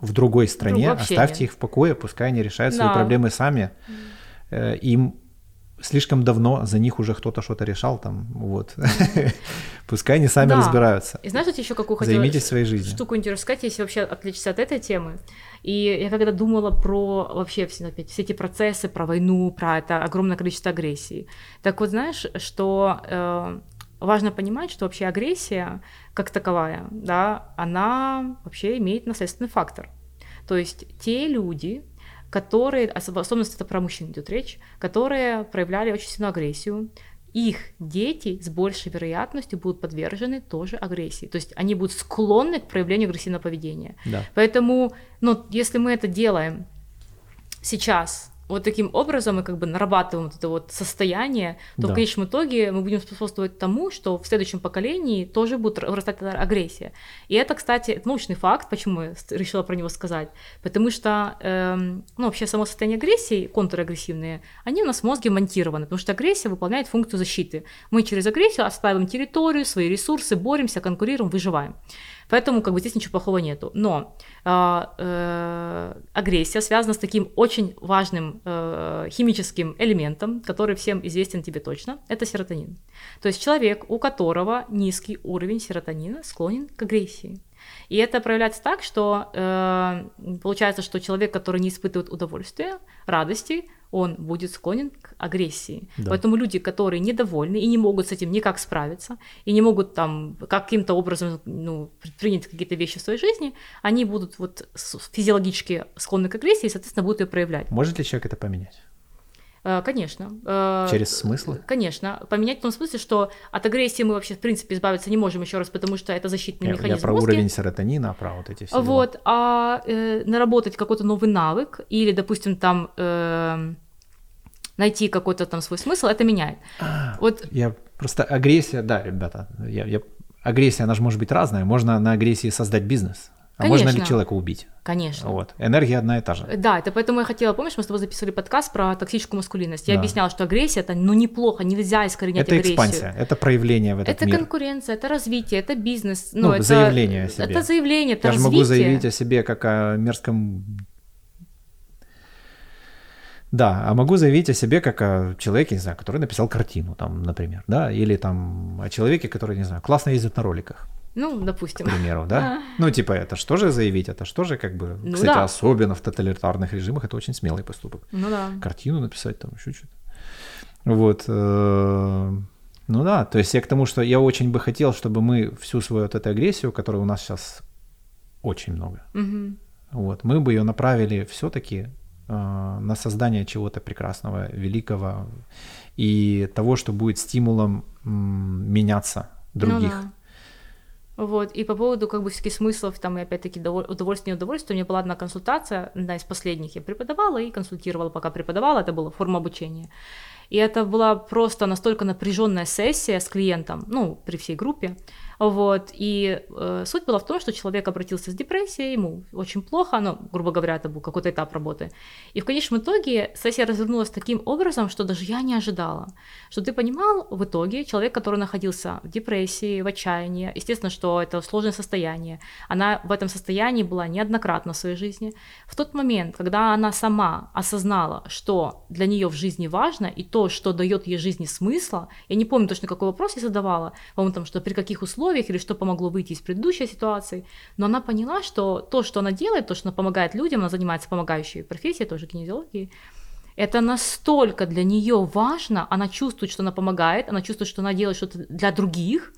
в другой стране, ну, оставьте нет. их в покое, пускай они решают да. свои проблемы сами. Mm. Им слишком давно за них уже кто-то что-то решал там, вот. Mm. Пускай они сами да. разбираются. И знаешь, вот еще какую хотела Займитесь своей жизнью. штуку интересную сказать, если вообще отличиться от этой темы. И я когда думала про вообще все, опять, все эти процессы, про войну, про это огромное количество агрессии. Так вот, знаешь, что... Э, важно понимать, что вообще агрессия, как таковая, да, она вообще имеет наследственный фактор. То есть те люди, которые, особенно это про мужчин идет речь, которые проявляли очень сильную агрессию, их дети с большей вероятностью будут подвержены тоже агрессии. То есть они будут склонны к проявлению агрессивного поведения. Да. Поэтому, ну, если мы это делаем сейчас, вот таким образом мы как бы нарабатываем вот это вот состояние, то да. в конечном итоге мы будем способствовать тому, что в следующем поколении тоже будет вырастать агрессия. И это, кстати, научный факт, почему я решила про него сказать, потому что эм, ну, вообще само состояние агрессии, контрагрессивные, они у нас в мозге монтированы, потому что агрессия выполняет функцию защиты. Мы через агрессию отстаиваем территорию, свои ресурсы, боремся, конкурируем, выживаем. Поэтому как бы здесь ничего плохого нету. Но э, э, агрессия связана с таким очень важным э, химическим элементом, который всем известен тебе точно, это серотонин. То есть человек, у которого низкий уровень серотонина, склонен к агрессии. И это проявляется так, что э, получается, что человек, который не испытывает удовольствия, радости, он будет склонен к агрессии. Да. Поэтому люди, которые недовольны и не могут с этим никак справиться, и не могут там каким-то образом ну, предпринять какие-то вещи в своей жизни, они будут вот физиологически склонны к агрессии и, соответственно, будут ее проявлять. Может ли человек это поменять? Конечно. Через смыслы? Конечно. Поменять в том смысле, что от агрессии мы вообще в принципе избавиться не можем еще раз, потому что это защитный я, механизм мозга. Я про мозга. Уровень серотонина, про вот эти все вот, дела. А э, наработать какой-то новый навык или, допустим, там э, найти какой-то там свой смысл, это меняет. А, вот. Я просто агрессия, да, ребята, я, я... агрессия, она же может быть разная. Можно на агрессии создать бизнес. А Конечно. можно ли человека убить? Конечно. Вот. Энергия одна и та же. Да, это поэтому я хотела, помнишь, мы с тобой записывали подкаст про токсическую маскулинность. Я да. объясняла, что агрессия – это ну, неплохо, нельзя искоренять это агрессию. Это экспансия, это проявление в этот это мир. Это конкуренция, это развитие, это бизнес. Ну, ну это, заявление о себе. Это заявление, это я развитие. Я же могу заявить о себе как о мерзком… Да, а могу заявить о себе как о человеке, не знаю, который написал картину, там, например, да, или там о человеке, который, не знаю, классно ездит на роликах. Ну, допустим. К примеру, да? Ну, типа, это что же заявить, это что же как бы... Ну, кстати, да. особенно в тоталитарных режимах это очень смелый поступок. Ну да. Картину написать там, еще что-то. Вот. Ну да, то есть я к тому, что я очень бы хотел, чтобы мы всю свою вот эту агрессию, которой у нас сейчас очень много, угу. вот, мы бы ее направили все-таки на создание чего-то прекрасного, великого и того, что будет стимулом меняться других. Ну, да. Вот, и по поводу как бы всяких смыслов, там, и опять-таки удовольствие, неудовольствие, у меня была одна консультация, одна из последних, я преподавала и консультировала, пока преподавала, это была форма обучения. И это была просто настолько напряженная сессия с клиентом, ну, при всей группе, вот, и э, суть была в том, что человек обратился с депрессией, ему очень плохо, ну, грубо говоря, это был какой-то этап работы, и в конечном итоге сессия развернулась таким образом, что даже я не ожидала, что ты понимал, в итоге человек, который находился в депрессии, в отчаянии, естественно, что это сложное состояние, она в этом состоянии была неоднократно в своей жизни, в тот момент, когда она сама осознала, что для нее в жизни важно, и то, то, что дает ей жизни смысла. Я не помню точно, какой вопрос я задавала, по-моему, там, что при каких условиях или что помогло выйти из предыдущей ситуации, но она поняла, что то, что она делает, то, что она помогает людям, она занимается помогающей профессией, тоже кинезиологией, это настолько для нее важно, она чувствует, что она помогает, она чувствует, что она делает что-то для других,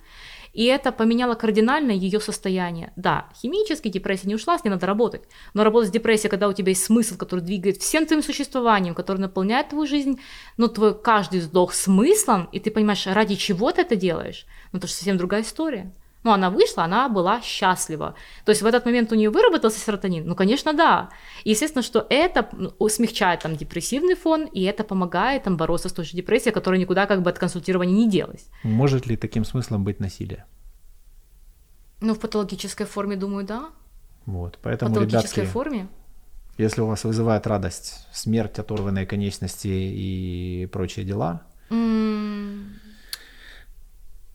и это поменяло кардинально ее состояние. Да, химически депрессия не ушла, с ней надо работать. Но работать с депрессией, когда у тебя есть смысл, который двигает всем твоим существованием, который наполняет твою жизнь, но твой каждый вздох смыслом, и ты понимаешь, ради чего ты это делаешь, ну это же совсем другая история. Ну, она вышла, она была счастлива. То есть в этот момент у нее выработался серотонин? Ну, конечно, да. И естественно, что это смягчает там депрессивный фон, и это помогает там бороться с той же депрессией, которая никуда как бы от консультирования не делась. Может ли таким смыслом быть насилие? Ну, в патологической форме, думаю, да. Вот, поэтому, ребятки... В патологической форме? Если у вас вызывает радость смерть, оторванные конечности и прочие дела... Mm.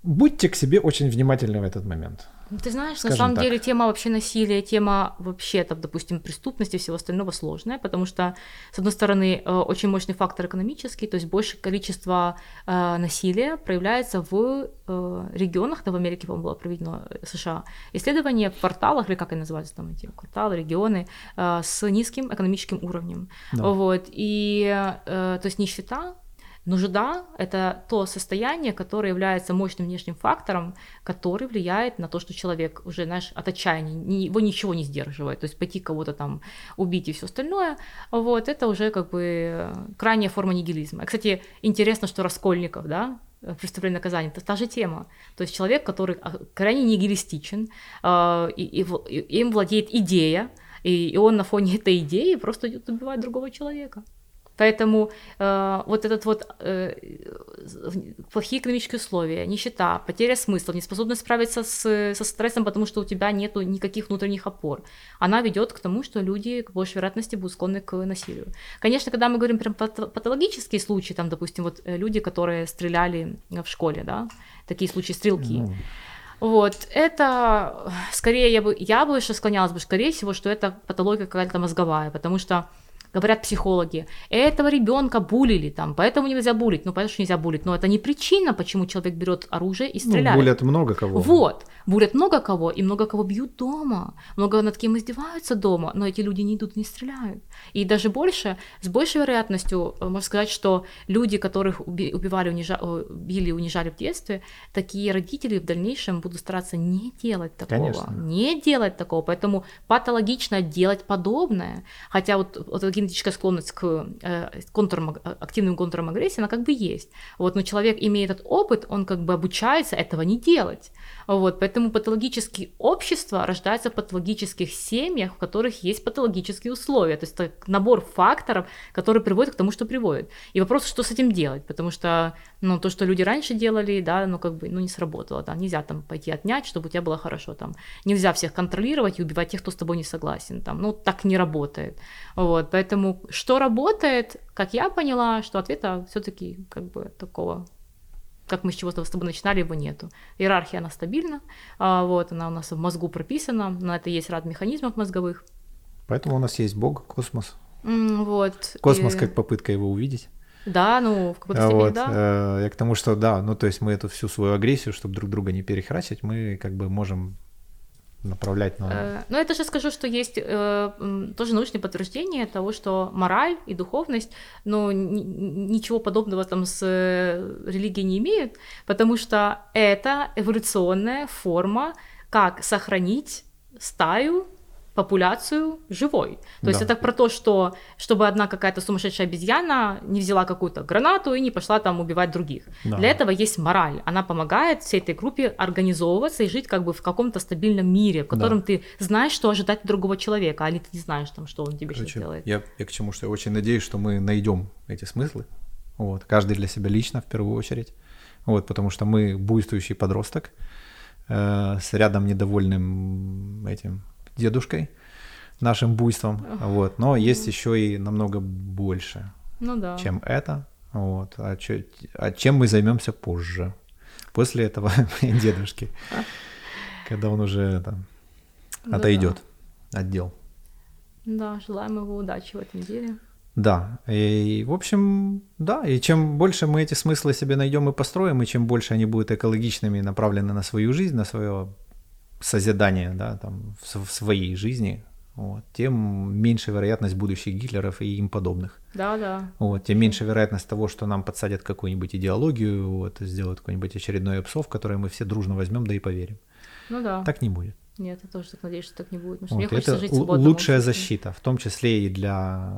Будьте к себе очень внимательны в этот момент. Ты знаешь, Скажем на самом так. деле тема вообще насилия, тема вообще, там, допустим, преступности и всего остального сложная, потому что, с одной стороны, очень мощный фактор экономический, то есть большее количество э, насилия проявляется в э, регионах, да, в Америке, по-моему, было проведено США исследование в кварталах, или как они называются там эти кварталы, регионы, э, с низким экономическим уровнем. Да. Вот, и, э, то есть нищета, нужда – это то состояние, которое является мощным внешним фактором, который влияет на то, что человек уже, знаешь, от отчаяния, его ничего не сдерживает, то есть пойти кого-то там убить и все остальное, вот, это уже как бы крайняя форма нигилизма. Кстати, интересно, что Раскольников, да, преступление наказания, это та же тема, то есть человек, который крайне нигилистичен, и, и, им владеет идея, и, и он на фоне этой идеи просто идет убивать другого человека. Поэтому э, вот этот вот э, плохие экономические условия, нищета, потеря смысла, неспособность справиться с, со стрессом, потому что у тебя нет никаких внутренних опор, она ведет к тому, что люди к большей вероятности будут склонны к насилию. Конечно, когда мы говорим про патологические случаи, там, допустим, вот люди, которые стреляли в школе, да, такие случаи стрелки, mm. вот, это скорее, я бы, я бы еще склонялась бы, скорее всего, что это патология какая-то мозговая, потому что говорят психологи, этого ребенка булили там, поэтому нельзя булить. Ну, понятно, что нельзя булить, но это не причина, почему человек берет оружие и стреляет. Ну, булят много кого. Вот, булят много кого, и много кого бьют дома, много над кем издеваются дома, но эти люди не идут, не стреляют. И даже больше, с большей вероятностью, можно сказать, что люди, которых убивали, унижа... били, унижали в детстве, такие родители в дальнейшем будут стараться не делать такого. Конечно. Не делать такого, поэтому патологично делать подобное, хотя вот, вот генетическая склонность к контурам, активным контурам агрессии, она как бы есть. Вот, но человек, имея этот опыт, он как бы обучается этого не делать. Вот, поэтому патологические общества рождаются в патологических семьях, в которых есть патологические условия. То есть это набор факторов, которые приводят к тому, что приводят. И вопрос, что с этим делать, потому что ну, то, что люди раньше делали, да, ну, как бы, ну, не сработало. Да, нельзя там пойти отнять, чтобы у тебя было хорошо. Там. Нельзя всех контролировать и убивать тех, кто с тобой не согласен. Там. Ну, так не работает. Вот, поэтому что работает, как я поняла, что ответа все-таки как бы такого, как мы с чего-то с тобой начинали, его нету. Иерархия, она стабильна, вот, она у нас в мозгу прописана, на это есть ряд механизмов мозговых. Поэтому у нас есть Бог, космос. Вот. Космос и... как попытка его увидеть. Да, ну, в какой-то степени, вот, да. Я к тому, что да, ну, то есть мы эту всю свою агрессию, чтобы друг друга не перехрачить, мы как бы можем... направлять на... Но это же скажу, что есть э, тоже научные подтверждения того, что мораль и духовность, но н- ничего подобного там с э, религией не имеют, потому что это эволюционная форма, как сохранить стаю, популяцию живой. То да. есть это про то, что чтобы одна какая-то сумасшедшая обезьяна не взяла какую-то гранату и не пошла там убивать других. Да. Для этого есть мораль. Она помогает всей этой группе организовываться и жить как бы в каком-то стабильном мире, в котором да. ты знаешь, что ожидать от другого человека, а не ты не знаешь, там, что он тебе Короче, сейчас делает. Я, я к чему, что я очень надеюсь, что мы найдем эти смыслы. Вот. Каждый для себя лично, в первую очередь. Вот, потому что мы буйствующий подросток э, с рядом недовольным этим... дедушкой, нашим буйством, uh-huh. вот, но есть uh-huh. еще и намного больше, ну, да. чем это, вот, а, чё, а чем мы займемся позже, после этого дедушки, когда он уже там, отойдет от дел. Да, желаем его удачи в этом деле. Да, и в общем, да, и чем больше мы эти смыслы себе найдем и построим, и чем больше они будут экологичными и направлены на свою жизнь, на свое созидание, да, там, в своей жизни, вот, тем меньше вероятность будущих Гитлеров и им подобных. Да, да. Вот, тем меньше вероятность того, что нам подсадят какую-нибудь идеологию, вот, сделают какой-нибудь очередной эпсо, в который мы все дружно возьмем, да и поверим. Ну да. Так не будет. Нет, я тоже так надеюсь, что так не будет. Потому вот, что это жить л- свободно, лучшая защита, в том числе и для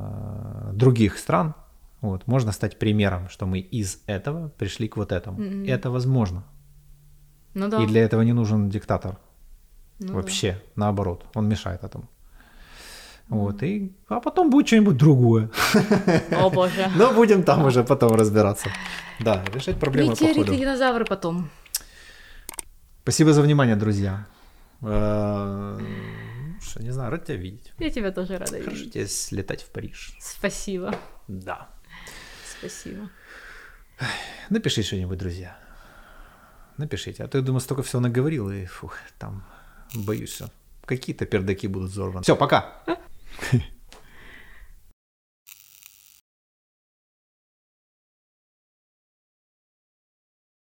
других стран. Вот, можно стать примером, что мы из этого пришли к вот этому. Mm-hmm. Это возможно. Ну, да. И для этого не нужен диктатор. Ну, вообще, да. Наоборот, он мешает этому. Вот, и, а потом будет что-нибудь другое. О боже. Но будем там уже потом разбираться. Да, решать проблемы по ходу. Метеориты, динозавры потом. Спасибо за внимание, друзья. Что, не знаю, рад тебя видеть. Я тебя тоже рада видеть. Хорошо тебе слетать в Париж. Спасибо. Да. Спасибо. Напиши что-нибудь, друзья. Напишите. А то я думаю, столько всего наговорил, и фух, там боюсь, что какие-то пердаки будут взорваны. Все, пока.